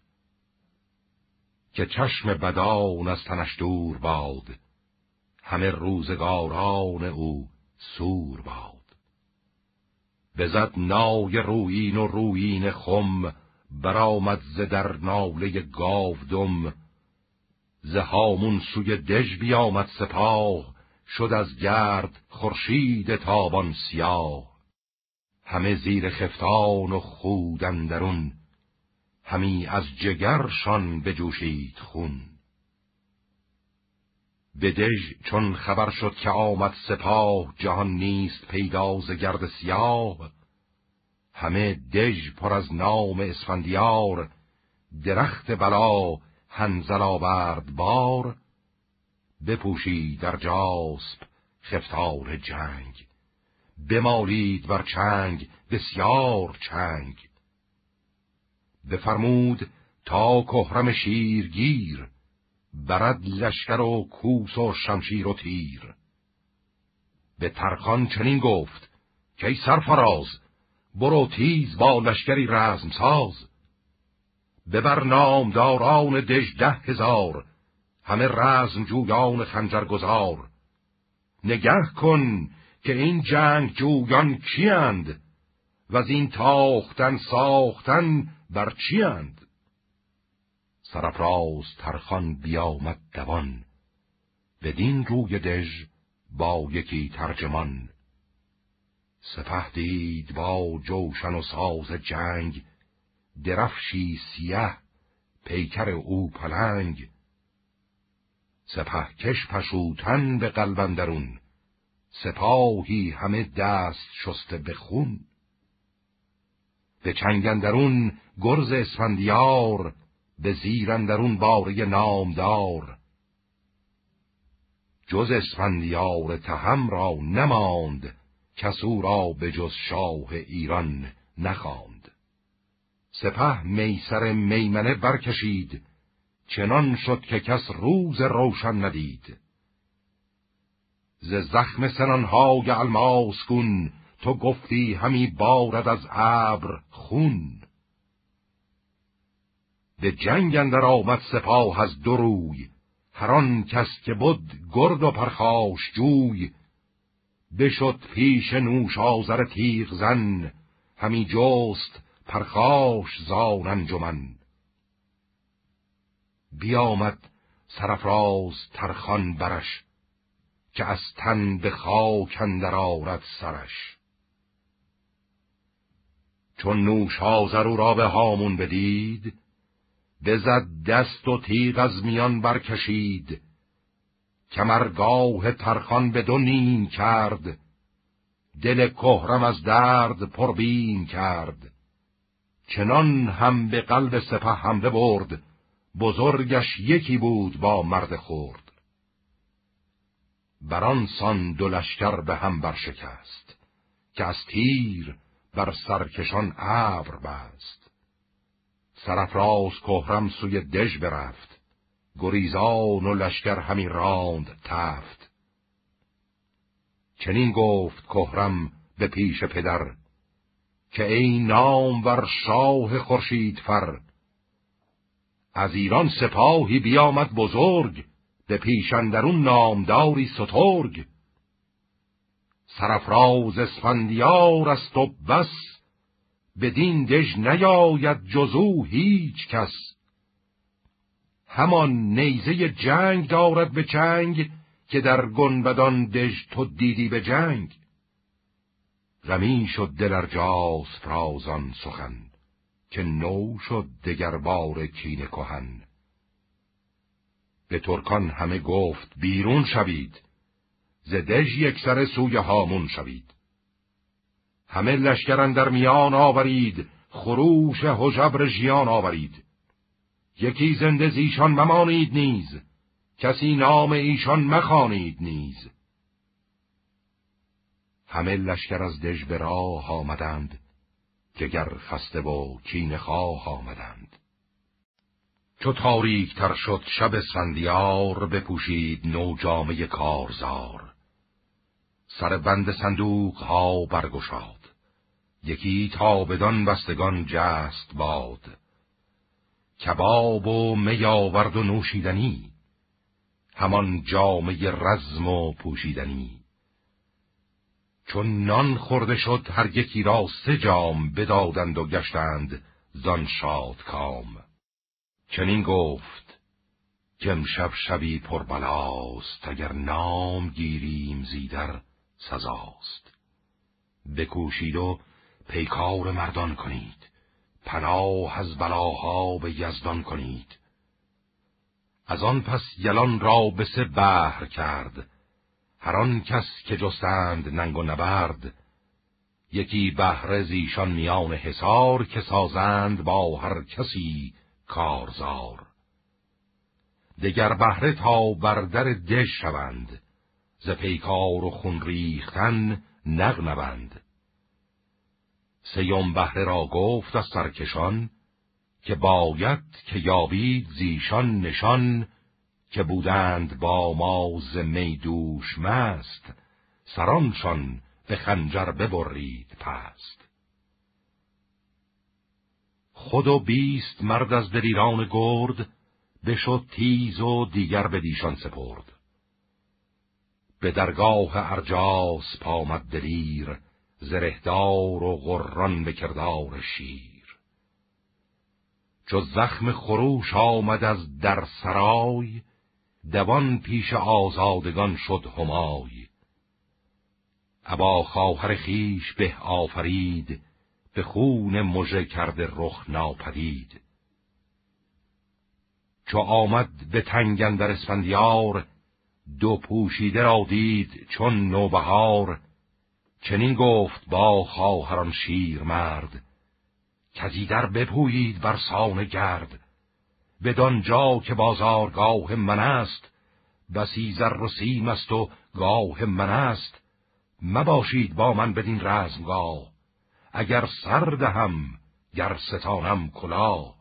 که چشم بدان از تنش دور باد، همه روزگاران او سور باد. بزد نای رویین و رویین خم، برآمد ز در ناله گاودم. ز هامون سوی دژ بیامد سپاه، شد از گرد خورشید تابان سیاه. همه زیر خفتان و خود اندرون، همی از جگرشان بجوشید خون. به دژ چون خبر شد که آمد سپاه، جهان نیست پیدا ز گرد سیاه. همه دژ پر از نام اسفندیار، درخت بلا حنظل آورد بار. بپوشید در جاسپ خفتار جنگ، بمالید بر چنگ بسیار چنگ. بفرمود تا کهرم شیرگیر، برد لشکر و کوس و شمشیر و تیر. به ترخان چنین گفت که ای سرفراز، برو تیز با لشکری رزم ساز. ببر نامداران دژ 10,000، همه رزم جویان خنجرگزار. نگه کن که این جنگ جویان کیند، و از این تاختن ساختن بر چیند. سرفراز ترخان بیامد دوان، بدین روی دژ با یکی ترجمان. سپه دید با جوشن و ساز جنگ، درفشی سیه پیکر او پلنگ. سپه کش پشوتن به قلب اندرون، سپاهی همه دست شسته به خون. به چنگ اندرون گرز اسفندیار، به زیر اندرون باره نامدار. جز اسفندیار تهم را نماند، کسو را به جز شاه ایران نخواند. سپه میسر میمنه برکشید، چنان شد که کس روز روشن ندید. ز زخم سنانهای الماس کن، تو گفتی همی بارد از ابر خون. به جنگ اندر آمد سپاه از دو روی، هر آن کس که بد گرد و پرخاش جوی. بشد پیش نوشازر تیغ زن، همی جست پرخاش زان انجمن. بیامد سرفراز ترخان برش، که از تن به خاک اندر آرد سرش. چون نوشازر او را به هامون بدید، بزد دست و تیغ از میان برکشید. کمرگاه ترخان به دو نیم کرد، دل کهرم از درد پربین کرد. چنان هم به قلب سپه حمله برد، بزرگش یکی بود با مرد خرد. بران سان دو لشکر به هم برشکست، که از تیر بر سرکشان ابر بست. سرفراز کهرم سوی دژ برفت، گریزان و لشکر همی راند تفت. چنین گفت کهرم به پیش پدر، که ای نامور شاه خورشید فر، از ایران سپاهی بیامد بزرگ، به پیش اندرون نامداری سترگ. سرفراز اسفندیار است و بس، بدین دژ نیاید جز او هیچ کس. همان نیزه جنگ دارد به چنگ، که در گنبدان دژ تو دیدی به جنگ. غمی شد دل ارجاس فرازان سخن، که نو شد دگر بار کینه کهن. به ترکان همه گفت بیرون شوید، ز دژ یکسره سوی هامون شوید. همه لشکر اندر میان آورید، خروش هژبر ژیان آورید. یکی زنده ز ایشان ممانید نیز، کسی نام ایشان مخوانید نیز. همه لشکر از دژ به راه آمدند، جگر خسته و کینه خواه آمدند. چو تاریک تر شد شب اسفندیار، بپوشید نو جامه کارزار. سر بند صندوق ها برگشاد، یکی تا بدان بستگان جست باد. کباب و می آورد و نوشیدنی، همان جامه رزم و پوشیدنی. چون نان خورده شد هر یکی را سه جام، بدادند و گشتند زان شاد کام. چنین گفت که امشب شبی پربلاست، اگر نام گیریم زیدر سزاست. بکوشید و پیکار مردان کنید، پناه از بلاها به یزدان کنید. از آن پس یلان را به سه بحر کرد، هر آن کس که جستند ننگ و نبرد. یکی بهره زیشان میان حصار، که سازند با هر کسی کارزار. دگر بهره تا بر در دژ شوند، ز پیکار و خون ریختن نغنوند. سیم بهره را گفت از سرکشان، که باید که یابید زیشان نشان. که بودند با ما ز می دوش مست، سرانشان به خنجر ببرید پست. خود و 20 مرد از دلیران گرد، بشد تیز و دیگر به دیشان سپرد. به درگاه ارجاس پامد دلیر، زرهدار و غران به کردار شیر. چو زخم خروش آمد از در سرای، دوان پیش آزادگان شد همای. ابا خواهر خویش به آفرید، به خون مژه کرده رخ ناپدید. چو آمد به تنگ اندر اسفندیار، دو پوشیده را دید چون نوبهار. چنین گفت با خواهران شیر مرد، کزی در بپویید بر سان گرد. بدان جا که بازارگاه من است، بسی زر و سیم است و گاه من است. مباشید با من بدین رزمگاه، اگر سر دهم گر ستانم کلاه.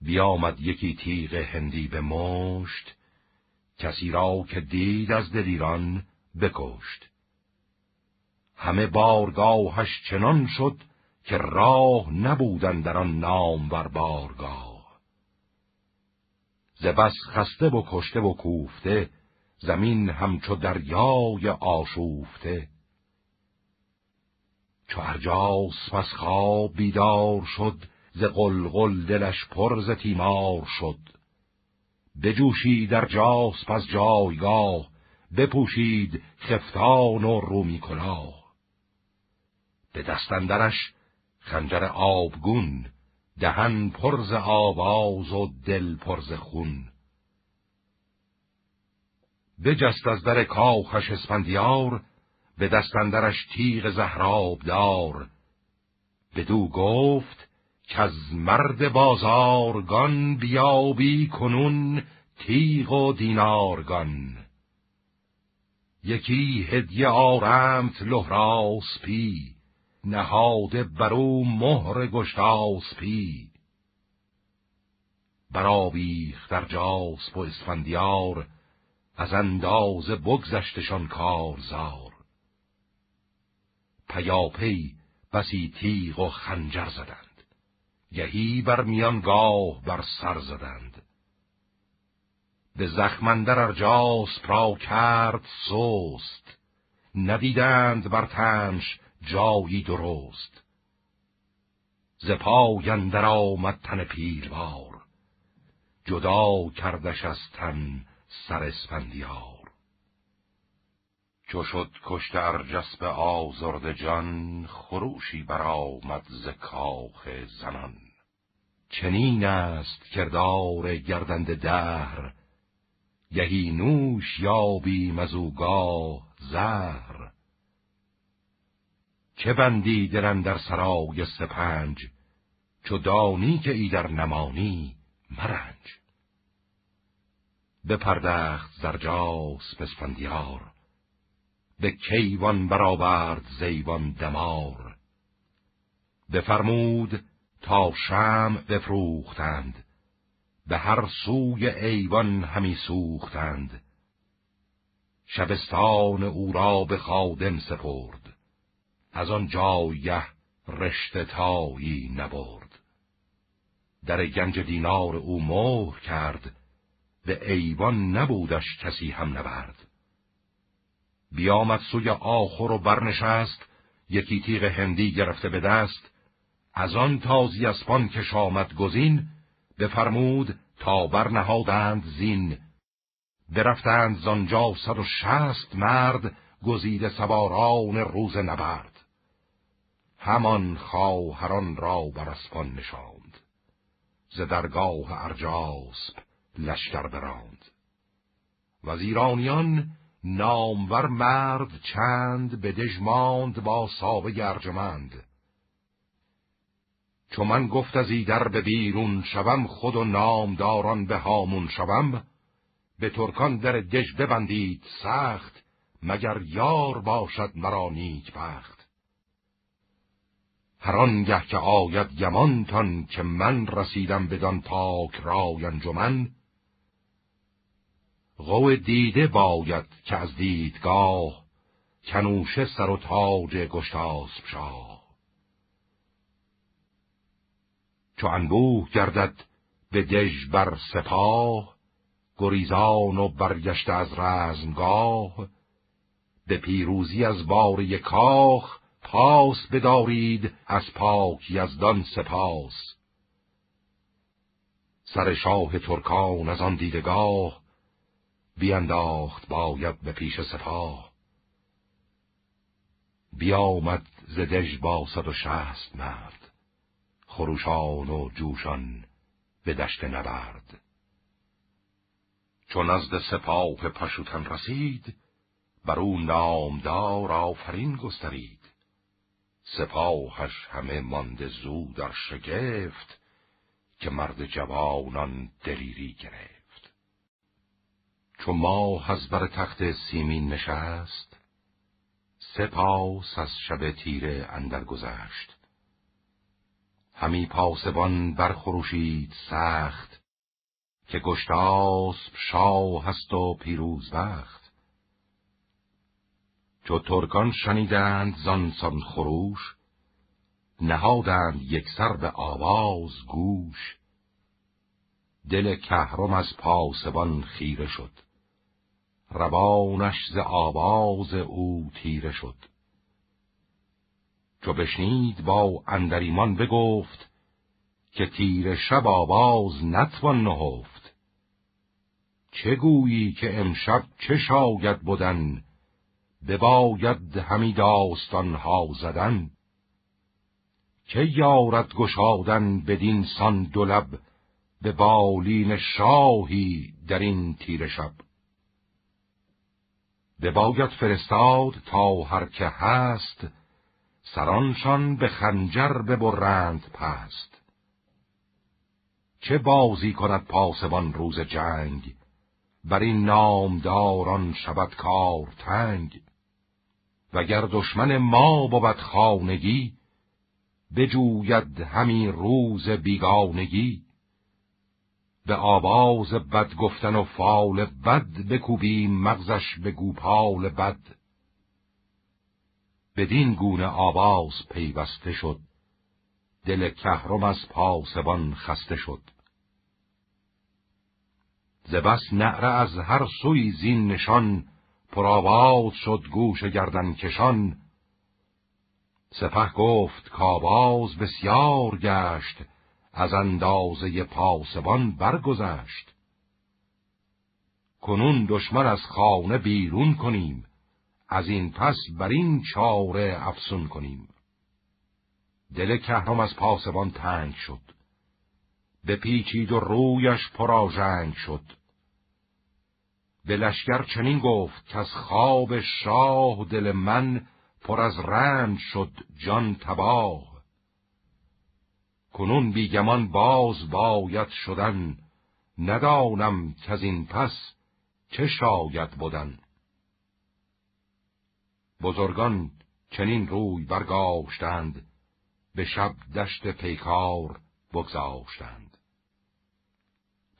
بیامد یکی تیغ هندی به مشت، کسی را که دید از دلیران بکشت. همه بارگاهش چنان شد که راه نبودن در آن نامور بارگاه. ز بس خسته و کشته و کوفته، زمین همچو دریای آشوفته. چو ارجاس از خواب بیدار شد، ز قلقل دلش پر ز تیمار شد. بجوشید ارجاس از جایگاه، بپوشید خفتان و رومی کلاه. به دست اندرش خنجر آبگون، دهن پر ز آواز و دل پر ز خون. بجست از در کاخش اسفندیار، به دست اندرش تیغ زهراب دار. بدو گفت کز مرد بازارگان، بیابی کنون تیغ و دینارگان. یکی هدیه آرمت لهراسپی، نهاده برو مهر گشتاسپی. برآویخت ارجاسپ و اسفندیار، از اندازه بگذشتشان کارزار. پیاپی بسی تیغ و خنجر زدند، گهی بر میان گاه بر سر زدند. به زخم اندر ارجاسپ را کرد سست، ندیدند بر تنش جایی درست. ز پای اندر آمد تن پیلوار، جدا کردش از تن سر اسفندیار. چو شد کشته ارجسپ آزرده جان، خروشی برآمد ز کاخ زنان. چنین است کردار گردنده دهر، گهی نوش یابیم از او گاه زهر. چه بندی دل اندر سرای سپنج، چو دانی که ایدر نمانی مرنج. بپردخت ز ارجاسپ اسفندیار، به کیوان برآورد ز ایوان دمار. بفرمود تا شمع بفروختند، به هر سوی ایوان همی سوختند. شبستان او را به خادم سپرد، از آن جایه رشته تایی نبرد. در گنج دینار او مهر کرد، به ایوان نبودش کسی هم نبرد. بیامد سوی آخور و برنشست، یکی تیغ هندی گرفته به دست. از آن تازی اسپان کش آمد گزین، بفرمود تا برنهادند زین. برفتند زانجا 160 مرد، گزیده سواران روز نبرد. همان خواهران را بر اسپان نشاند، ز درگاه ارجاسپ لشکر براند. وزیرانیان نامور مرد چند، به دژ ماند با ساوه ارجمند. چو من گفت از ایدر به بیرون شوم، خود و نامداران به هامون شوم. به ترکان در دژ ببندید سخت، مگر یار باشد مرا نیک بخت. هر آنگه که آید گمانتان، که من رسیدم بدان پاک رای انجمن. غو دیده باید که از دیدگاه، کنوشه سر و تاج گشتاسپ شاه. چو انبوه گردد به دژ بر سپاه، گریزان و برگشته از رزمگاه. به پیروزی از باره کاخ، پاس بدارید از پاک یزدان سپاس. سر شاه ترکان از آن دیدگاه، بینداخت باید به پیش سپاه. بیامد ز دژ با 160 مرد، خروشان و جوشان به دشت نبرد. چون نزد سپاه پشوتن رسید، بر او نامدار آفرین گسترید. سپاهش همه مانده زو در شگفت، که مرد جوانان دلیری گرفت. چو ماه از بر تخت سیمین نشست، سپاس از شب تیره اندر گذشت. همی پاسبان برخروشید سخت، که گشتاسپ شاه هست و پیروز بخت. چو ترکان شنیدند زان سان خروش، نهادند یک سر به آواز گوش. دل کهرم از پاسبان خیره شد، روانش ز آواز او تیره شد. چو بشنید با اندریمان بگفت، که تیره شب آواز نتوان نهفت. چه گویی که امشب چه شاید بدن، بباید همی داستانها زدن. چه یارد گشادن بدین سان دو لب، به بالین شاهی در این تیره شب. بباید فرستاد تا هر که هست، سرانشان به خنجر ببرند پست. چه بازی کند پاسبان روز جنگ، بر این نامداران شود کار تنگ. وگر دشمن ما بود خانگی، بجوید همی روز بیگانگی. به آواز بد گفتن و فال بد، بکوبیم مغزش به گوپال بد. بدین گونه آواز پیوسته شد، دل کهرم از پاسبان خسته شد. ز بس نعره از هر سوی زین نشان، پرآواز شد گوش گردن کشان. سپه گفت کآواز بسیار گشت، از اندازه پاسبان برگذشت. کنون دشمن از خانه بیرون کنیم، از این پس بر این چاره افسون کنیم. دل کهرم از پاسبان تنگ شد، بپیچید و رویش پرآژنگ شد. به لشکر چنین گفت که از خواب شاه، دل من پر از رنج شد جان تباه. کنون بیگمان باز باید شدن، ندانم که از این پس چه شاید بودن. بزرگان چنین روی برگاشتند، به شب دشت پیکار بگذاشتند.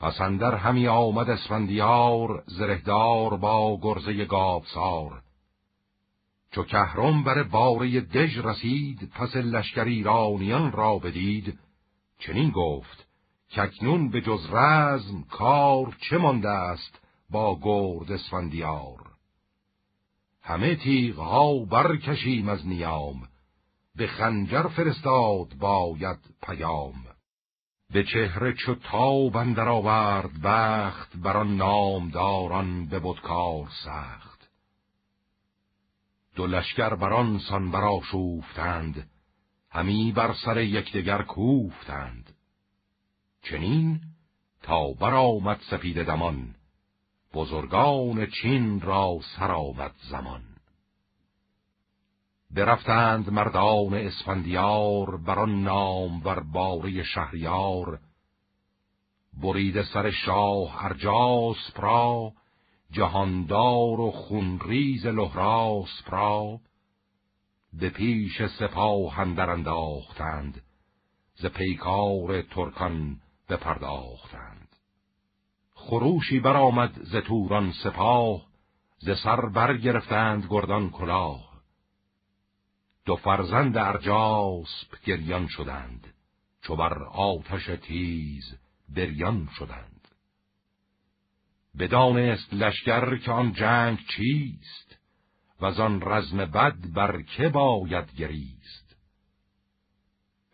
پس اندر همی آمد اسفندیار، زرهدار با گرزه گاوسار. چو کهرم بر باره دژ رسید، پس لشکر ایرانیان را بدید. چنین گفت که اکنون به جز رزم کار، چه مانده است با گرد اسفندیار. همه تیغها برکشیم از نیام، به خنجر فرستاد باید پیام. به چهره چو تاب اندر آورد بخت، بر آن نامداران ببد کار سخت. دو لشکر بر آن سان برآشوفتند، همی بر سر یکدیگر کوفتند. چنین تا برآمد سپیده دمان، بزرگان چین را سر آمد زمان. برفتند مردان اسفندیار، بر آن نامور باره شهریار. برید سر شاه ارجاسپ را، جهاندار و خونریز لهراسپ را. به پیش سپاه اندر انداختند، ز پیکار ترکان بپرداختند. خروشی برآمد ز توران سپاه، ز سر برگرفتند گردان کلاه. دو فرزند ارجاسپ گریان شدند، چو بر آتش تیز بریان شدند. بدانست لشکر که آن جنگ چیست، و زان رزم بد بر که باید گریست.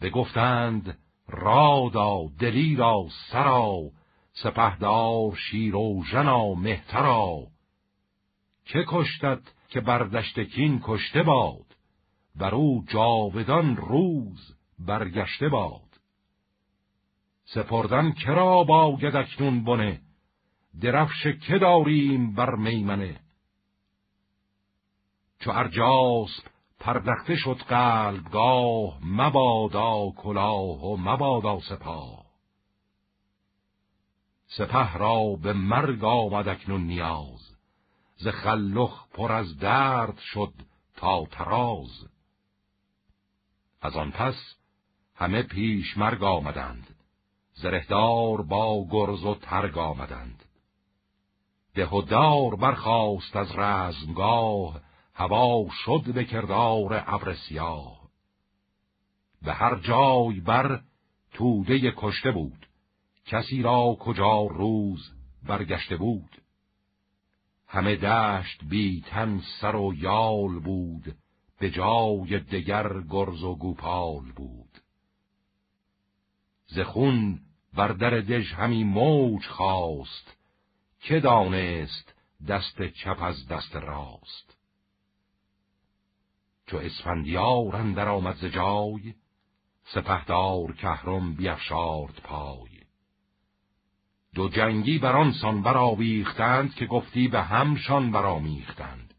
بگفتند رادا دلیرا سرا، سپهدار شیروژنا مهترا، که کشتت که بر دشت کین کشته باد، بر او جاودان روز برگشته باد. سپردن کرا باید اکنون بنه، درفش که داریم بر میمنه. چو ارجاسپ پردخته شد قلبگاه، مبادا کلاه و مبادا سپاه. سپه را به مرگ آمد اکنون نیاز، ز خلخ پر از درد شد تا تراز. از آن پس همه پیش مرگ آمدند، زرهدار با گرز و ترگ آمدند. ده و دار برخاست از رزمگاه، هوا شد به کردار ابر سیاه. به هر جای بر توده کشته بود، کسی را کجا روز برگشته بود. همه دشت بی تن سر و یال بود، به جای دگر گرز و گوپال بود. ز خون بر در دژ همی موج خاست، که دانست دست چپ از دست راست. چو اسفندیار اندر آمد ز جای، سپهدار کهرم بیفشارد پای. دو جنگی بران سان برآویختند، که گفتی به همشان برآمیختند.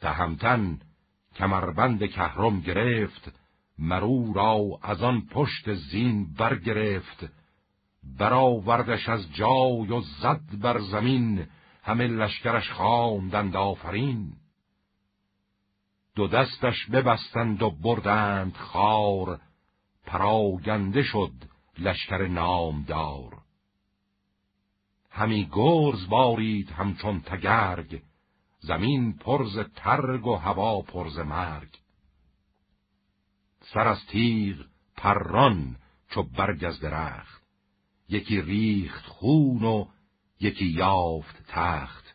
تهمتن کمربند کهرم گرفت، مرو را از آن پشت زین برگرفت. برآوردش از جای و زد بر زمین، همه لشکرش خواندند آفرین. دو دستش ببستند و بردند خوار، پراگنده شد لشکر نامدار. همی گرز بارید همچون تگرگ، زمین پرز ترگ و هوا پرز مرگ. سر از تیغ پران چو برگ از درخت، یکی ریخت خون و یکی یافت تخت.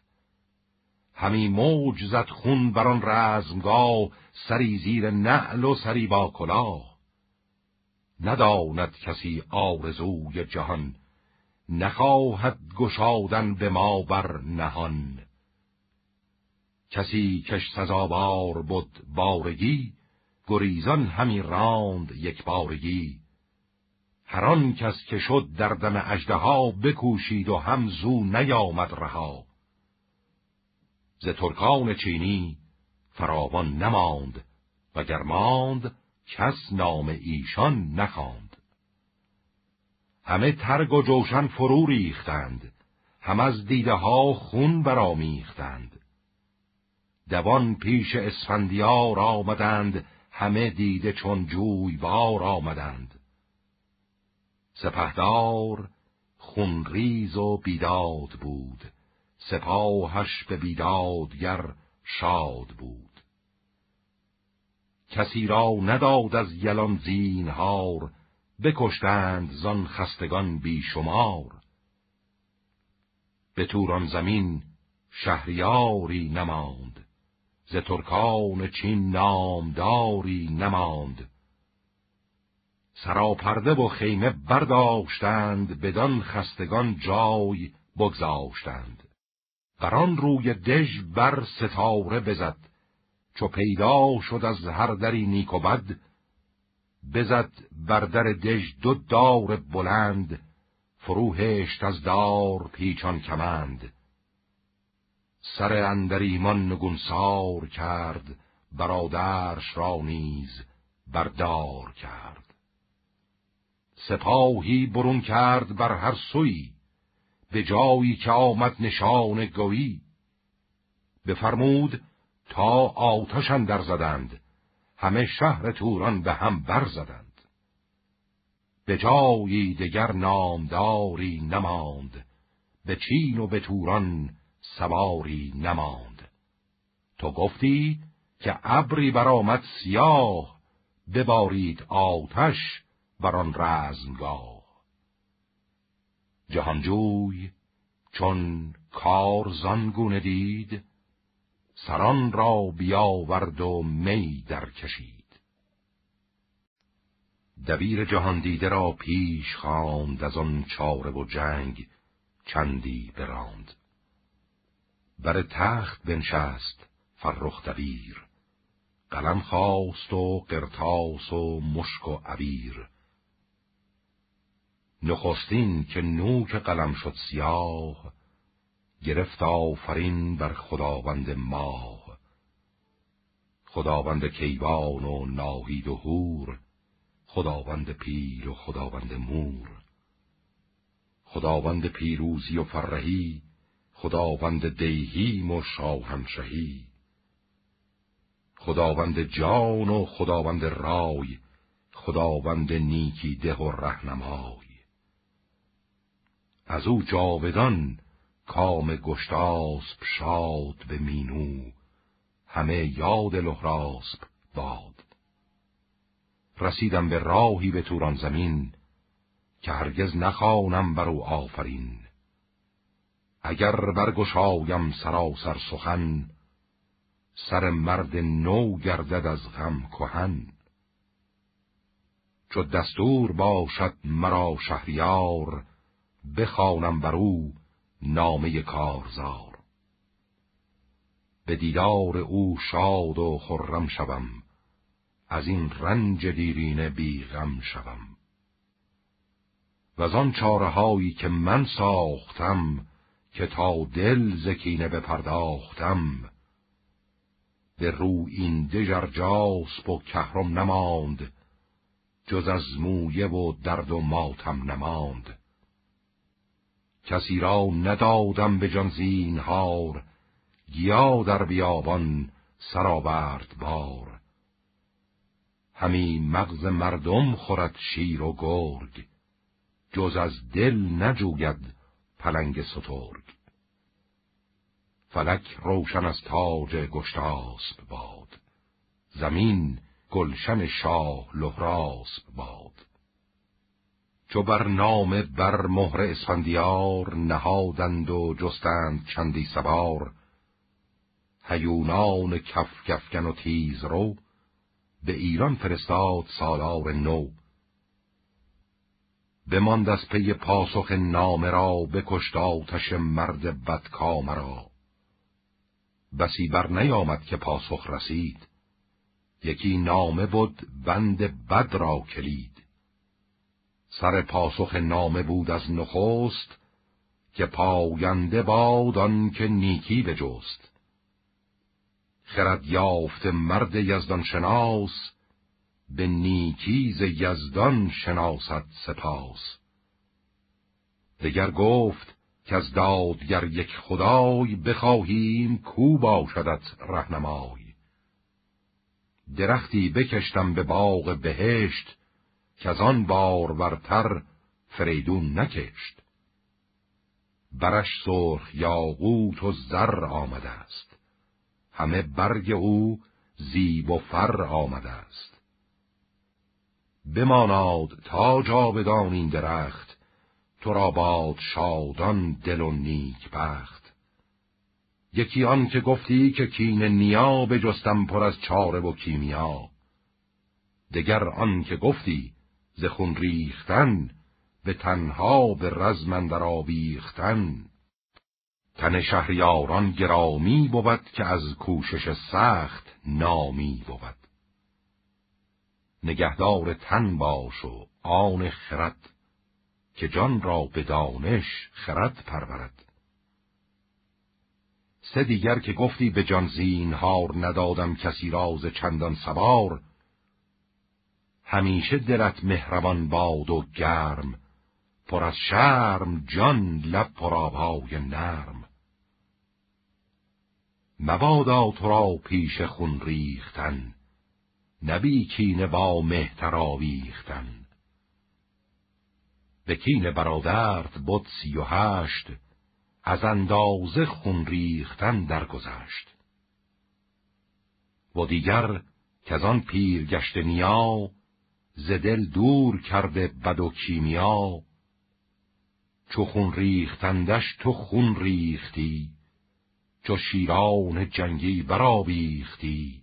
همی موج زد خون بران رزمگاه، سری زیر نعل و سری با کلاه. نداند کسی آرزوی جهان، نخواهد گشادن به ما بر نهان. کسی کش سزاوار بد بارگی، گریزان همی راند یک بارگی. هر آن کس که شد در دم اژدها، بکوشید و هم زو نیامد رها. ز ترکان چینی فراوان نماند، وگر ماند کس نام ایشان نخواند. همه ترگ و جوشن فرو ریختند، هم از دیده ها خون برآمیختند. دوان پیش اسفندیار آمدند، همه دیده چون جویبار آمدند. سپهدار خونریز و بیداد بود، سپاهش به بیدادگر شاد بود. کسی را نداد از یلان زینهار، بکشتند زان خستگان بیشمار. به توران زمین شهریاری نماند، ز ترکان چین نامداری نماند. سراپرده و خیمه برداشتند، بدان خستگان جای بگذاشتند. بران روی دژ بر ستاره بزد، چو پیدا شد از هر دری نیک و بد. بزد بر در دژ دو دار بلند، فرو هشت از دار پیچان کمند. سر اندریمان نگونسار کرد، برادرش را نیز بردار کرد. سپاهی برون کرد بر هر سوی، به جایی که آمد نشان گوی. بفرمود تا آتش اندر زدند، همه شهر توران به هم برزدند. به جایی دگر نامداری نماند، به چین و به توران سواری نماند. تو گفتی که ابری برآمد سیاه، ببارید آتش بران رزمگاه. جهانجوی چون کار زان گونه دید، سران را بیاورد و می در کشید. دبیر جهاندیده را پیش خواند، از آن چاره و جنگ چندی براند. بر تخت بنشست فرخ دبیر، قلم خواست و قرطاس و مشک و عبیر. نخستین که نوک قلم شد سیاه، گرفت آفرین بر خداوند ماه. خداوند کیوان و ناهید و هور، خداوند پیل و خداوند مور. خداوند پیروزی و فرهی، خداوند دیهیم و شاهنشهی. خداوند جان و خداوند رای، خداوند نیکی ده و رهنمای. از او جاودان کام گشتاسب شاد به مینو، همه یاد لهراسب باد. رسیدم به راهی به توران زمین، که هرگز نخوانم بر او آفرین. اگر برگشایم سراسر سخن، سر مرد نو گردد از غم کهن. چو دستور باشد مرا شهریار، بخوانم بر او نامه کارزار. به دیدار او شاد و خرم شوم، از این رنج دیرینه بی غم شوم. و از آن چاره هایی که من ساختم، که تا دل ز کینه بپرداختم. به رویینده ژرجاسپ و کهرم نماند، جز از مویه و درد و ماتم نماند. کسی را ندادم به جان زینهار، گیا در بیابان سرآورد بار. همی مغز مردم خورد شیر و گرگ، جز از دل نجوید پلنگ سترگ. فلک روشن از تاج گشتاسب باد، زمین گلشن شاه لهراسب باد. چو بر نام بر مهر اسفندیار، نهادند و جستند چندی سوار. هیونان کف کفکن و تیز رو، به ایران فرستاد سالار نو. بماند از پی پاسخ نامه را، بکشت آتش مرد بدکام را. بسی بر نیامد که پاسخ رسید، یکی نامه بود بند بد را کلید. سر پاسخ نامه بود از نخست، که پاینده باد آن که نیکی بجست. خرد یافته مرد یزدان شناس، به نیکی ز یزدان شناست سپاس. دگر گفت که از دادگر یک خدای، بخواهیم کو باشدت رهنمای. درختی بکشتم به باغ بهشت، که از آن بارورتر فریدون نکشت. برش سرخ یاقوت و زر آمده است، همه برگ او زیب و فر آمده است. بماناد تا جاودان این درخت، تو را باد شادان دل و نیک بخت. یکی آن که گفتی که کین نیا، بجستم پر از چاره و کیمیا. دگر آن که گفتی ز خون ریختن، به تنها به رزم اندر آویختن. تن شهریاران گرامی بود، که از کوشش سخت نامی بود. نگهدار تن باش و آن خرد، که جان را به دانش خرد پرورد. سه دیگر که گفتی به جان زینهار، ندادم کسی راز چندان سوار. همیشه دلت مهربان باد و گرم، پر از شرم جان لب پر آبهای نرم. مبادا تو را پیش خون ریختن، نبی کینه با مهتر آویختن. به کین برادرت بد 38، از اندازه خون ریختن درگذشت. و دیگر که از آن پیر گشت نیا، ز دل دور کرده بد و کیمیا. چو خون ریختندش تو خون ریختی، چو شیران جنگی برآویختی.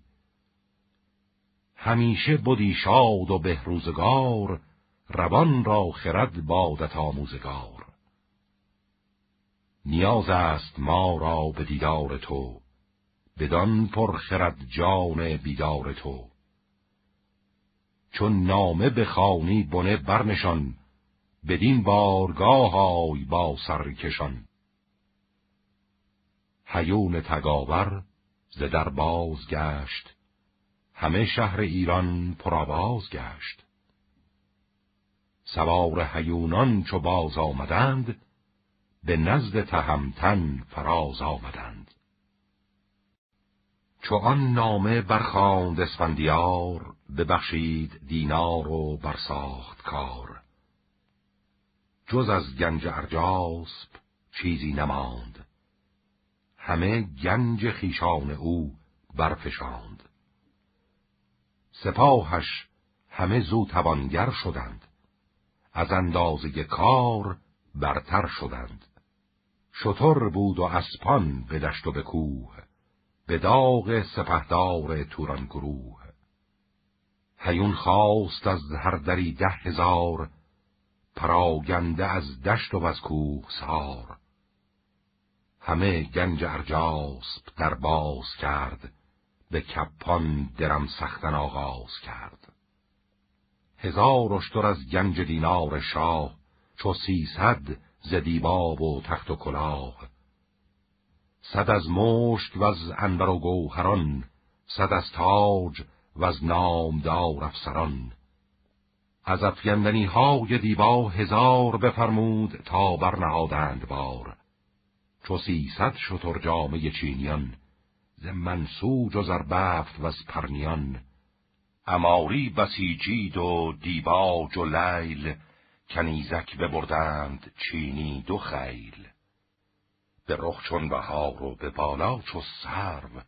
همیشه بودی شاد و بهروزگار، روان را خرد بادت آموزگار. نیاز است ما را به دیدار تو، بدان پرخرد جان بیدار تو. چون نامه بخوانی بنه برنشان، بدین بارگاه آی با سرکشان. هیون تگاور ز در باز گشت، همه شهر ایران پرآواز گشت. سوار هیونان چو باز آمدند، به نزد تهمتن فراز آمدند. چو آن نامه برخواند اسفندیار، ببخشید دینار و برساخت کار. جز از گنج ارجاسپ چیزی نماند، همه گنج خویشان او برفشاند. سپاهش همه زو توانگر شدند، از اندازه کار برتر شدند. شتر بود و اسپان به دشت و به کوه، به داغ سپهدار توران گروه. هیون خواست از هر دری 10,000، پراگنده از دشت و از کوه سار. همه گنج ارجاسپ در باز کرد، به کپان درم سختن آغاز کرد. 1000 اشتر از گنج دینار شاه، چو 300 ز دیباب و تخت و کلاه. 100 از مشک و از عنبر و گوهران، 100 از تاج و از نامدار افسران. از افگندنی های دیبا 1000 بفرمود تا برنهادند بار. چو 300 شتر جامه چینیان، ز منسوج و زربفت و از پرنیان. عماری بسیجید و دیباج و لیل، کنیزک ببردند چینی 2 خیل. به رخ چون بهار و به بالا چو سرو،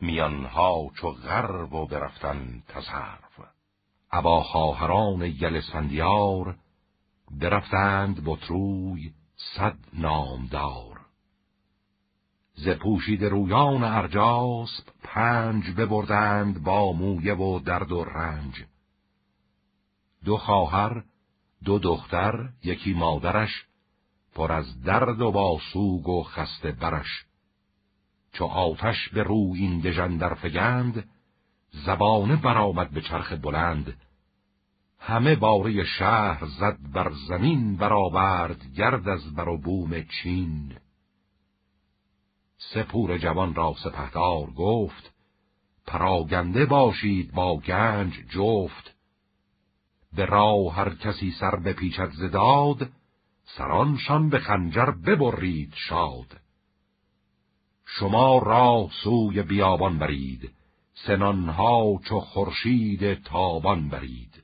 میانها چو غرب و برفتن تزرو. ابا خواهران یل اسفندیار، برفتند بطروی 100 نامدار. ز پوشیده رویان ارجاسپ 5 ببردند با مویه و درد و رنج. 2 خواهر، 2 دختر، یکی مادرش، پر از درد و با سوگ و خسته برش. چو آتش به روی این دژن در فگند، زبانه برآمد به چرخ بلند. همه باره شهر زد بر زمین، برآورد گرد از بر و بوم چین. 3 پور جوان را سپهدار گفت، پراگنده باشید با گنج جفت. به راه هر کسی سر بپیچد ز داد، سرانشان به خنجر ببرید شاد. شما راه سوی بیابان برید، سنانها چو خورشید تابان برید.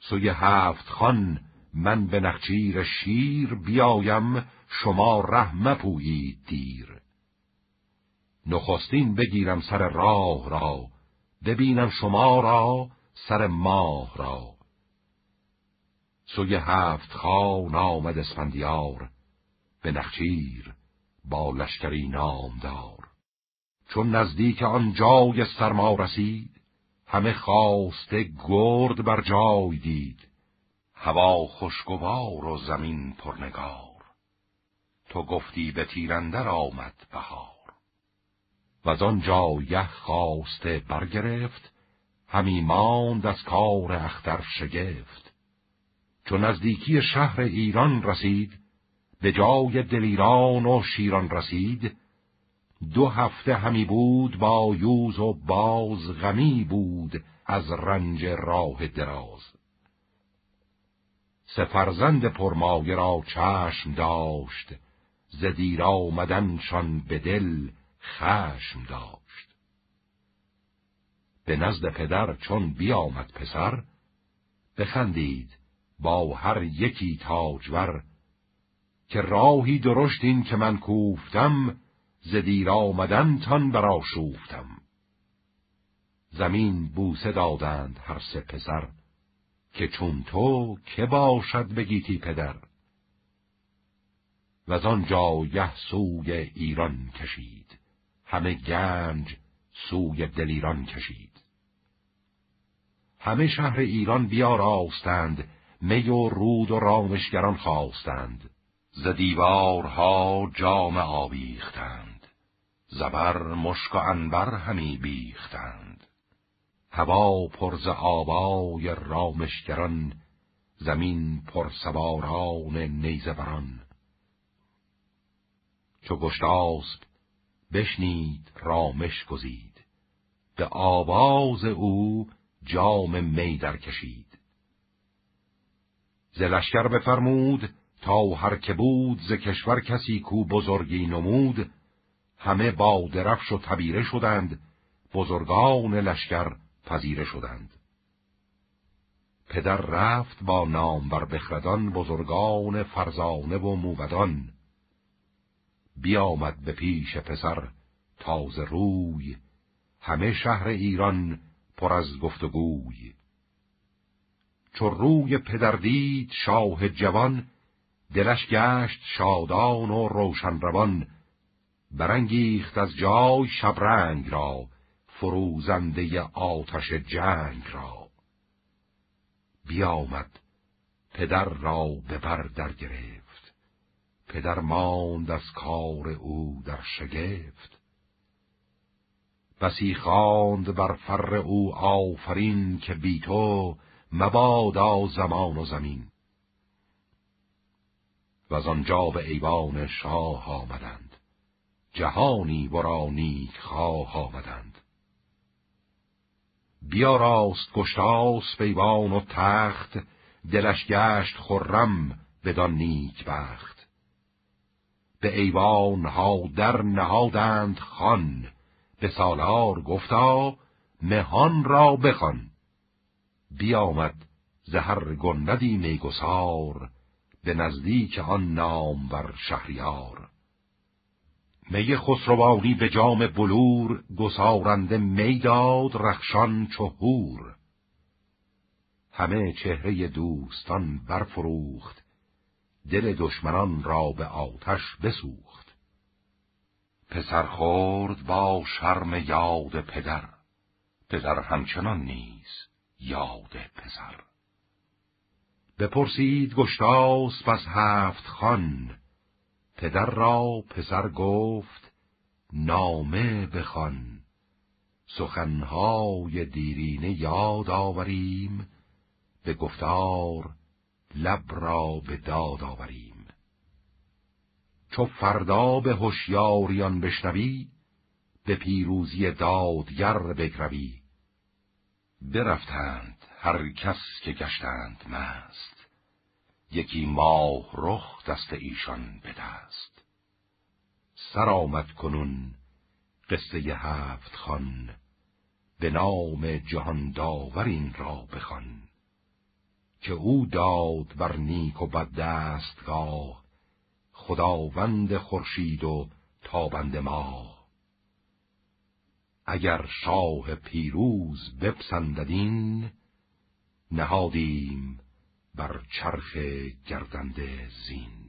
سوی 7 خان من به نخچیر شیر، بیایم شما ره مپویید دیر. نخستین بگیرم سر راه را، ببینم شما را سر ماه را. سوی 7 خان آمد اسفندیار، به نخچیر با لشکری نامدار. چون نزدیک آن جای سرما رسید، همه خواسته گرد بر جای دید. هوا خوشگوار و زمین پرنگار، تو گفتی به تیراندر آمد بهار. وز آن جایه خواسته برگرفت، همی ماند از کار اختر شگفت. چون نزدیکی شهر ایران رسید، به جای دلیران و شیران رسید. 2 هفته همی بود با یوز و باز، غمی بود از رنج راه دراز. 3 فرزند پرمایه را چشم داشت، ز دیر آمدنشان به دل خشم داشت. به نزد پدر چون بیامد پسر، بخندید با هر یکی تاجور. که راهی درشت این که من کوفتم، ز دیر آمدن تان برا شوفتم. زمین بوسه دادند هر 3 پسر، که چون تو که باشد بگیتی پدر. و زانجا یه سوی ایران کشید، همه گنج سوی دلیران کشید. همه شهر ایران بیاراستند، می و رود و رامشگران خواستند، ز دیوارها جام آویختند، زبر مشک و عنبر همی بیختند. هوا پر ز آوای رامشگران، زمین پر سواران نیزه بران. چو گشتاسب بشنید رامش گزید، به آواز او جام می در کشید. ز لشکر بفرمود تا هر که بود، ز کشور کسی کو بزرگی نمود. همه با درفش و تبیره شدند، بزرگان لشکر پذیره شدند. پدر رفت با نامور بخردان، بزرگان فرزانه و موبدان. بیامد به پیش پسر تازه روی، همه شهر ایران پر از گفتگوی. چو روی پدر دید شاه جوان، دلش گشت شادان و روشن روان. برانگیخت از جای شبرنگ را، فروزنده آتش جنگ را. بیامد پدر را به بر در گرفت، پدر ماند از کار او در شگفت. بسی خواند بر فر او آفرین، که بی تو مبادا زمان و زمین. وز آنجا به ایوان شاه آمدند، جهانی ورا نیک خواه آمدند. بیاراست گشتاسب ایوان و تخت، دلش گشت خرم بدان نیک بخت. به ایوان ها در نهادند خوان، به سالار گفتا مهان را بخوان. بیامد ز هر گندی میگسار، به نزدیک آن نامور شهریار. می خسروانی به جام بلور، گسارنده می داد رخشان چو حور. همه چهره دوستان برفروخت، دل دشمنان را به آتش بسوخت. پسر خورد با شرم یاد پدر، پدر همچنان نیز یاد پسر. بپرسید گشتاسب از هفت خان، پدر را پسر گفت نامه بخوان. سخنهای دیرینه یاد آوریم، به گفتار لب را به داد آوریم. چو فردا به هوشیاریان بشنوی، به پیروزی دادگر بگروی. برفتند هر کس که گشتند مست، یکی ماه رخ دست ایشان به دست. سر آمد کنون قصه هفت خان، به نام جهان داور این را بخوان. که او داد بر نیک و بد دستگاه، خداوند خورشید و تابنده ماه. اگر شاه پیروز بپسنددین، نهادیم بر چرخ گردنده زین.